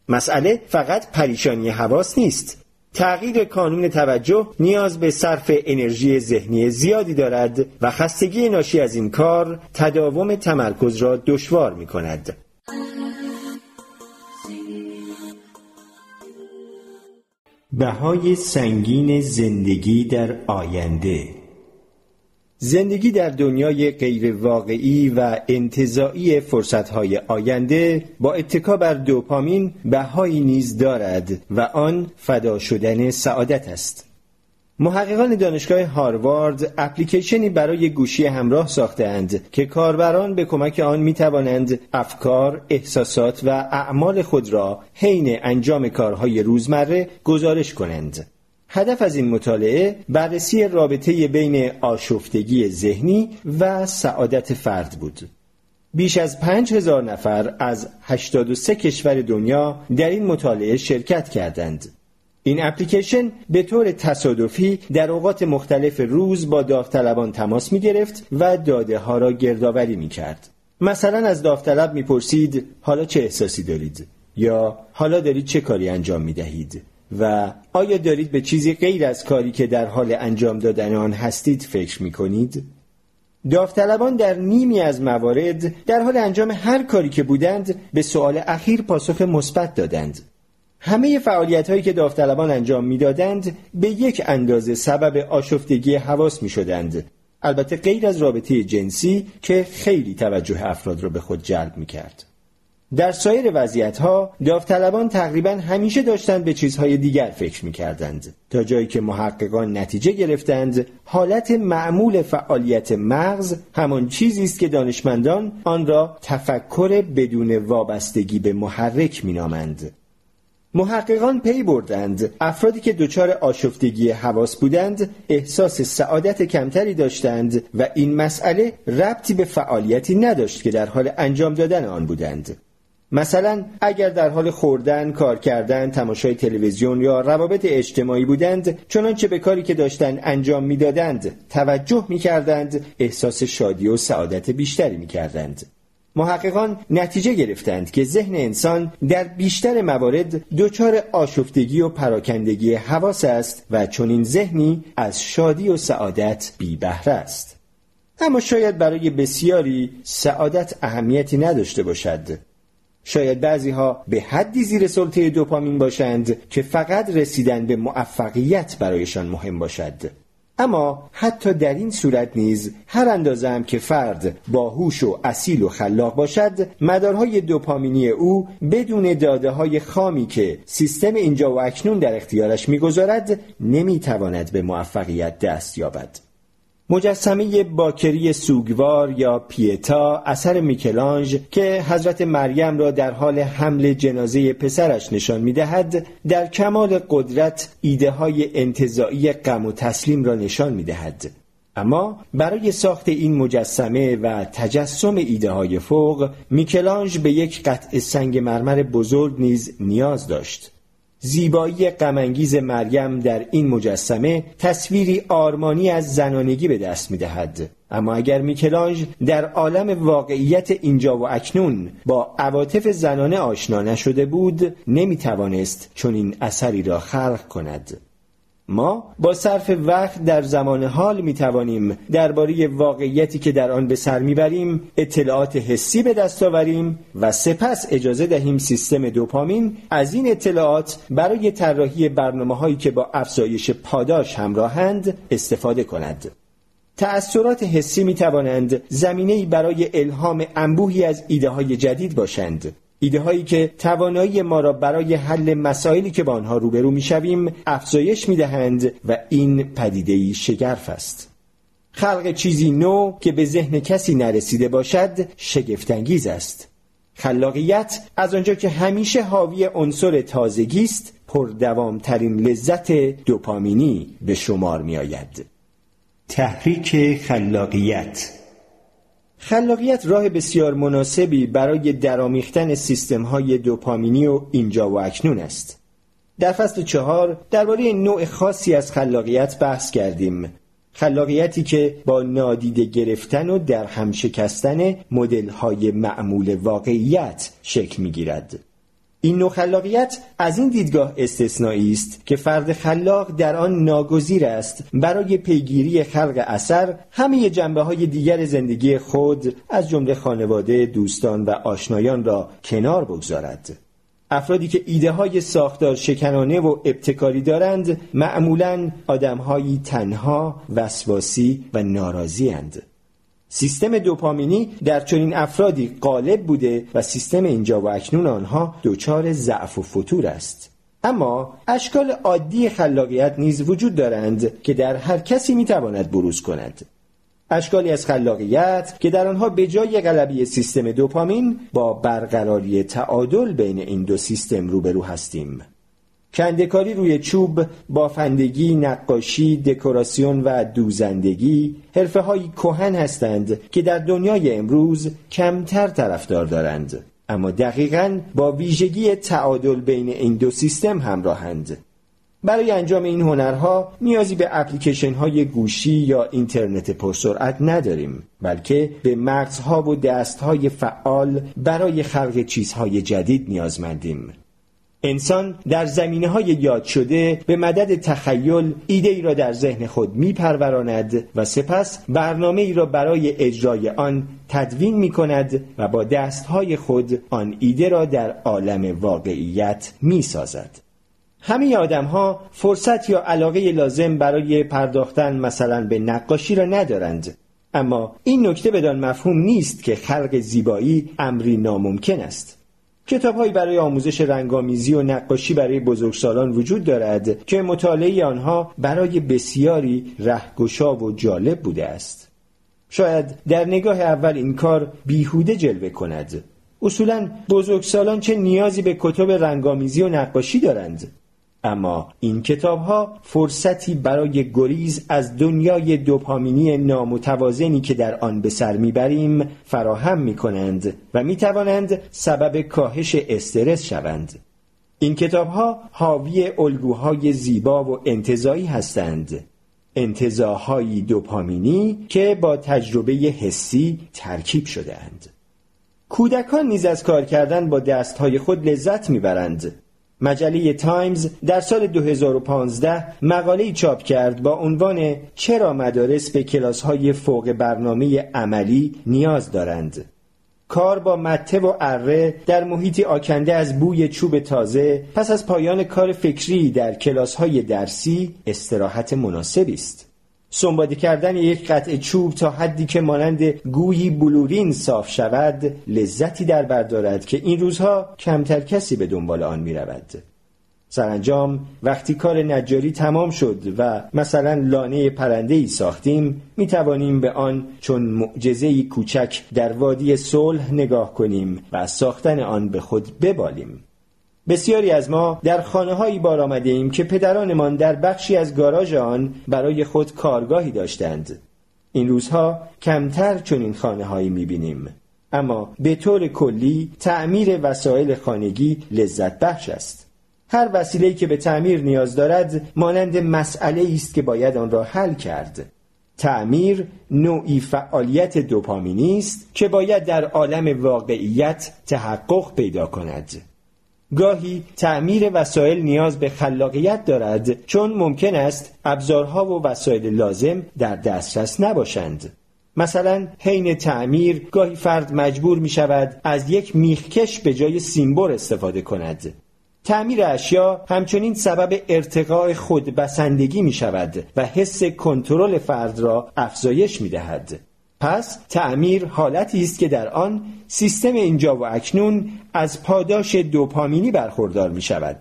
مسئله فقط پریشانی حواس نیست، تغییر کانون توجه نیاز به صرف انرژی ذهنی زیادی دارد و خستگی ناشی از این کار تداوم تمرکز را دشوار می‌کند. بهای سنگین زندگی در آینده. زندگی در دنیای غیر واقعی و انتزاعی فرصت‌های آینده با اتکا بر دوپامین بهایی نیز دارد و آن فدا شدن سعادت است. محققان دانشگاه هاروارد اپلیکیشنی برای گوشی همراه ساختند که کاربران به کمک آن می توانند افکار، احساسات و اعمال خود را حین انجام کارهای روزمره گزارش کنند. هدف از این مطالعه بررسی رابطه بین آشفتگی ذهنی و سعادت فرد بود. بیش از پنج هزار نفر از هشتاد و سه کشور دنیا در این مطالعه شرکت کردند. این اپلیکیشن به طور تصادفی در اوقات مختلف روز با داوطلبان تماس می گرفت و داده ها را گردآوری می کرد. مثلا از داوطلب می پرسید حالا چه احساسی دارید؟ یا حالا دارید چه کاری انجام می دهید؟ و آیا دارید به چیزی غیر از کاری که در حال انجام دادن آن هستید فکر می کنید؟ داوطلبان در نیمی از موارد در حال انجام هر کاری که بودند به سؤال اخیر پاسخ مثبت دادند. همه فعالیت‌هایی که داوطلبان انجام می‌دادند به یک اندازه سبب آشفتگی حواس می‌شدند، البته غیر از رابطه جنسی که خیلی توجه افراد را به خود جلب می‌کرد. در سایر وضعیت‌ها داوطلبان تقریباً همیشه داشتند به چیزهای دیگر فکر می‌کردند، تا جایی که محققان نتیجه گرفتند حالت معمول فعالیت مغز همان چیزی است که دانشمندان آن را تفکر بدون وابستگی به محرک می‌نامند. محققان پی بردند افرادی که دچار آشفتگی حواس بودند احساس سعادت کمتری داشتند و این مسئله ربطی به فعالیتی نداشت که در حال انجام دادن آن بودند. مثلا اگر در حال خوردن، کار کردن، تماشای تلویزیون یا روابط اجتماعی بودند، چنانچه به کاری که داشتند انجام می‌دادند توجه می‌کردند، احساس شادی و سعادت بیشتری می‌کردند. محققان نتیجه گرفتند که ذهن انسان در بیشتر موارد دچار آشفتگی و پراکندگی حواس است و چنین ذهنی از شادی و سعادت بی بهره است. اما شاید برای بسیاری سعادت اهمیتی نداشته باشد. شاید بعضیها به حدی زیر سلطه دوپامین باشند که فقط رسیدن به موفقیت برایشان مهم باشد. اما حتی در این صورت نیز هر اندازه هم که فرد باهوش و اصیل و خلاق باشد، مدارهای دوپامینی او بدون داده های خامی که سیستم اینجا و اکنون در اختیارش میگذارد نمیتواند به موفقیت دست یابد. مجسمه باکری سوگوار یا پیتا اثر میکلانژ که حضرت مریم را در حال حمل جنازه پسرش نشان میدهد، در کمال قدرت ایده های انتزاعی غم و تسلیم را نشان میدهد. اما برای ساخت این مجسمه و تجسم ایده های فوق، میکلانژ به یک قطعه سنگ مرمر بزرگ نیز نیاز داشت. زیبایی غم‌انگیز مریم در این مجسمه تصویری آرمانی از زنانگی به دست می‌دهد، اما اگر میکلانژ در عالم واقعیت اینجا و اکنون با عواطف زنانه آشنا نشده بود، نمی‌توانست چنین اثری را خلق کند. ما با صرف وقت در زمان حال می‌توانیم درباره واقعیتی که در آن به سر می‌بریم اطلاعات حسی به دست آوریم و سپس اجازه دهیم سیستم دوپامین از این اطلاعات برای طراحی برنامه‌هایی که با افزایش پاداش همراهند استفاده کند. تأثیرات حسی می‌توانند زمینه‌ای برای الهام انبوهی از ایده‌های جدید باشند، ایده هایی که توانایی ما را برای حل مسائلی که با آنها روبرو میشویم افزایش میدهند و این پدیده‌ای شگرف است. خلق چیزی نو که به ذهن کسی نرسیده باشد شگفت‌انگیز است. خلاقیت از آنجا که همیشه حاوی عنصر تازگی است، پردوام‌ترین لذت دوپامینی به شمار میآید. تحریک خلاقیت. خلاقیت راه بسیار مناسبی برای درآمیختن سیستم‌های دوپامینی و اینجا و اکنون است. در فصل چهار درباره نوع خاصی از خلاقیت بحث کردیم. خلاقیتی که با نادیده گرفتن و در هم شکستن مدل‌های معمول واقعیت شکل می‌گیرد. این نوع خلاقیت از این دیدگاه استثنایی است که فرد خلاق در آن ناگزیر است برای پیگیری خلق اثر همه جنبه‌های دیگر زندگی خود از جمله خانواده، دوستان و آشنایان را کنار بگذارد. افرادی که ایده های ساختار شکنانه و ابتکاری دارند معمولاً آدم‌هایی تنها، وسواسی و ناراضی اند. سیستم دوپامینی در چنین افرادی غالب بوده و سیستم اینجا و اکنون آنها دچار ضعف و فتور است. اما اشکال عادی خلاقیت نیز وجود دارند که در هر کسی میتواند بروز کند. اشکالی از خلاقیت که در آنها به جای غلبه سیستم دوپامین با برقراری تعادل بین این دو سیستم روبرو هستیم. کنده‌کاری روی چوب، بافندگی، نقاشی، دکوراسیون و دوزندگی حرفه‌های کهن هستند که در دنیای امروز کمتر طرفدار دارند، اما دقیقاً با ویژگی تعادل بین این دو سیستم همراهند. برای انجام این هنرها نیازی به اپلیکیشن‌های گوشی یا اینترنت پرسرعت نداریم، بلکه به مغزها و دست‌های فعال برای خلق چیزهای جدید نیازمندیم. انسان در زمینه‌های یاد شده به مدد تخیل ایده‌ای را در ذهن خود می‌پروراند و سپس برنامه‌ای را برای اجرای آن تدوین می‌کند و با دست‌های خود آن ایده را در عالم واقعیت می‌سازد. همه آدم‌ها فرصت یا علاقه لازم برای پرداختن مثلا به نقاشی را ندارند، اما این نکته بدان مفهوم نیست که خلق زیبایی امری ناممکن است. کتاب‌هایی برای آموزش رنگامیزی و نقاشی برای بزرگسالان وجود دارد که مطالعه آنها برای بسیاری رهگشا و جالب بوده است. شاید در نگاه اول این کار بیهوده جلوه کند. اصولاً بزرگسالان چه نیازی به کتاب رنگامیزی و نقاشی دارند؟ اما این کتاب‌ها فرصتی برای گریز از دنیای دوپامینی نامتوازنی که در آن به سر می‌بریم فراهم می‌کنند و می‌توانند سبب کاهش استرس شوند. این کتاب‌ها حاوی الگوهای زیبا و انتزاعی هستند، انتزاع‌های دوپامینی که با تجربه حسی ترکیب شده‌اند. کودکان نیز از کار کردن با دست‌های خود لذت می‌برند. مجله تایمز در سال دو هزار و پانزده مقاله‌ای چاپ کرد با عنوان چرا مدارس به کلاس‌های فوق برنامه عملی نیاز دارند. کار با مته و اره در محیطی آکنده از بوی چوب تازه پس از پایان کار فکری در کلاس‌های درسی استراحت مناسبی است. سنباده کردن یک قطعه چوب تا حدی که مانند گویی بلورین صاف شود لذتی در بر دارد که این روزها کمتر کسی به دنبال آن می رود. سرانجام وقتی کار نجاری تمام شد و مثلا لانه پرنده‌ای ساختیم می توانیم به آن چون معجزه‌ای کوچک در وادی صلح نگاه کنیم و از ساختن آن به خود ببالیم. بسیاری از ما در خانه‌هایی بار آمده ایم که پدرانمان در بخشی از گاراژ آن برای خود کارگاهی داشتند. این روزها کمتر چنین خانه‌هایی می‌بینیم، اما به طور کلی تعمیر وسایل خانگی لذت بخش است. هر وسیله‌ای که به تعمیر نیاز دارد مانند مسئله‌ای است که باید آن را حل کرد. تعمیر نوعی فعالیت دوپامینی است که باید در عالم واقعیت تحقق پیدا کند. گاهی تعمیر وسایل نیاز به خلاقیت دارد چون ممکن است ابزارها و وسایل لازم در دسترس نباشند. مثلا حین تعمیر گاهی فرد مجبور می شود از یک میخکش به جای سیمبر استفاده کند. تعمیر اشیا همچنین سبب ارتقاء خودبسندگی می شود و حس کنترل فرد را افزایش می دهد. پس تعمیر حالتی است که در آن سیستم اینجا و اکنون از پاداش دوپامینی برخوردار می شود.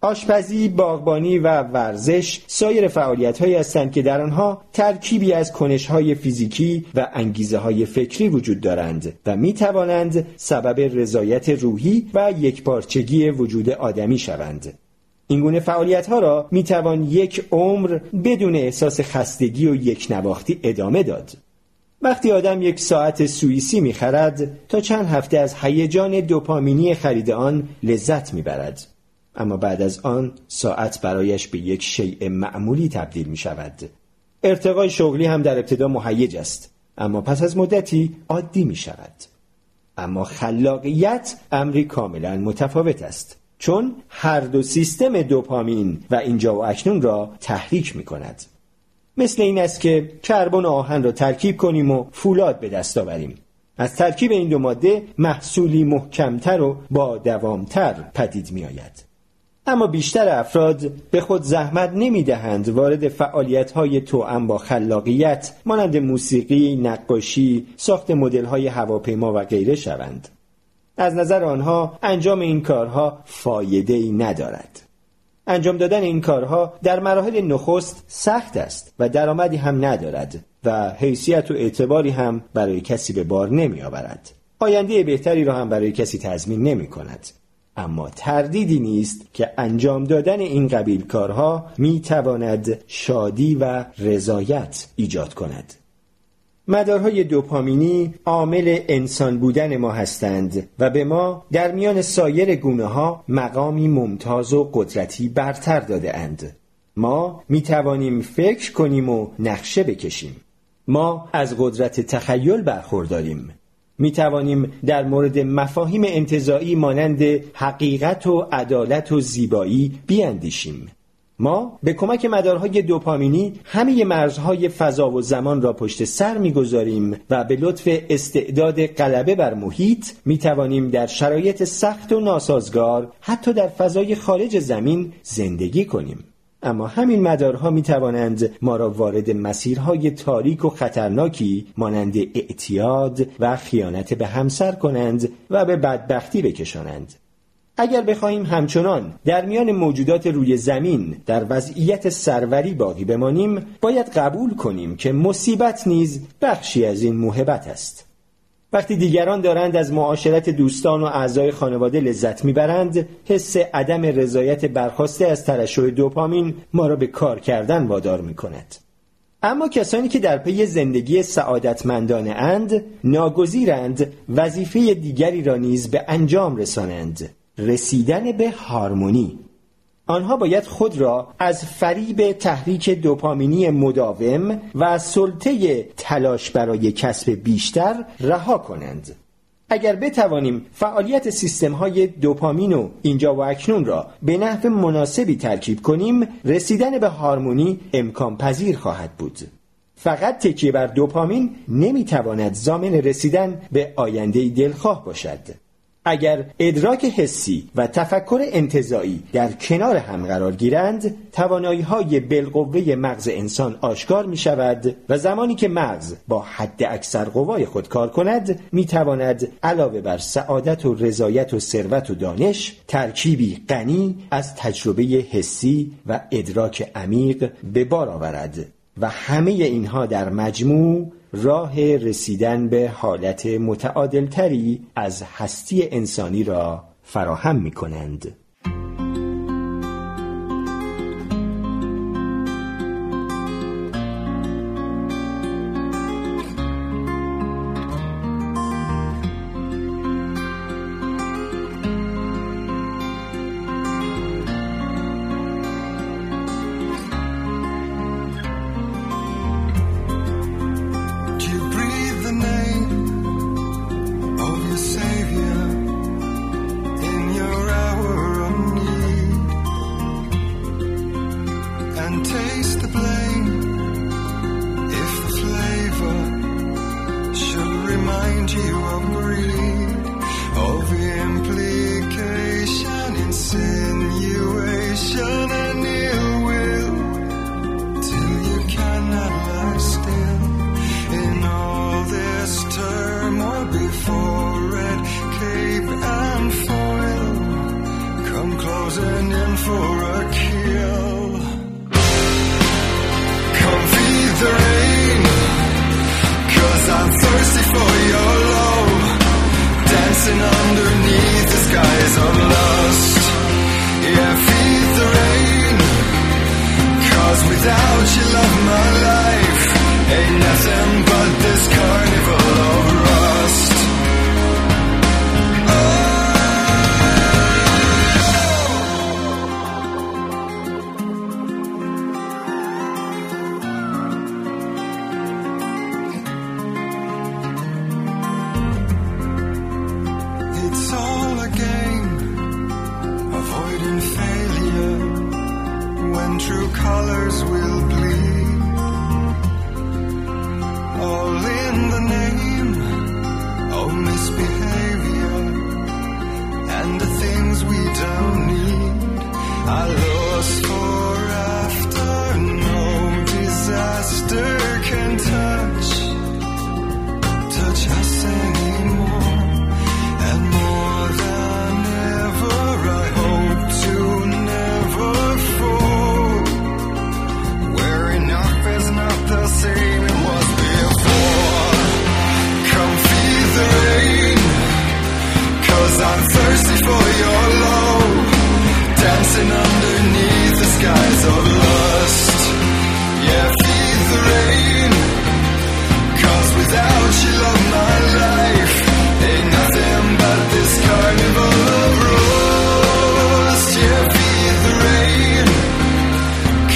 آشپزی، باغبانی و ورزش سایر فعالیت‌هایی هستند که در آنها ترکیبی از کنش‌های فیزیکی و انگیزه‌های فکری وجود دارند و می توانند سبب رضایت روحی و یکپارچگی وجود آدمی شوند. این گونه فعالیت‌ها را می توان یک عمر بدون احساس خستگی و یکنواختی ادامه داد. وقتی آدم یک ساعت سوئیسی می‌خرد تا چند هفته از هیجان دوپامینی خرید آن لذت می‌برد، اما بعد از آن ساعت برایش به یک شیء معمولی تبدیل می‌شود. ارتقای شغلی هم در ابتدا مهیج است، اما پس از مدتی عادی می‌شود. اما خلاقیت امری کاملا متفاوت است، چون هر دو سیستم دوپامین و اینجا و اکنون را تحریک می کند. مثل این است که کربن و آهن را ترکیب کنیم و فولاد به دست آوریم. از ترکیب این دو ماده محصولی محکمتر و با دوامتر پدید می آید. اما بیشتر افراد به خود زحمت نمی دهند وارد فعالیت‌های توأم با خلاقیت مانند موسیقی، نقاشی، ساخت مدل‌های هواپیما و غیره شوند. از نظر آنها انجام این کارها فایده‌ای ندارد. انجام دادن این کارها در مراحل نخست سخت است و درآمدی هم ندارد و حیثیت و اعتباری هم برای کسی به بار نمی آورد. آینده بهتری را هم برای کسی تضمین نمی کند. اما تردیدی نیست که انجام دادن این قبیل کارها می تواند شادی و رضایت ایجاد کند. مدارهای دوپامینی عامل انسان بودن ما هستند و به ما در میان سایر گونه ها مقامی ممتاز و قدرتی برتر داده اند. ما می توانیم فکر کنیم و نقشه بکشیم. ما از قدرت تخیل برخورداریم. می توانیم در مورد مفاهیم انتزاعی مانند حقیقت و عدالت و زیبایی بیاندیشیم. ما به کمک مدارهای دوپامینی همه مرزهای فضا و زمان را پشت سر می‌گذاریم و به لطف استعداد غلبه بر محیط می توانیم در شرایط سخت و ناسازگار حتی در فضای خارج زمین زندگی کنیم. اما همین مدارها می توانند ما را وارد مسیرهای تاریک و خطرناکی مانند اعتیاد و خیانت به همسر کنند و به بدبختی بکشانند. اگر بخواهیم همچنان در میان موجودات روی زمین در وضعیت سروری باقی بمانیم، باید قبول کنیم که مصیبت نیز بخشی از این موهبت است. وقتی دیگران دارند از معاشرت دوستان و اعضای خانواده لذت میبرند، حس عدم رضایت برخاسته از ترشح دوپامین ما را به کار کردن وادار میکند. اما کسانی که در پی زندگی سعادتمندانه اند، ناگزیرند وظیفه دیگری را نیز به انجام رسانند: رسیدن به هارمونی. آنها باید خود را از فریب تحریک دوپامینی مداوم و سلطه تلاش برای کسب بیشتر رها کنند. اگر بتوانیم فعالیت سیستم‌های دوپامین و اینجا و اکنون را به نحو مناسبی ترکیب کنیم، رسیدن به هارمونی امکان پذیر خواهد بود. فقط تکیه بر دوپامین نمی‌تواند ضامن رسیدن به آینده‌ای دلخواه باشد. اگر ادراک حسی و تفکر انتزاعی در کنار هم قرار گیرند، توانایی‌های بالقوه مغز انسان آشکار می‌شود و زمانی که مغز با حد اکثر قوای خود کار کند، می‌تواند علاوه بر سعادت و رضایت و ثروت و دانش، ترکیبی غنی از تجربه حسی و ادراک عمیق به بار آورد و همه اینها در مجموع راه رسیدن به حالت متعادلتری از هستی انسانی را فراهم می‌کنند. colors will bleed, all in the name of misbehavior and the things we don't need. I lost for after, no disaster can touch, touch us anymore. And more than ever I hope to never fall, where enough is not the same it was before. Come feel the rain, cause I'm thirsty for your love, dancing underneath the skies of lust. Yeah, feel the rain, cause without you love my life ain't nothing but this carnival of rust. Yeah, feel the rain,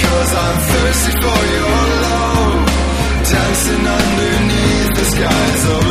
cause I'm thirsty for your love, dancing underneath the skies of